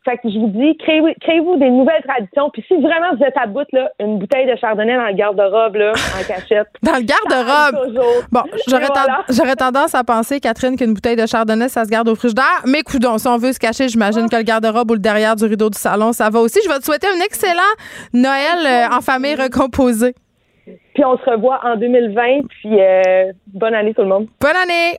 Fait que je vous dis, créez-vous des nouvelles traditions. Puis si vraiment vous êtes à bout, là, une bouteille de chardonnay dans le garde-robe, là, en cachette. Dans le garde-robe? Bon, j'aurais tendance à penser, Catherine, qu'une bouteille de chardonnay, ça se garde au frigidaire. Mais coudonc, si on veut se cacher, j'imagine que le garde-robe ou le derrière du rideau du salon, ça va aussi. Je vais te souhaiter un excellent Noël en famille recomposée. Puis on se revoit en 2020. Puis bonne année, tout le monde. Bonne année!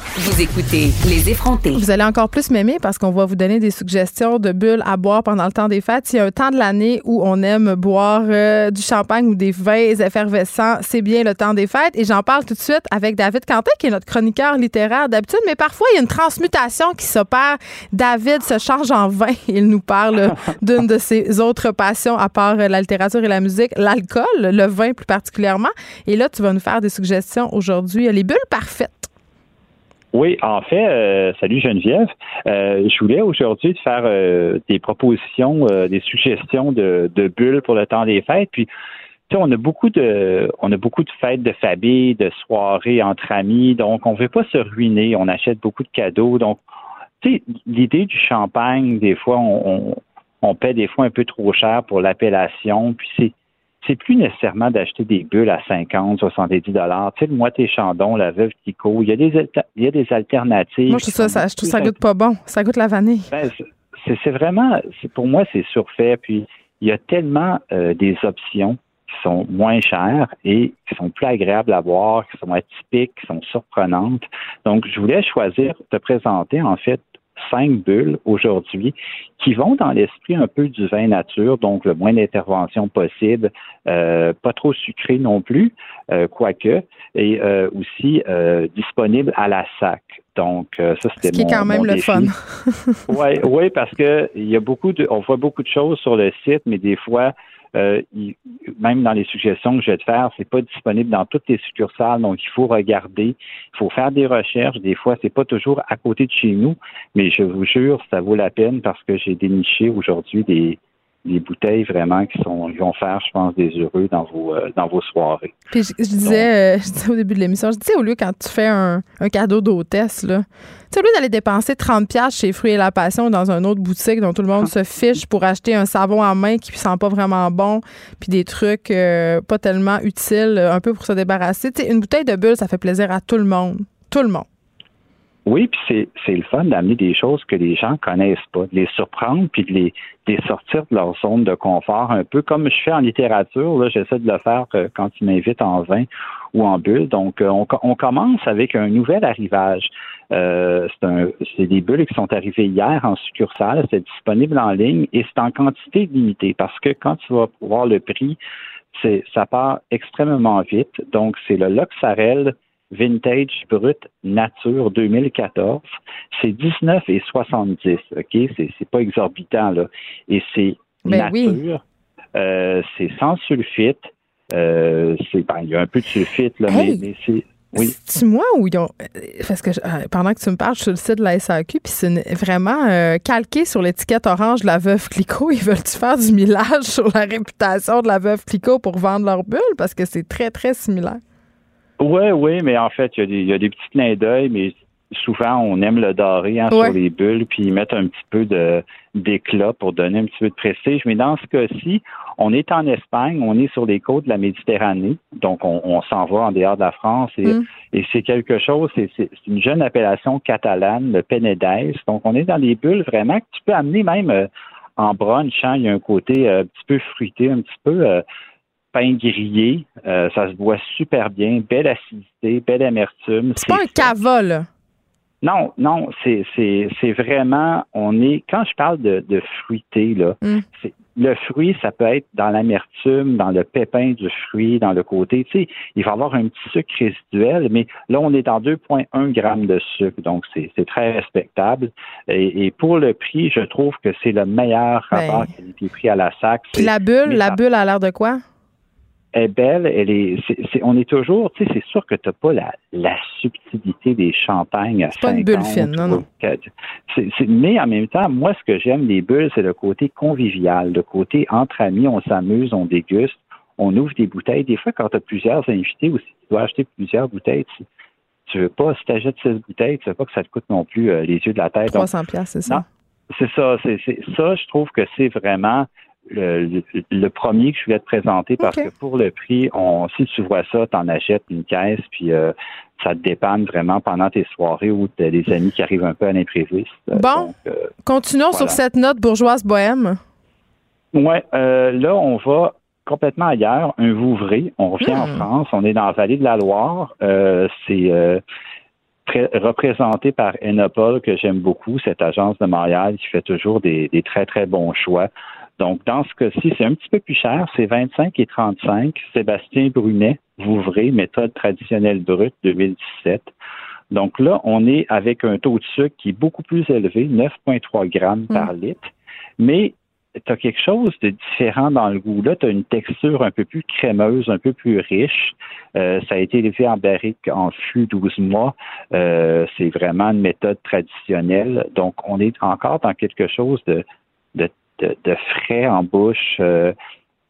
vous écoutez Les effrontés. Vous allez encore plus m'aimer parce qu'on va vous donner des suggestions de bulles à boire pendant le temps des fêtes. Il y a un temps de l'année où on aime boire du champagne ou des vins effervescents. C'est bien le temps des fêtes. Et j'en parle tout de suite avec David Quentin, qui est notre chroniqueur littéraire d'habitude. Mais parfois, il y a une transmutation qui s'opère. David se change en vin. Il nous parle d'une de ses autres passions, à part la littérature et la musique, l'alcool, le vin plus particulièrement. Et là, tu vas nous faire des suggestions aujourd'hui. Les bulles parfaites. Oui, en fait, salut Geneviève. Je voulais aujourd'hui te faire des propositions, des suggestions de bulles pour le temps des fêtes. Puis On a beaucoup de fêtes de famille, de soirées entre amis, donc on ne veut pas se ruiner, on achète beaucoup de cadeaux. Donc, tu sais, l'idée du champagne, des fois, on paie des fois un peu trop cher pour l'appellation, puis c'est plus nécessairement d'acheter des bulles à 50, 70 $. Tu sais, le Moët & Chandon, la Veuve Clicquot, il y a des alternatives. Moi, je trouve je trouve ça goûte pas bon. Ça goûte la vanille. Ben, c'est vraiment, pour moi, c'est surfait. Puis, il y a tellement des options qui sont moins chères et qui sont plus agréables à voir, qui sont atypiques, qui sont surprenantes. Donc, je voulais choisir de présenter, en fait, 5 bulles aujourd'hui qui vont dans l'esprit un peu du vin nature, donc le moins d'intervention possible, pas trop sucré non plus, quoique, et aussi disponible à la sac. Donc, ça, c'était ce qui est quand même le fun. Oui, parce que on voit beaucoup de choses sur le site, mais des fois, même dans les suggestions que je vais te faire, c'est pas disponible dans toutes les succursales, donc il faut regarder, il faut faire des recherches. Des fois, c'est pas toujours à côté de chez nous, mais je vous jure, ça vaut la peine parce que j'ai déniché aujourd'hui des bouteilles vraiment qui vont faire, je pense, des heureux dans vos soirées. Puis je disais au début de l'émission, je disais au lieu quand tu fais un cadeau d'hôtesse, là, tu sais, au lieu d'aller dépenser 30$ chez Fruits et la Passion dans une autre boutique dont tout le monde se fiche pour acheter un savon à main qui sent pas vraiment bon, puis des trucs pas tellement utiles, un peu pour se débarrasser. Tu sais, une bouteille de bulle, ça fait plaisir à tout le monde. Tout le monde. Oui, puis c'est le fun d'amener des choses que les gens connaissent pas, de les surprendre puis de les sortir de leur zone de confort un peu comme je fais en littérature. Là, j'essaie de le faire quand ils m'invitent en vin ou en bulle. Donc, on commence avec un nouvel arrivage. C'est des bulles qui sont arrivées hier en succursale. C'est disponible en ligne et c'est en quantité limitée parce que quand tu vas voir le prix, ça part extrêmement vite. Donc, c'est le Loxarel Vintage Brut Nature 2014, c'est 19,70. OK? C'est pas exorbitant, là. Et c'est nature. Oui. C'est sans sulfite. Il y a un peu de sulfite, là, mais c'est. Oui. C'est-tu moi ou ils ont. Parce que pendant que tu me parles, je suis sur le site de la SAQ, puis c'est vraiment calqué sur l'étiquette orange de la Veuve Clicquot. Ils veulent-tu faire du millage sur la réputation de la Veuve Clicquot pour vendre leur bulle? Parce que c'est très, très similaire. Oui, mais en fait, il y a des petits clins d'œil, mais souvent, on aime le doré sur les bulles, puis ils mettent un petit peu d'éclat pour donner un petit peu de prestige. Mais dans ce cas-ci, on est en Espagne, on est sur les côtes de la Méditerranée, donc on s'en va en dehors de la France, et c'est quelque chose, c'est une jeune appellation catalane, le Penedès. Donc, on est dans des bulles vraiment que tu peux amener même en brunch, hein, il y a un côté un petit peu fruité, un petit peu... pain grillé, ça se boit super bien, belle acidité, belle amertume. C'est pas un cava, là. Non, c'est vraiment, quand je parle de fruité, là, le fruit, ça peut être dans l'amertume, dans le pépin du fruit, dans le côté, tu sais, il va y avoir un petit sucre résiduel, mais là, on est dans 2,1 grammes de sucre, donc c'est très respectable. Et pour le prix, je trouve que c'est le meilleur rapport qualité-prix à la SAC. Puis la bulle a l'air de quoi? Est belle, on est toujours, tu sais, c'est sûr que t'as pas la subtilité des champagnes à 50. C'est pas une bulle fine, non. Mais en même temps, moi, ce que j'aime des bulles, c'est le côté convivial, le côté entre amis, on s'amuse, on déguste, on ouvre des bouteilles. Des fois, quand t'as plusieurs invités ou si tu dois acheter plusieurs bouteilles, tu veux pas, si t'achètes 6 bouteilles, tu veux pas que ça te coûte non plus les yeux de la tête. 300$, c'est ça? Non, c'est ça. Ça, je trouve que c'est vraiment... Le premier que je voulais te présenter parce que pour le prix, si tu vois ça, t'en achètes une caisse puis ça te dépanne vraiment pendant tes soirées ou t'as des amis qui arrivent un peu à l'impréviste. Bon, donc, continuons sur cette note bourgeoise bohème. Ouais, là on va complètement ailleurs, un Vouvray, on revient en France, on est dans la vallée de la Loire, c'est représenté par Enopole que j'aime beaucoup, cette agence de Montréal qui fait toujours des très très bons choix. Donc, dans ce cas-ci, c'est un petit peu plus cher, c'est 25,35. Sébastien Brunet, Vouvray, méthode traditionnelle brute, 2017. Donc là, on est avec un taux de sucre qui est beaucoup plus élevé, 9,3 grammes par litre. Mais tu as quelque chose de différent dans le goût. Là, tu as une texture un peu plus crémeuse, un peu plus riche. Ça a été élevé en barrique en fût 12 mois. C'est vraiment une méthode traditionnelle. Donc, on est encore dans quelque chose de frais en bouche,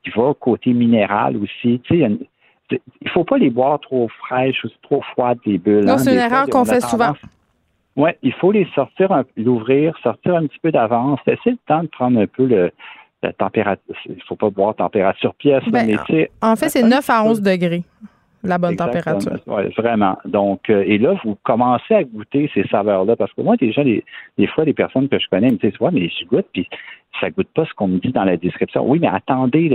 qui va côté minéral aussi. Tu sais, il faut pas les boire trop fraîches ou trop froides, les bulles. Non, c'est une erreur qu'on fait souvent. Oui, il faut les sortir, l'ouvrir, sortir un petit peu d'avance, laisser le temps de prendre un peu la température. Il faut pas boire température pièce. Ben, mais en fait, c'est 9 à 11 degrés, la bonne température. Oui, vraiment. Donc, et là, vous commencez à goûter ces saveurs-là, parce que moi, déjà, des fois, les personnes que je connais me disent, ouais, mais je goûte, puis ça goûte pas ce qu'on me dit dans la description. Oui, mais attendez,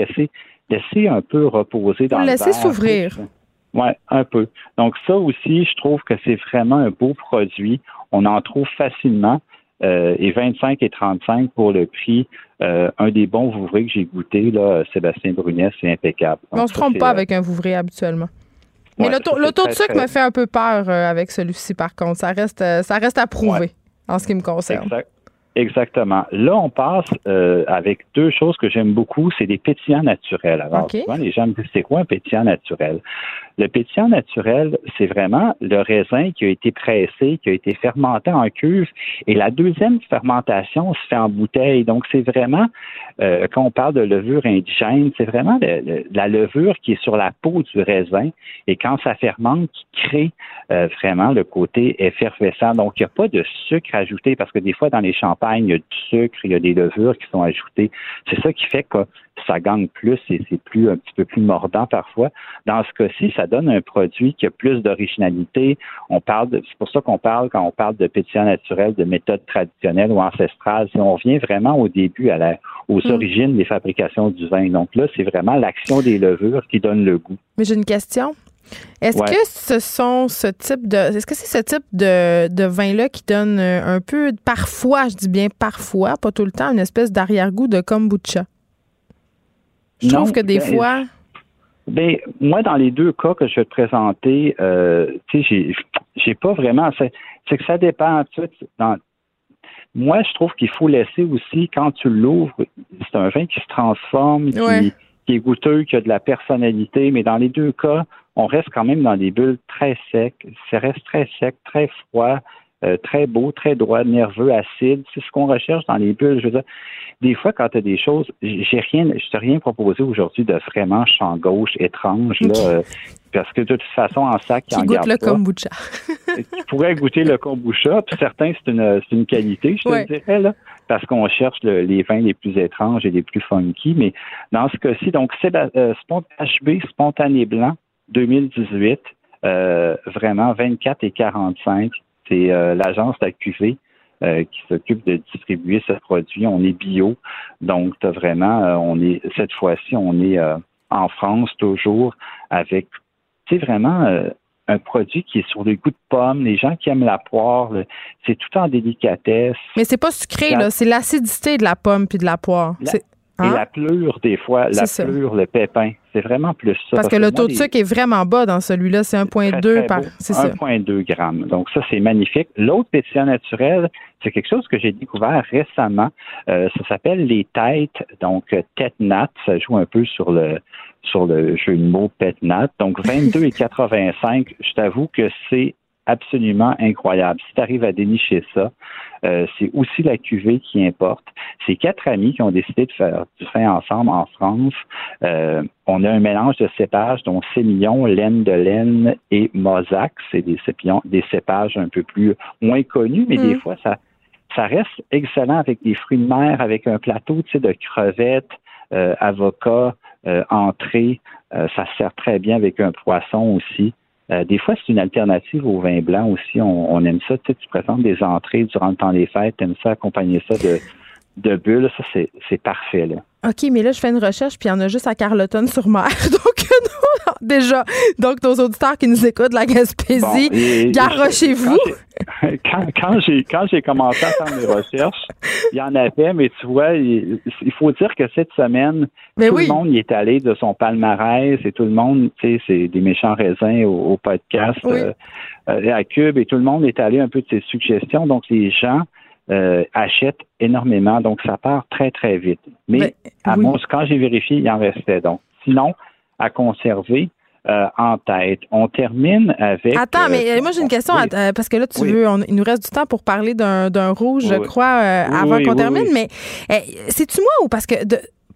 laissez un peu reposer dans le verre. Laissez s'ouvrir. Oui, un peu. Donc, ça aussi, je trouve que c'est vraiment un beau produit. On en trouve facilement. Et 25 et 35 pour le prix. Un des bons Vouvrés que j'ai goûté, là, Sébastien Brunet, c'est impeccable. Donc, on ne se trompe pas avec un Vouvré habituellement. Mais le taux de sucre me fait un peu peur avec celui-ci, par contre. Ça reste à prouver en ce qui me concerne. Exactement. Là, on passe avec deux choses que j'aime beaucoup, c'est des pétillants naturels. Alors, souvent, les gens me disent, c'est quoi un pétillant naturel? Le pétillant naturel, c'est vraiment le raisin qui a été pressé, qui a été fermenté en cuve, et la deuxième fermentation se fait en bouteille. Donc, c'est vraiment, quand on parle de levure indigène, c'est vraiment la levure qui est sur la peau du raisin, et quand ça fermente, qui crée vraiment le côté effervescent. Donc, il n'y a pas de sucre ajouté, parce que des fois, dans les champagnes, il y a du sucre, il y a des levures qui sont ajoutées. C'est ça qui fait que ça gagne plus et c'est plus un petit peu plus mordant parfois. Dans ce cas-ci, ça donne un produit qui a plus d'originalité. C'est pour ça qu'on parle, quand on parle de pétillant naturel, de méthode traditionnelle ou ancestrale, si on revient vraiment au début, aux origines des fabrications du vin. Donc là, c'est vraiment l'action des levures qui donne le goût. Mais j'ai une question. Est-ce que c'est ce type de vin-là qui donne un peu, parfois, je dis bien parfois, pas tout le temps, une espèce d'arrière-goût de kombucha? Je trouve que des fois... Bien, moi, dans les deux cas que je vais te présenter, tu sais, j'ai pas vraiment... C'est que ça dépend. Moi, je trouve qu'il faut laisser aussi, quand tu l'ouvres, c'est un vin qui se transforme, qui est goûteux, qui a de la personnalité, mais dans les deux cas, on reste quand même dans des bulles très secs. Ça reste très sec, très froid, très beau, très droit, nerveux, acide. C'est ce qu'on recherche dans les bulles. Je veux dire, des fois, quand tu as des choses, je t'ai rien proposé aujourd'hui de vraiment champ gauche étrange, là, parce que de toute façon, en sac, il en garde pas. Tu goûtes le kombucha. Tu pourrais goûter le kombucha, puis certains, c'est une qualité, je te dirais, là, parce qu'on cherche les vins les plus étranges et les plus funky, mais dans ce cas-ci, donc, c'est HB, spontané blanc, 2018, vraiment 24 et 45. C'est l'agence de la cuvée qui s'occupe de distribuer ce produit. On est bio, donc vraiment, cette fois-ci, on est en France toujours avec, tu sais, vraiment un produit qui est sur le goût de pomme. Les gens qui aiment la poire, c'est tout en délicatesse. Mais c'est pas sucré, là, c'est l'acidité de la pomme puis de la poire. Et la pleure, des fois, le pépin, c'est vraiment plus ça. Parce que le taux de sucre est vraiment bas dans celui-là, c'est 1,2 par... 1,2 grammes, donc ça, c'est magnifique. L'autre pétillant naturel, c'est quelque chose que j'ai découvert récemment, ça s'appelle les têtes, donc tête nat, ça joue un peu sur le jeu de mots tête nat, donc 22,85, je t'avoue que c'est absolument incroyable. Si tu arrives à dénicher ça, c'est aussi la cuvée qui importe. C'est 4 amis qui ont décidé de faire du vin ensemble en France. On a un mélange de cépages, dont sémillon, laine de laine et mosaque. C'est des cépages un peu plus moins connus, mais des fois, ça reste excellent avec des fruits de mer, avec un plateau de crevettes, avocats, entrées. Ça se sert très bien avec un poisson aussi. Des fois, c'est une alternative au vin blanc aussi. On aime ça. Tu présentes des entrées durant le temps des fêtes. Tu aimes ça, accompagner ça de bulles. Ça, c'est parfait, là. OK, mais là, je fais une recherche, puis il y en a juste à Carleton-sur-Mer. Donc, déjà, nos auditeurs qui nous écoutent, la Gaspésie, garochez-vous. Quand j'ai commencé à faire mes recherches, il y en avait, mais tu vois, il faut dire que cette semaine, tout le monde y est allé de son palmarès et tout le monde, tu sais, c'est des méchants raisins au podcast à Cube, et tout le monde est allé un peu de ses suggestions. Donc, les gens achètent énormément. Donc, ça part très, très vite. Mais quand j'ai vérifié, il en restait. Donc, sinon... à conserver en tête. On termine avec... Attends, mais moi j'ai une question, parce que là tu veux, il nous reste du temps pour parler d'un rouge, je crois, avant qu'on termine, mais c'est-tu moi ou parce que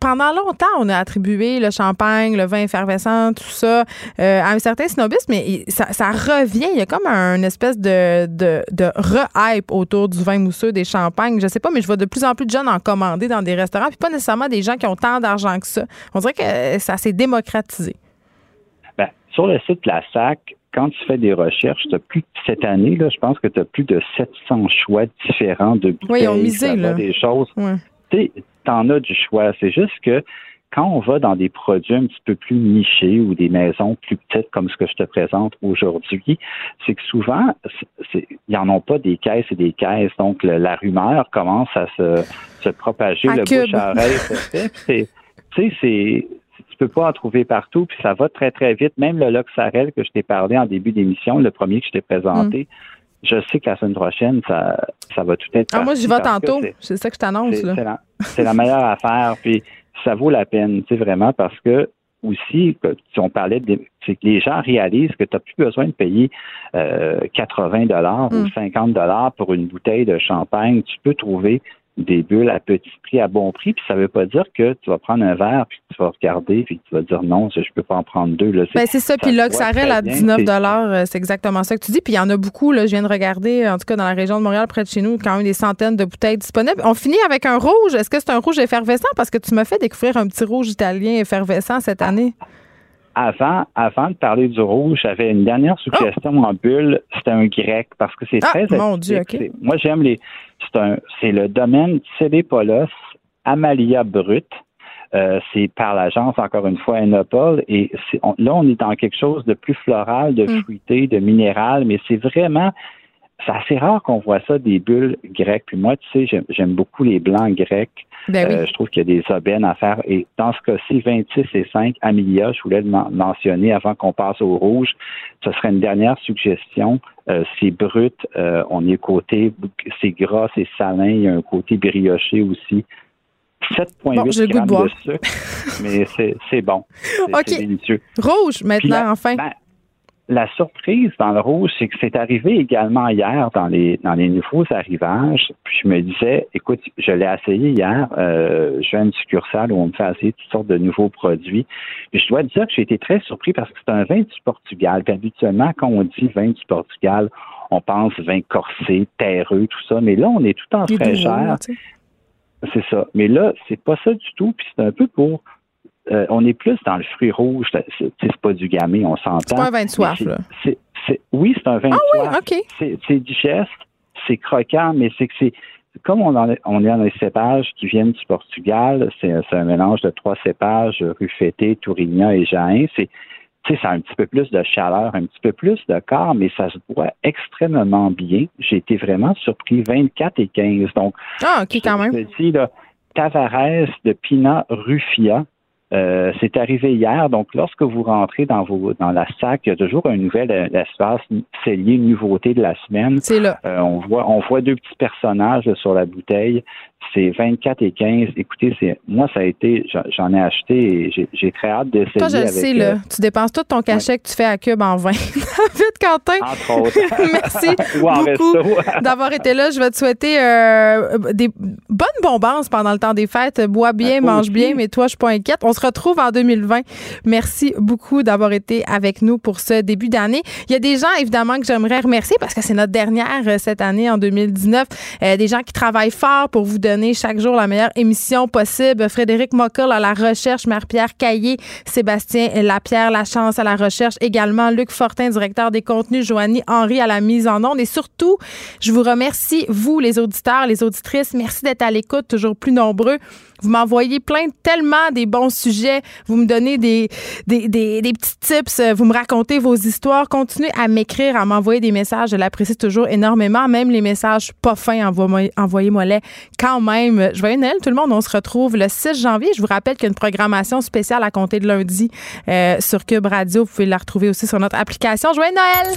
pendant longtemps, on a attribué le champagne, le vin effervescent, tout ça, à un certain snobisme, mais ça revient. Il y a comme une espèce de re-hype autour du vin mousseux, des champagnes. Je sais pas, mais je vois de plus en plus de jeunes en commander dans des restaurants, puis pas nécessairement des gens qui ont tant d'argent que ça. On dirait que ça s'est démocratisé. Bien, sur le site de la SAC, quand tu fais des recherches, t'as plus, cette année, là, je pense que tu as plus de 700 choix différents de bouteilles. Oui, ils ont misé, là. Des choses. Ouais. T'en as du choix. C'est juste que quand on va dans des produits un petit peu plus nichés ou des maisons plus petites comme ce que je te présente aujourd'hui, c'est que souvent, ils n'en ont pas des caisses et des caisses. Donc, la rumeur commence à se propager. À le bouche à oreille, tu peux pas en trouver partout, puis ça va très, très vite. Même le Loxarel que je t'ai parlé en début d'émission, le premier que je t'ai présenté, je sais que la semaine prochaine, ça va tout être... Ah, moi, j'y vais tantôt. C'est ça que je t'annonce. C'est la meilleure affaire, puis ça vaut la peine, tu sais, vraiment, parce que aussi, si on parlait de... C'est que les gens réalisent que tu n'as plus besoin de payer 80 $ ou 50 $ pour une bouteille de champagne. Tu peux trouver des bulles à petit prix, à bon prix, puis ça veut pas dire que tu vas prendre un verre, puis tu vas regarder, puis tu vas dire non, je peux pas en prendre deux. Là, c'est ça, puis l'Oxarel à 19 $, c'est exactement ça que tu dis, puis il y en a beaucoup, là, je viens de regarder, en tout cas dans la région de Montréal, près de chez nous, quand même des centaines de bouteilles disponibles. On finit avec un rouge, est-ce que c'est un rouge effervescent? Parce que tu m'as fait découvrir un petit rouge italien effervescent cette année. Avant de parler du rouge, j'avais une dernière suggestion en bulle. C'était un grec parce que c'est très atypique. Mon Dieu, okay. Moi, j'aime les. C'est le domaine Célépolos Amalia Brut. C'est par l'agence, encore une fois, à Enopole. Et on est dans quelque chose de plus floral, de fruité, de minéral, mais c'est vraiment. C'est assez rare qu'on voit ça, des bulles grecques. Puis moi, tu sais, j'aime beaucoup les blancs grecs. Ben oui. Je trouve qu'il y a des aubaines à faire. Et dans ce cas-ci, 26,5 Amelia, je voulais le mentionner avant qu'on passe au rouge. Ce serait une dernière suggestion. C'est brut. On est côté, c'est gras, c'est salin. Il y a un côté brioché aussi. 7,8 grammes de sucre. Mais c'est bon. C'est délicieux. Rouge, maintenant, là, enfin. La surprise dans le rouge, c'est que c'est arrivé également hier dans les nouveaux arrivages. Puis je me disais, écoute, je l'ai essayé hier. Je vais à une succursale où on me fait essayer toutes sortes de nouveaux produits. Puis je dois dire que j'ai été très surpris parce que c'est un vin du Portugal. Puis habituellement, quand on dit vin du Portugal, on pense vin corsé, terreux, tout ça. Mais là, on est tout en fraîcheur. C'est ça. Mais là, c'est pas ça du tout. Puis c'est un peu pour... on est plus dans le fruit rouge. C'est pas du gamay, on s'entend. C'est pas un vin de soif, là. Oui, c'est un vin de soif. Ah oui, OK. C'est digeste, c'est croquant, mais c'est comme on est dans les cépages qui viennent du Portugal, c'est un mélange de 3 cépages, Ruffété, Tourignan et Jaen. Ça a un petit peu plus de chaleur, un petit peu plus de corps, mais ça se boit extrêmement bien. J'ai été vraiment surpris. 24,15 $. Donc, quand même. Je te dis, là, Tavares de Pina Ruffia. C'est arrivé hier, donc lorsque vous rentrez dans la SAC, il y a toujours un nouvel espace cellier, nouveauté de la semaine. C'est là. On voit deux petits personnages sur la bouteille. C'est 24,15 $. Écoutez, moi, ça a été, j'en ai acheté et j'ai très hâte d'essayer. Toi, je le sais, là. Tu dépenses tout ton cachet que tu fais à Cube en vin. Vite, Quentin. Entre autres. Merci beaucoup d'avoir été là. Je vais te souhaiter des bonnes bombances pendant le temps des fêtes. Bois bien, mange bien, mais toi, je suis pas inquiète. On se retrouve en 2020. Merci beaucoup d'avoir été avec nous pour ce début d'année. Il y a des gens, évidemment, que j'aimerais remercier parce que c'est notre dernière cette année, en 2019. Des gens qui travaillent fort pour vous donner chaque jour la meilleure émission possible. Frédéric Mockel à la recherche, Marie-Pierre Caillé, Sébastien Lapierre, La Chance à la recherche également, Luc Fortin, directeur des contenus, Joanie Henry à la mise en onde. Et surtout, je vous remercie, vous, les auditeurs, les auditrices. Merci d'être à l'écoute, toujours plus nombreux. Vous m'envoyez tellement des bons sujets. Vous me donnez des petits tips. Vous me racontez vos histoires. Continuez à m'écrire, à m'envoyer des messages. Je l'apprécie toujours énormément. Même les messages pas fins, envoyez-moi-les quand même. Joyeux Noël, tout le monde. On se retrouve le 6 janvier. Je vous rappelle qu'il y a une programmation spéciale à compter de lundi sur Cube Radio. Vous pouvez la retrouver aussi sur notre application. Joyeux Noël!